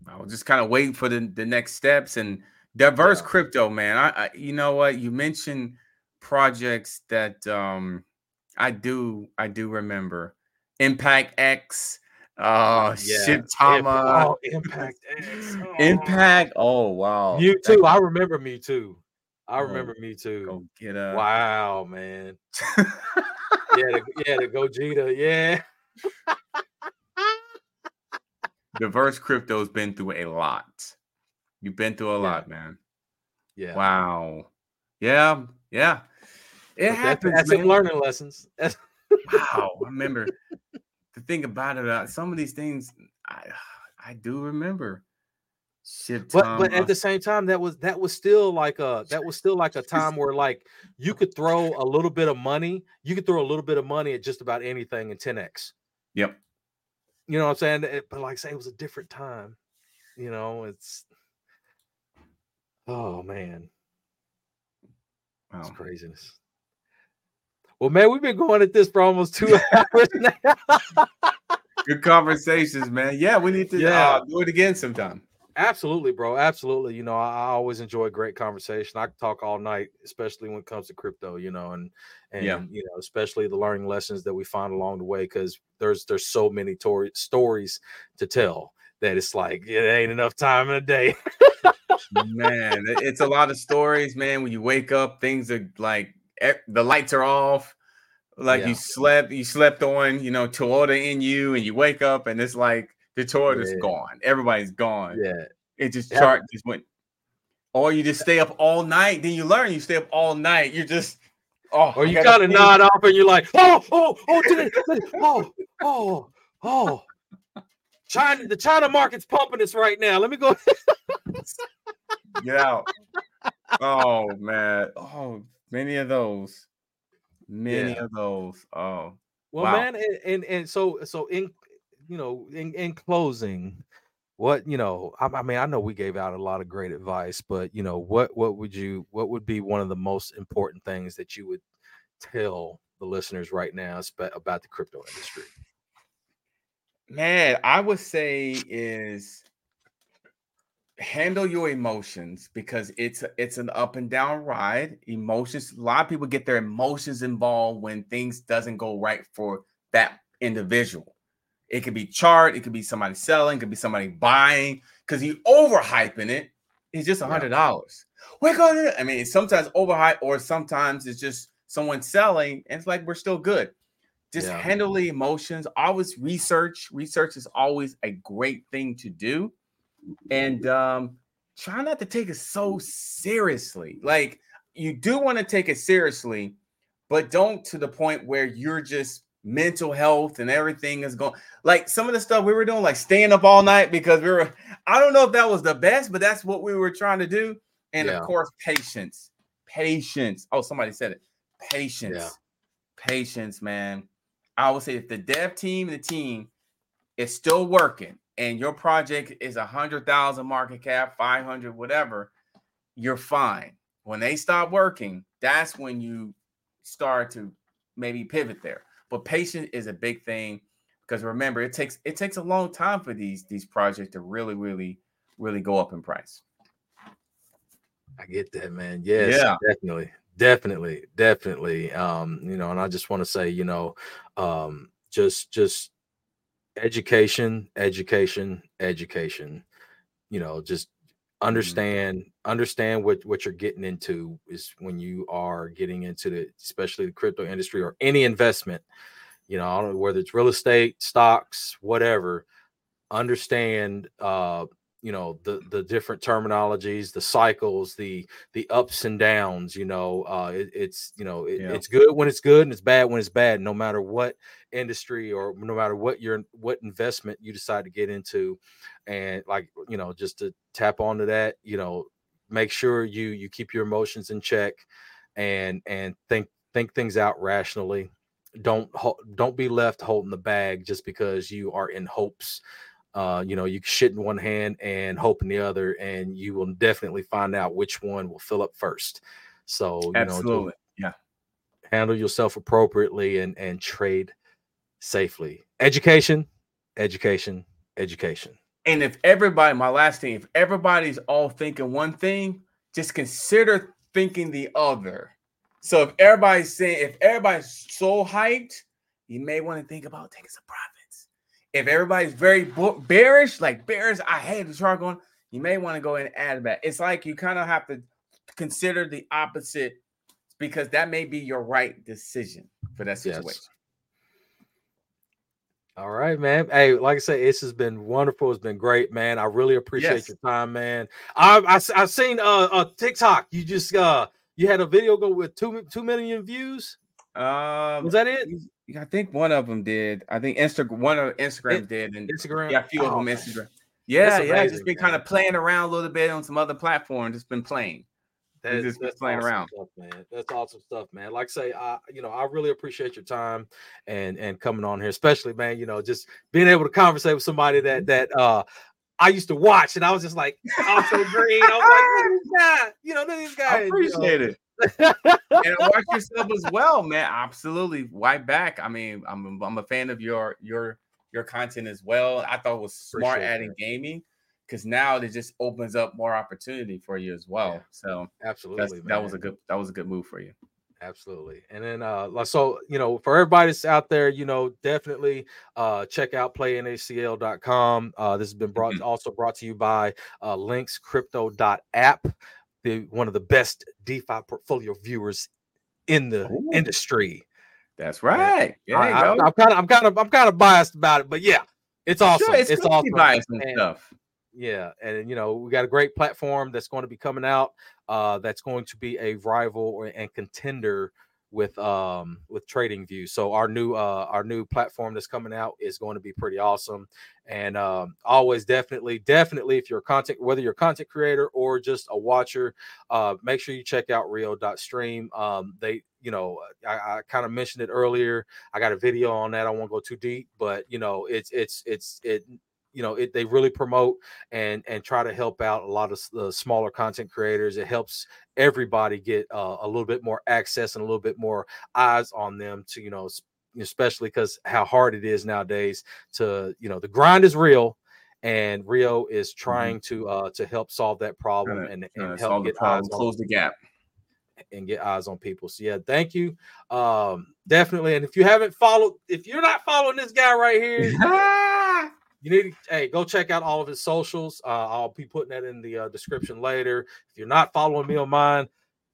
I was just kind of waiting for the, the next steps and. Diverse yeah. crypto, man. I, I, you know what? You mentioned projects that um, I do, I do remember. Impact X, uh, yeah. Saitama, oh, Impact X, oh. Impact. Oh wow, Mewtwo. That- I remember Mewtwo. I remember oh, Mewtwo. Go get up. Wow, man. yeah, the, yeah, the Gogeta. Yeah. Diverse crypto's been through a lot. You've been through a yeah. lot, man. Yeah. Wow. Yeah. Yeah. It but happens. That's some learning lessons. That's- wow. I remember the thing about it. Uh, some of these things, I I do remember. Shit. But but at the same time, that was that was still like a that was still like a time where like you could throw a little bit of money. You could throw a little bit of money at just about anything in ten X. Yep. You know what I'm saying? But like I say, it was a different time. You know, it's. Oh man, that's wow. craziness. Well, man, we've been going at this for almost two hours now. Good conversations, man. Yeah, we need to yeah. uh, do it again sometime. Absolutely, bro. Absolutely. You know, I, I always enjoy great conversation. I can talk all night, especially when it comes to crypto. You know, and and yeah. you know, especially the learning lessons that we find along the way, because there's there's so many tor- stories to tell that it's like it ain't enough time in a day. Man, it's a lot of stories, man. When you wake up, things are like the lights are off, like yeah. you slept, you slept on, you know, Toyota in you, and you wake up and it's like the Toyota's yeah. gone, everybody's gone. Yeah, it just yeah. chart just went. Or you just stay up all night, then you learn you stay up all night. You're just oh, or you gotta, gotta nod off and you're like, oh, oh, oh, did it, oh, oh, oh. China, the China market's pumping us right now. Let me go. Get out. Oh, man. Oh, many of those. Many yeah. of those. Oh. Well, wow. man, and, and and so so in you know, in, in closing, what you know, I, I mean, I know we gave out a lot of great advice, but you know, what what would you what would be one of the most important things that you would tell the listeners right now about the crypto industry? Man, I would say is handle your emotions, because it's it's an up and down ride. Emotions, a lot of people get their emotions involved when things doesn't go right for that individual. It could be chart, it could be somebody selling, it could be somebody buying, because you overhyping it. It's just a hundred dollars. We're gonna. I mean, it's sometimes overhype, or sometimes it's just someone selling, and it's like we're still good. Just yeah. handle the emotions. Always research. Research is always a great thing to do. And um, try not to take it so seriously. Like, you do want to take it seriously, but don't to the point where you're just mental health and everything is going. Like some of the stuff we were doing, like staying up all night because we were, I don't know if that was the best, but that's what we were trying to do. And yeah. of course, patience, patience. Oh, somebody said it. Patience, yeah. patience, man. I would say if the dev team, the team is still working, and your project is a hundred thousand market cap, five hundred, whatever, you're fine. When they stop working, that's when you start to maybe pivot there. But patience is a big thing, because remember, it takes it takes a long time for these these projects to really, really, really go up in price. I get that, man. Yes, yeah, definitely, definitely, definitely. Um, you know, and I just want to say, you know, um, just just. Education, education, education, you know, just understand, mm-hmm. understand what, what you're getting into is when you are getting into the, especially the crypto industry or any investment, you know, I don't know whether it's real estate, stocks, whatever, understand, uh, you know, the, the different terminologies, the cycles, the, the ups and downs, you know, uh, it, it's, you know, it, yeah. it's good when it's good and it's bad when it's bad, no matter what industry or no matter what your, what investment you decide to get into. And like, you know, just to tap onto that, you know, make sure you, you keep your emotions in check and, and think, think things out rationally. Don't, don't be left holding the bag just because you are in hopes. Uh, you know, you shit in one hand and hope in the other, and you will definitely find out which one will fill up first. So, you Absolutely. know, yeah. handle yourself appropriately and, and trade safely. Education, education, education. And if everybody, my last thing, if everybody's all thinking one thing, just consider thinking the other. So if everybody's saying, if everybody's so hyped, you may want to think about taking some profit. If everybody's very bearish, like bearish, I hate the chart going, you may want to go and add that. It's like you kind of have to consider the opposite, because that may be your right decision for that situation. Yes. All right, man. Hey, like I say, this has been wonderful. It's been great, man. I really appreciate yes. your time, man. I, I, I've seen a uh, uh, TikTok. You just uh, you had a video go with two two million views. Um, was that it? I think one of them did. I think Instagram, one of Instagram it, did, and Instagram, yeah, a few oh, of them Instagram. Yeah, amazing, yeah, just been man. kind of playing around a little bit on some other platforms. Just been playing. That is, just been that's playing awesome around, stuff, man. That's awesome stuff, man. Like I say, I, you know, I really appreciate your time and and coming on here, especially, man. You know, just being able to conversate with somebody that that uh I used to watch, and I was just like, I'm so green. I was like, look at this guy. You know, look at this guy. I appreciate you know, it. And watch yourself as well, man. Absolutely, right back. I mean, I'm I'm a fan of your your your content as well. I thought it was smart Appreciate adding it. gaming, because now it just opens up more opportunity for you as well. Yeah, so absolutely, that was a good that was a good move for you. Absolutely. And then uh so you know, for everybody that's out there, you know, definitely uh check out play N A C L dot com. Uh this has been brought mm-hmm. also brought to you by uh links crypto dot app. The, one of the best DeFi portfolio viewers in the Ooh. industry. That's right. Yeah, I, I, I'm kind of, I'm kind of, I'm kind of biased about it, but yeah, it's awesome. Sure, it's it's awesome. Biased and stuff. Yeah, and you know, we got a great platform that's going to be coming out. Uh, that's going to be a rival or and contender with um with TradingView. So our new uh our new platform that's coming out is going to be pretty awesome. And um, always definitely, definitely, if you're a content, whether you're a content creator or just a watcher, uh, make sure you check out Rio dot stream. Um, they, you know, I, I kind of mentioned it earlier. I got a video on that. I won't go too deep, but you know, it's it's it's it. You know, it, they really promote and and try to help out a lot of the smaller content creators. It helps everybody get uh, a little bit more access and a little bit more eyes on them to, you know, especially because how hard it is nowadays to, you know, the grind is real and Rio is trying mm-hmm. to uh, to help solve that problem and, and, and help get eyes on, close the gap and get eyes on people. So yeah, thank you, um, definitely. And if you haven't followed, if you're not following this guy right here, you need to, hey, go check out all of his socials. Uh, I'll be putting that in the uh, description later. If you're not following me on mine,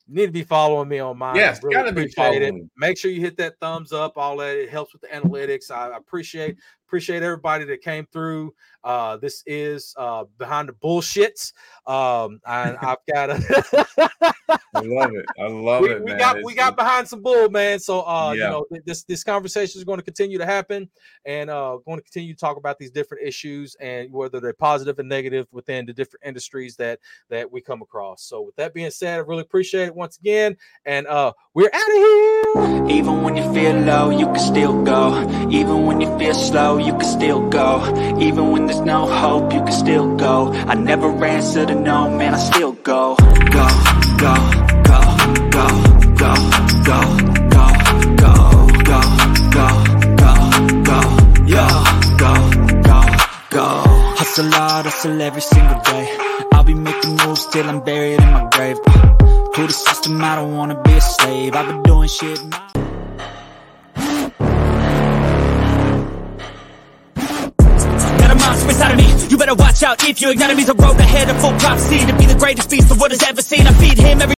you need to be following me on mine. Yes, really gotta be following it. Make sure you hit that thumbs up. All that, it helps with the analytics. I appreciate appreciate everybody that came through. Uh, this is uh, Behind the Bullshits. Um, I, I've got a. I love it. I love we, it. We man. got it's, we got behind some bull, man. So uh, yeah. you know this this conversation is going to continue to happen, and uh, going to continue to talk about these different issues and whether they're positive and negative within the different industries that that we come across. So with that being said, I really appreciate it. Once again, and uh we're out of here. Even when you feel low, you can still go. Even when you feel slow, you can still go. Even when there's no hope, you can still go. I never answer to no, man, I still go. Go, go, go, go, go, go, go, go, go, go, go, go, yo, go, go, go. Hustle hard, hustle every single day. I'll be making moves till I'm buried in my grave. To the system, I don't wanna be a slave. I've been doing shit my inside of me. You better watch out if you ignite him. He's a road ahead of full prophecy to be the greatest beast the world has ever seen. I feed him every